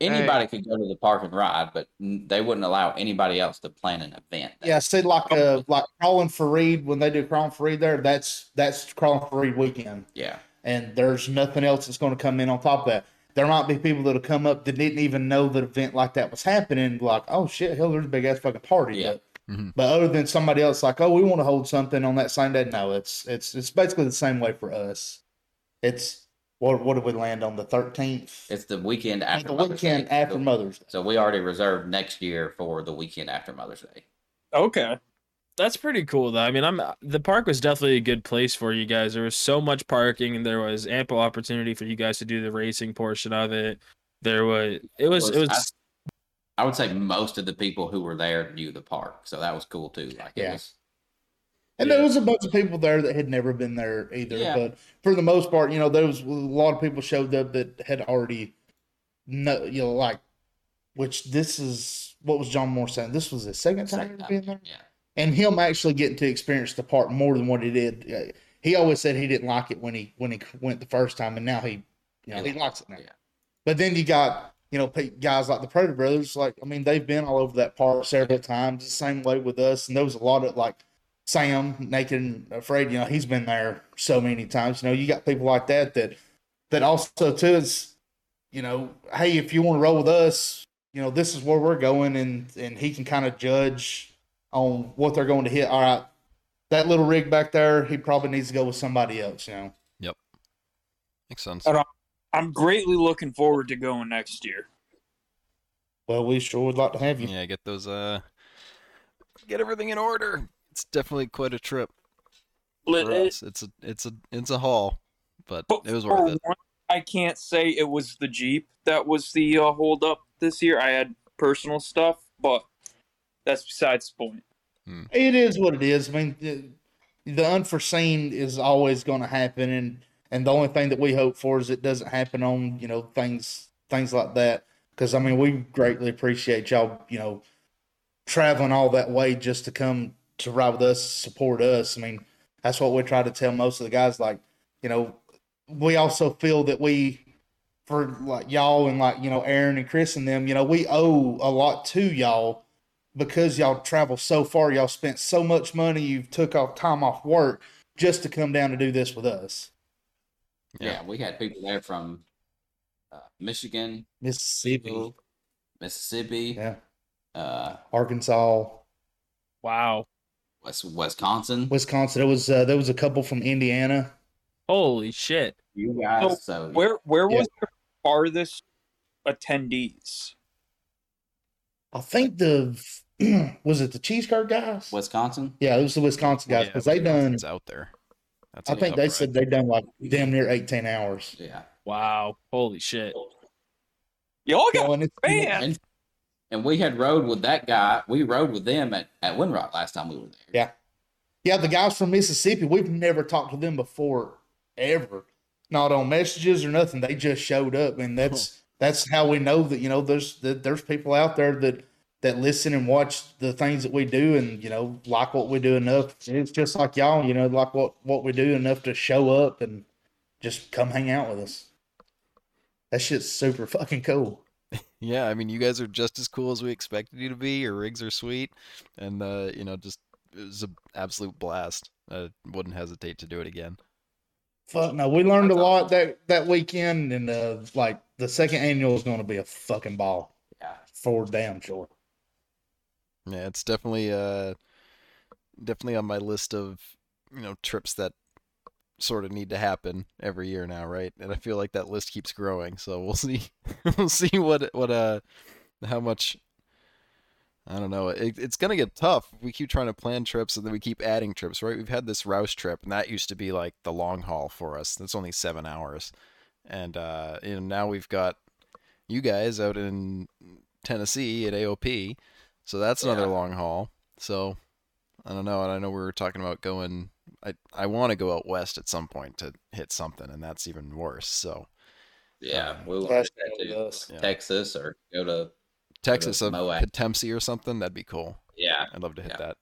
Anybody hey. could go to the park and ride, but they wouldn't allow anybody else to plan an event. Yeah, see, like uh, like Crawling Fareed, when they do Crawling Fareed there, that's that's Crawling Fareed weekend. Yeah, and there's nothing else that's going to come in on top of that. There might be people that'll come up that didn't even know that an event like that was happening. Like, oh shit, hell, there's a big ass fucking party. Yeah. Mm-hmm. But other than somebody else, like, oh, we want to hold something on that same day. No, it's it's it's basically the same way for us. It's. What, what did we land on, the thirteenth? It's the weekend after the Mother's Day. The weekend after Mother's Day. So we already reserved next year for the weekend after Mother's Day. Okay. That's pretty cool, though. I mean, I'm the park was definitely a good place for you guys. There was so much parking, and there was ample opportunity for you guys to do the racing portion of it. There was... It was... It was, it was I, I would say most of the people who were there knew the park, so that was cool, too. Like, yeah. It was, And yeah. there was a bunch of people there that had never been there either. Yeah. But for the most part, you know, there was a lot of people showed up that had already, no, you know, like, which this is, what was John Moore saying? This was his second time, second time. being there. Yeah. And him actually getting to experience the park more than what he did. He always said he didn't like it when he when he went the first time, and now he, you know, yeah. he likes it now. Yeah. But then you got, you know, guys like the Prater Brothers. Like, I mean, they've been all over that park several times, the same way with us. And there was a lot of, like, Sam, Naked and Afraid, you know, he's been there so many times. You know, you got people like that that, that also, too, is, you know, hey, if you want to roll with us, you know, this is where we're going, and, and he can kind of judge on what they're going to hit. All right, that little rig back there, he probably needs to go with somebody else, you know. Yep. Makes sense. I'm greatly looking forward to going next year. Well, we sure would like to have you. Yeah, get those, uh, get everything in order. It's definitely quite a trip. It's a it's a it's a haul, but, but it was worth it. One, I can't say it was the Jeep that was the uh, hold up this year. I had personal stuff, but that's besides the point. Hmm. It is what it is. I mean, the, the unforeseen is always going to happen, and, and the only thing that we hope for is it doesn't happen on, you know, things things like that. Because I mean, we greatly appreciate y'all, you know, traveling all that way just to come to ride with us, support us. I mean, that's what we try to tell most of the guys. Like, you know, we also feel that we, for like y'all and like, you know, Aaron and Chris and them, you know, we owe a lot to y'all because y'all travel so far. Y'all spent so much money. You've took off time off work just to come down to do this with us. Yeah. yeah we had people there from uh, Michigan, Mississippi, Mississippi, yeah, uh, Arkansas. Wow. Wisconsin, Wisconsin. There was uh, there was a couple from Indiana. Holy shit! You guys, so, so where where yeah. was the farthest attendees? I think the was it the cheese curd guys, Wisconsin. Yeah, it was the Wisconsin guys because yeah, they done it's out there. That's I think they ride. said they done like damn near eighteen hours. Yeah. Wow. Holy shit. Y'all got so, man. And we had rode with that guy. We rode with them at, at Windrock last time we were there. Yeah. Yeah, the guys from Mississippi, we've never talked to them before, ever. Not on messages or nothing. They just showed up, and that's cool. That's how we know that, you know, there's that there's people out there that, that listen and watch the things that we do and, you know, like what we do enough. It's just like y'all, you know, like what, what we do enough to show up and just come hang out with us. That shit's super fucking cool. Yeah, I mean, you guys are just as cool as we expected you to be. Your rigs are sweet, and uh, you know, just it was an absolute blast. I wouldn't hesitate to do it again. Fuck no, we learned a lot that, that weekend, and uh, like the second annual is going to be a fucking ball. Yeah, for damn sure. Yeah, it's definitely uh, definitely on my list of, you know, trips that sort of need to happen every year now, right? And I feel like that list keeps growing, so we'll see we'll see what what uh how much. I don't know, it, it's gonna get tough. We keep trying to plan trips and then we keep adding trips, right? We've had this Roush trip, and that used to be like the long haul for us. That's only seven hours, and uh you know, now we've got you guys out in Tennessee at A O P, so that's another yeah. long haul. So I don't know. And I know we were talking about going, I, I want to go out west at some point to hit something, and that's even worse. So yeah, um, we'll to to yeah. Texas or go to Texas, go to Poughkeepsie or something. That'd be cool. Yeah. I'd love to hit yeah. that.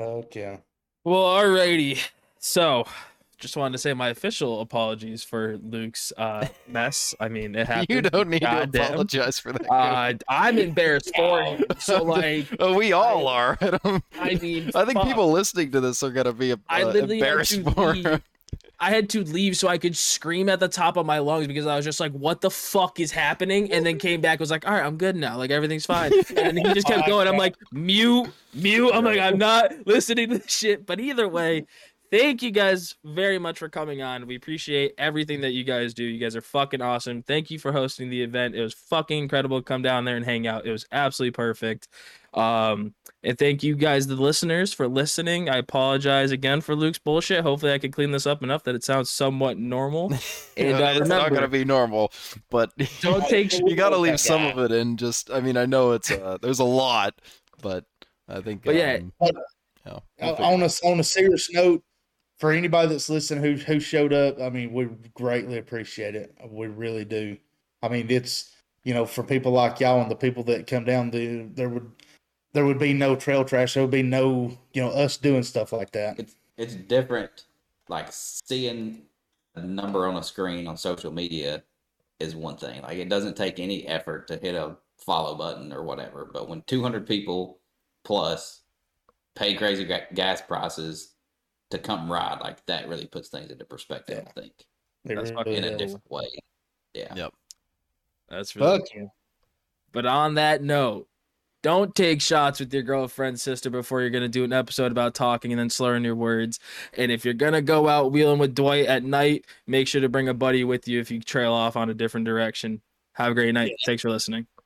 Okay. Well, alrighty. So just wanted to say my official apologies for Luke's uh, mess. I mean, it happened. You don't need God to damn. apologize for that. Uh, I'm embarrassed for him. So, like, we all I, are. I, I mean, I think fuck. people listening to this are gonna be uh, I embarrassed for him. I had to leave so I could scream at the top of my lungs because I was just like, "What the fuck is happening?" And then came back, was like, "All right, I'm good now. Like everything's fine." And he just kept going. I'm like, "Mute, mute." I'm like, "I'm not listening to this shit." But either way. Thank you guys very much for coming on. We appreciate everything that you guys do. You guys are fucking awesome. Thank you for hosting the event. It was fucking incredible to come down there and hang out. It was absolutely perfect. Um, and thank you guys, the listeners, for listening. I apologize again for Luke's bullshit. Hopefully I can clean this up enough that it sounds somewhat normal. And no, it's not going to be normal, but don't take you got to leave some of it in. Just, I mean, I know it's uh, there's a lot, but I think. But yeah, um, but, yeah we'll on, a, on a serious note, for anybody that's listening who who showed up, I mean, we greatly appreciate it. We really do. I mean, it's, you know, for people like y'all and the people that come down, the, there would there would be no Trail Trash. There would be no, you know, us doing stuff like that. It's it's different. Like, seeing a number on a screen on social media is one thing. Like, it doesn't take any effort to hit a follow button or whatever. But when two hundred people plus pay crazy ga- gas prices to come ride, like, that really puts things into perspective. Yeah. I think that's really in a different way. Yeah. Yep. That's really Fuck. cool. But on that note, don't take shots with your girlfriend's sister before you're gonna do an episode about talking and then slurring your words. And if you're gonna go out wheeling with Dwight at night, make sure to bring a buddy with you if you trail off on a different direction. Have a great night. Yeah. Thanks for listening.